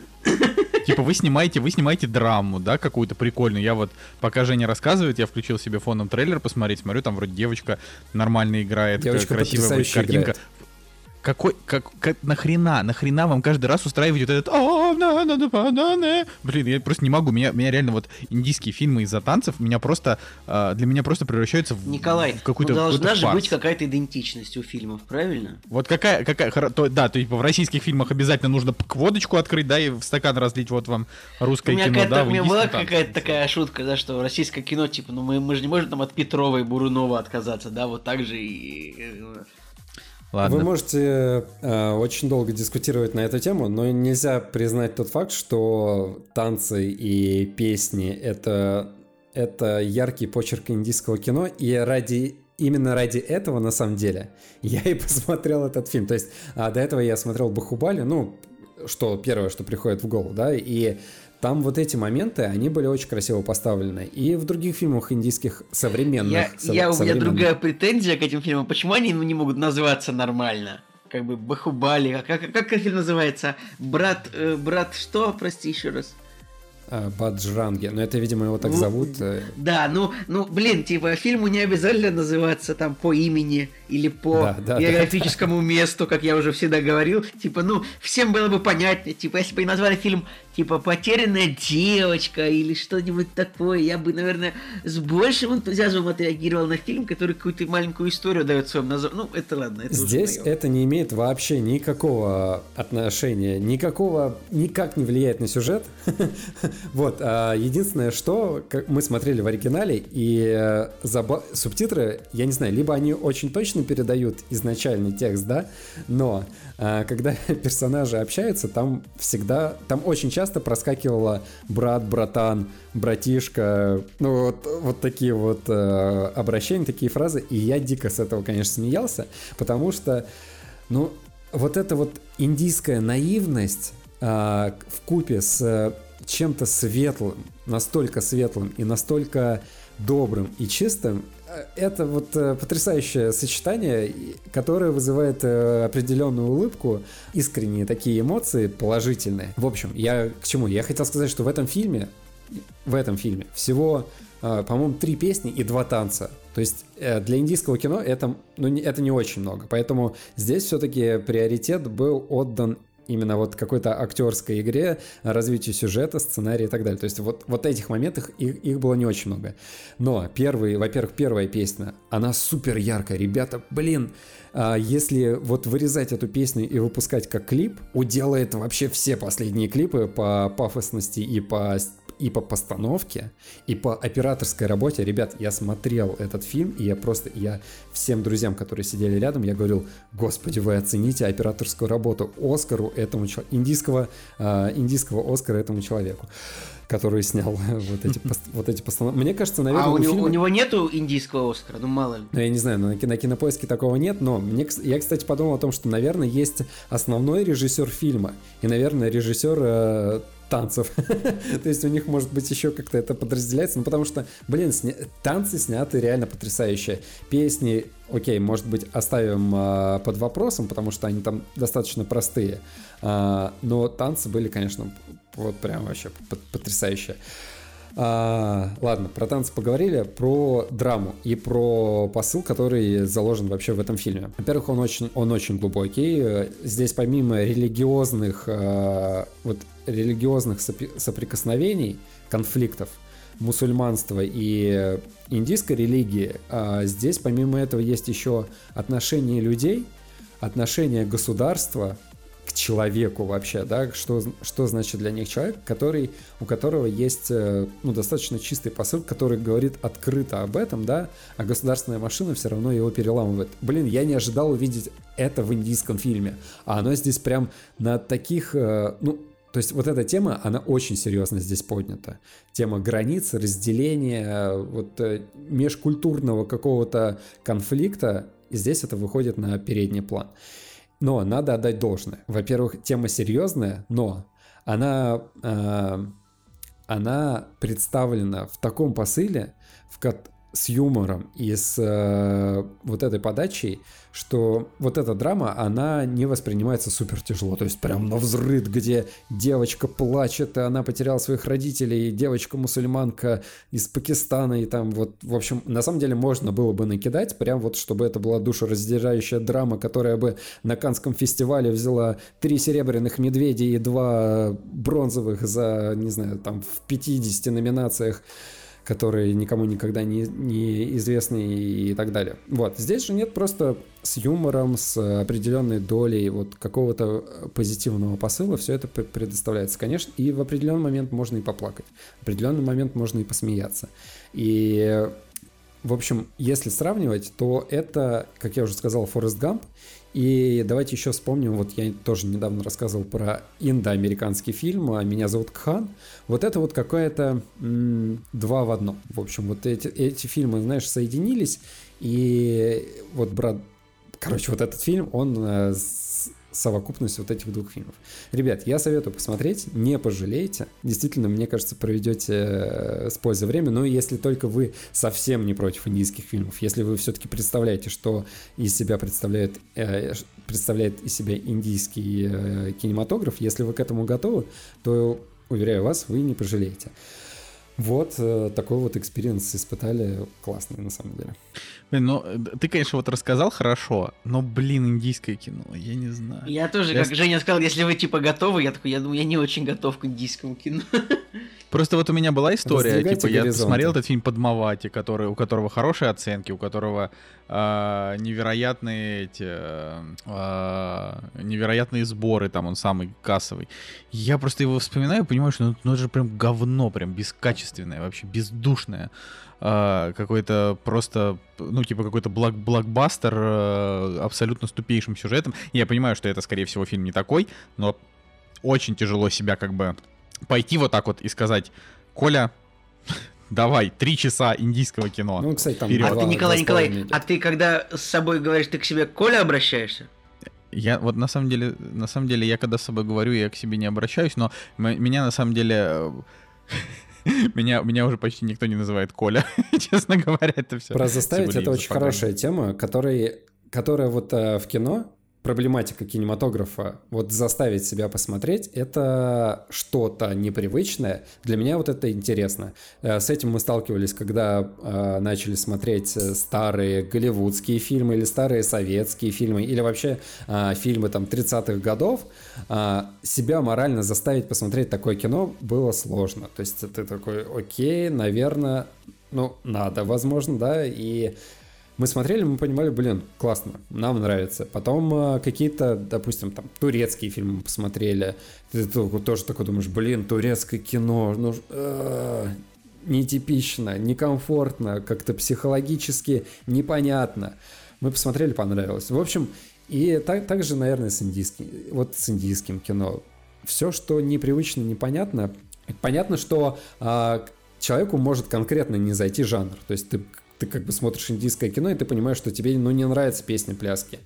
Типа вы снимаете, вы снимаете драму, да, какую-то прикольную. Я вот, пока Женя рассказывает, я включил себе фоном трейлер посмотреть, смотрю, там вроде девочка нормально играет, девочка красивая картинка. Играет. Какой, как, как, нахрена, нахрена вам каждый раз устраивать вот этот... Блин, я просто не могу, меня, меня реально вот индийские фильмы из-за танцев, меня просто, для меня просто превращаются в, Николай, в какую-то... Николай, ну должна же быть какая-то идентичность у фильмов, правильно? Вот какая, какая, то, да, то есть в российских фильмах обязательно нужно водочку открыть, да, и в стакан разлить, вот вам русское кино, да, в индийском танце. У меня была какая-то такая шутка, да, что российское кино, типа, ну мы, мы же не можем там от Петрова и Бурунова отказаться, да, вот так же и... Ладно. Вы можете э, очень долго дискутировать на эту тему, но нельзя признать тот факт, что танцы и песни это, это яркий почерк индийского кино, и ради, именно ради этого, на самом деле, я и посмотрел этот фильм. То есть а, до этого я смотрел «Бахубали», ну, что первое, что приходит в голову, да, и там вот эти моменты, они были очень красиво поставлены. И в других фильмах индийских современных... Я, со- я, современных. У меня другая претензия к этим фильмам. Почему они не могут называться нормально? Как бы «Бахубали». Как, как фильм называется? «Брат...» э, брат что? Прости еще раз. Баджранги. Ну, это, видимо, его так ну, зовут. Да, ну, ну, блин, типа, фильму не обязательно называться там по имени или по да, да, географическому да, месту, как я уже всегда говорил. Типа, ну, всем было бы понятно. Типа, если бы и назвали фильм типа «Потерянная девочка» или что-нибудь такое, я бы, наверное, с большим энтузиазмом отреагировал на фильм, который какую-то маленькую историю дает в своем названии. Ну, это ладно. Это Здесь уже это не имеет вообще никакого отношения, никакого, никак не влияет на сюжет. Вот. Единственное, что мы смотрели в оригинале, и субтитры, я не знаю, либо они очень точно передают изначальный текст, да, но когда персонажи общаются, там всегда, там очень часто проскакивало брат, братан, братишка, ну вот, вот такие вот э, обращения, такие фразы, и я дико с этого, конечно, смеялся, потому что, ну, вот эта вот индийская наивность э, вкупе с э, чем-то светлым, настолько светлым и настолько добрым и чистым, это вот потрясающее сочетание, которое вызывает определенную улыбку, искренние такие эмоции, положительные. В общем, я к чему? Я хотел сказать, что в этом фильме, в этом фильме всего, по-моему, три песни и два танца. То есть для индийского кино это, ну, это не очень много. Поэтому здесь все-таки приоритет был отдан именно вот какой-то актерской игре, развитию сюжета, сценария и так далее. То есть вот, вот этих моментах их, их было не очень много. Но первый, во-первых, первая песня, она супер яркая. Ребята, блин, если вот вырезать эту песню и выпускать как клип, уделает вообще все последние клипы по пафосности и по, и по постановке, и по операторской работе. Ребят, я смотрел этот фильм, и я просто, я всем друзьям, которые сидели рядом, я говорил: господи, вы оцените операторскую работу, Оскару этому человеку, индийского, э, индийского Оскара этому человеку, который снял вот эти, вот эти постановки. Мне кажется, наверное, а у, у, него, фильма... у него нету индийского Оскара? Ну, мало ли. Ну, я не знаю, на, на Кинопоиске такого нет, но мне, я, кстати, подумал о том, что, наверное, есть основной режиссер фильма, и, наверное, режиссер э, танцев. То есть у них, может быть, еще как-то это подразделяется, ну, потому что, блин, сня... танцы сняты реально потрясающе. Песни, окей, может быть, оставим э, под вопросом, потому что они там достаточно простые, э, но танцы были, конечно, вот прям вообще потрясающе. А, ладно, про танцы поговорили, про драму и про посыл, который заложен вообще в этом фильме. Во-первых, он очень, он очень глубокий. Здесь помимо религиозных, вот, религиозных соприкосновений, конфликтов мусульманства и индийской религии, здесь помимо этого есть еще отношение людей, отношение государства к человеку вообще, да, что, что значит для них человек, который, у которого есть, ну, достаточно чистый посыл, который говорит открыто об этом, да, а государственная машина все равно его переламывает. Блин, я не ожидал увидеть это в индийском фильме, а оно здесь прям на таких, ну, то есть вот эта тема, она очень серьезно здесь поднята. Тема границ, разделения, вот межкультурного какого-то конфликта, и здесь это выходит на передний план. Но надо отдать должное. Во-первых, тема серьезная, но она, э, она представлена в таком посыле, в ко- с юмором и с э, вот этой подачей, что вот эта драма, она не воспринимается супер тяжело. То есть прям на взрыв, где девочка плачет, и она потеряла своих родителей, девочка-мусульманка из Пакистана, и там вот, в общем, на самом деле можно было бы накидать, прям вот, чтобы это была душераздирающая драма, которая бы на Каннском фестивале взяла три серебряных медведя и два бронзовых за, не знаю, там в пятидесяти номинациях, которые никому никогда не, не известны, и, и так далее. Вот. Здесь же нет, просто с юмором, с определенной долей вот какого-то позитивного посыла все это предоставляется, конечно, и в определенный момент можно и поплакать, в определенный момент можно и посмеяться. И, в общем, если сравнивать, то это, как я уже сказал, Форрест Гамп. И давайте еще вспомним, вот я тоже недавно рассказывал про индоамериканский фильм «Меня зовут Кхан». Вот это вот какая-то м- два в одном. В общем, вот эти, эти фильмы, знаешь, соединились, и вот, брат, короче, вот этот фильм, он э, совокупность вот этих двух фильмов. Ребят, я советую посмотреть, не пожалеете. Действительно, мне кажется, проведете с пользой время. Но если только вы совсем не против индийских фильмов, если вы все-таки представляете, что из себя представляет, э, представляет из себя индийский э, кинематограф, если вы к этому готовы, то, уверяю вас, вы не пожалеете. Вот такой вот экспириенс испытали, классный на самом деле. Блин, ну ты, конечно, вот рассказал хорошо, но, блин, индийское кино, я не знаю. Я тоже, я... как Женя сказал, если вы типа готовы, я такой, я думаю, я не очень готов к индийскому кино. Просто вот у меня была история, типа я горизонты. Смотрел этот фильм «Падмавати», который, у которого хорошие оценки, у которого э, невероятные эти э, невероятные сборы, там он самый кассовый. Я просто его вспоминаю и понимаю, что ну, ну, это же прям говно, прям бескачественное, вообще бездушное. Э, какой-то просто, ну типа какой-то блок- блокбастер э, абсолютно с тупейшим сюжетом. Я понимаю, что это, скорее всего, фильм не такой, но очень тяжело себя как бы... Пойти вот так вот и сказать: «Коля, давай, три часа индийского кино». Ну, кстати, там вперед. А ты, Николай, Николай, а ты когда с собой говоришь, ты к себе Коля обращаешься? Я вот на самом деле, на самом деле, я когда с собой говорю, я к себе не обращаюсь, но м- меня на самом деле... Меня, меня уже почти никто не называет Коля, честно говоря, это все. Про заставить — это очень хорошая тема, которая вот в кино... Проблематика кинематографа, вот заставить себя посмотреть, это что-то непривычное. Для меня вот это интересно. С этим мы сталкивались, когда э, начали смотреть старые голливудские фильмы или старые советские фильмы, или вообще э, фильмы там тридцатых годов. Э, себя морально заставить посмотреть такое кино было сложно. То есть ты такой, окей, наверное, ну, надо, возможно, да, и... Мы смотрели, мы понимали, блин, классно, нам нравится. Потом э, какие-то, допустим, там, турецкие фильмы посмотрели. Ты тоже такой думаешь, блин, турецкое кино, ну, э, нетипично, некомфортно, как-то психологически непонятно. Мы посмотрели, понравилось. В общем, и так, так же, наверное, с индийским, вот с индийским кино. Все, что непривычно, непонятно. Понятно, что э, человеку может конкретно не зайти жанр. То есть ты... Ты как бы смотришь индийское кино, и ты понимаешь, что тебе ну, не нравятся песни-пляски.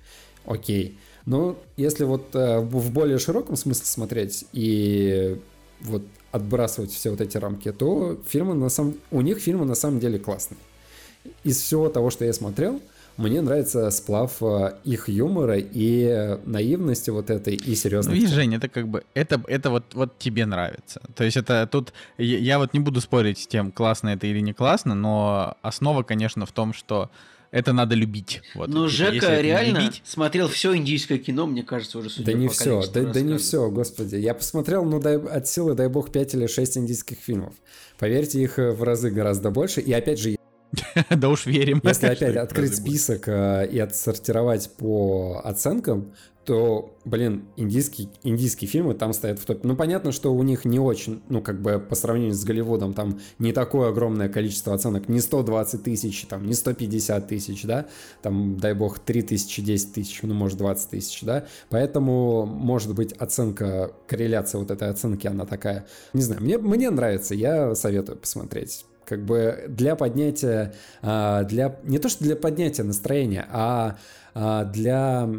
Окей. Но если вот э, в более широком смысле смотреть и вот отбрасывать все вот эти рамки, то фильмы на самом... у них фильмы на самом деле классные. Из всего того, что я смотрел, мне нравится сплав их юмора и наивности вот этой, и серьезности. Ну, видишь, Жень, это как бы, это, это вот, вот тебе нравится. То есть это тут, я, я вот не буду спорить с тем, классно это или не классно, но основа, конечно, в том, что это надо любить. Вот. Ну, Жека реально любить... смотрел все индийское кино, мне кажется, уже судя да по не количеству все, да, да не все, господи. Я посмотрел, ну, дай, от силы, дай бог, пять или шесть индийских фильмов. Поверьте, их в разы гораздо больше, и опять же... Да уж верим. Если опять открыть список э, и отсортировать по оценкам, то, блин, индийские, индийские фильмы там стоят в топе. Ну, понятно, что у них не очень, ну, как бы по сравнению с Голливудом, там не такое огромное количество оценок, не сто двадцать тысяч, там, не сто пятьдесят тысяч, да, там, дай бог, три тысячи, десять тысяч, ну, может, двадцать тысяч, да, поэтому, может быть, оценка, корреляция вот этой оценки, она такая, не знаю, мне, мне нравится, я советую посмотреть. Как бы для поднятия, для, не то что для поднятия настроения, а для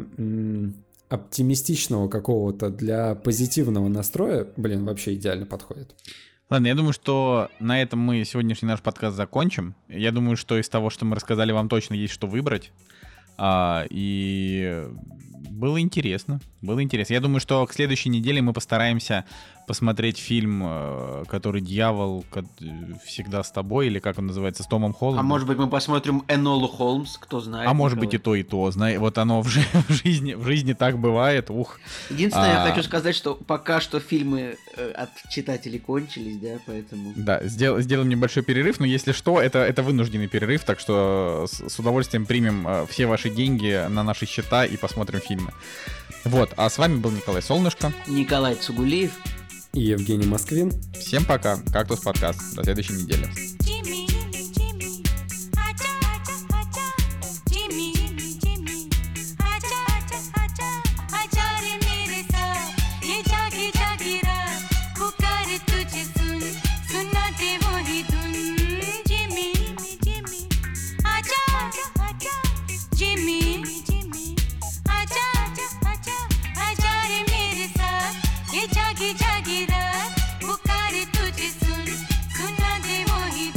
оптимистичного какого-то, для позитивного настроя, блин, вообще идеально подходит. Ладно, я думаю, что на этом мы сегодняшний наш подкаст закончим. Я думаю, что из того, что мы рассказали, вам точно есть что выбрать. И... Было интересно, было интересно. Я думаю, что к следующей неделе мы постараемся посмотреть фильм, который «Дьявол всегда с тобой», или как он называется, с Томом Холландом. А может быть, мы посмотрим «Энолу Холмс», кто знает. А может быть, и то, и то. Знаю, вот оно в, жи- в, жизни, в жизни так бывает, ух. Единственное, а... я хочу сказать, что пока что фильмы от читателей кончились, да, поэтому... Да, сдел- сделаем небольшой перерыв, но если что, это, это вынужденный перерыв, так что с, с удовольствием примем все ваши деньги на наши счета и посмотрим фильм. Вот, а с вами был Николай Солнышко, Николай Цыгулиев и Евгений Москвин. Всем пока, Кактус подкаст, до следующей недели. जागीरा पुकारे तुझे सुन सुना दे मोहित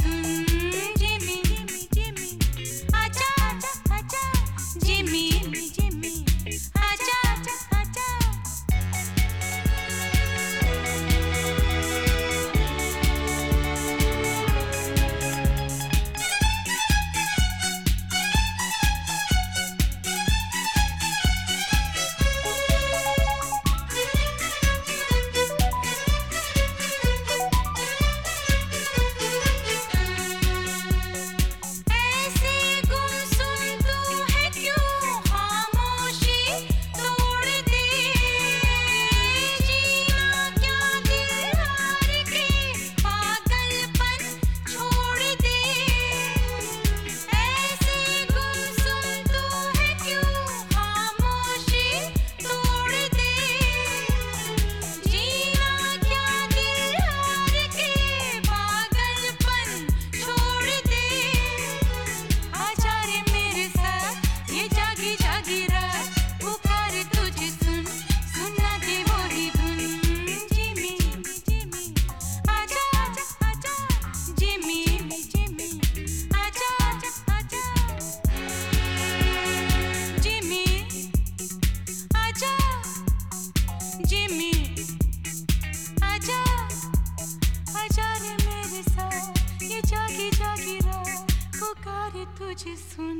तुझे सुन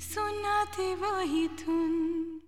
सुनाते वही धुन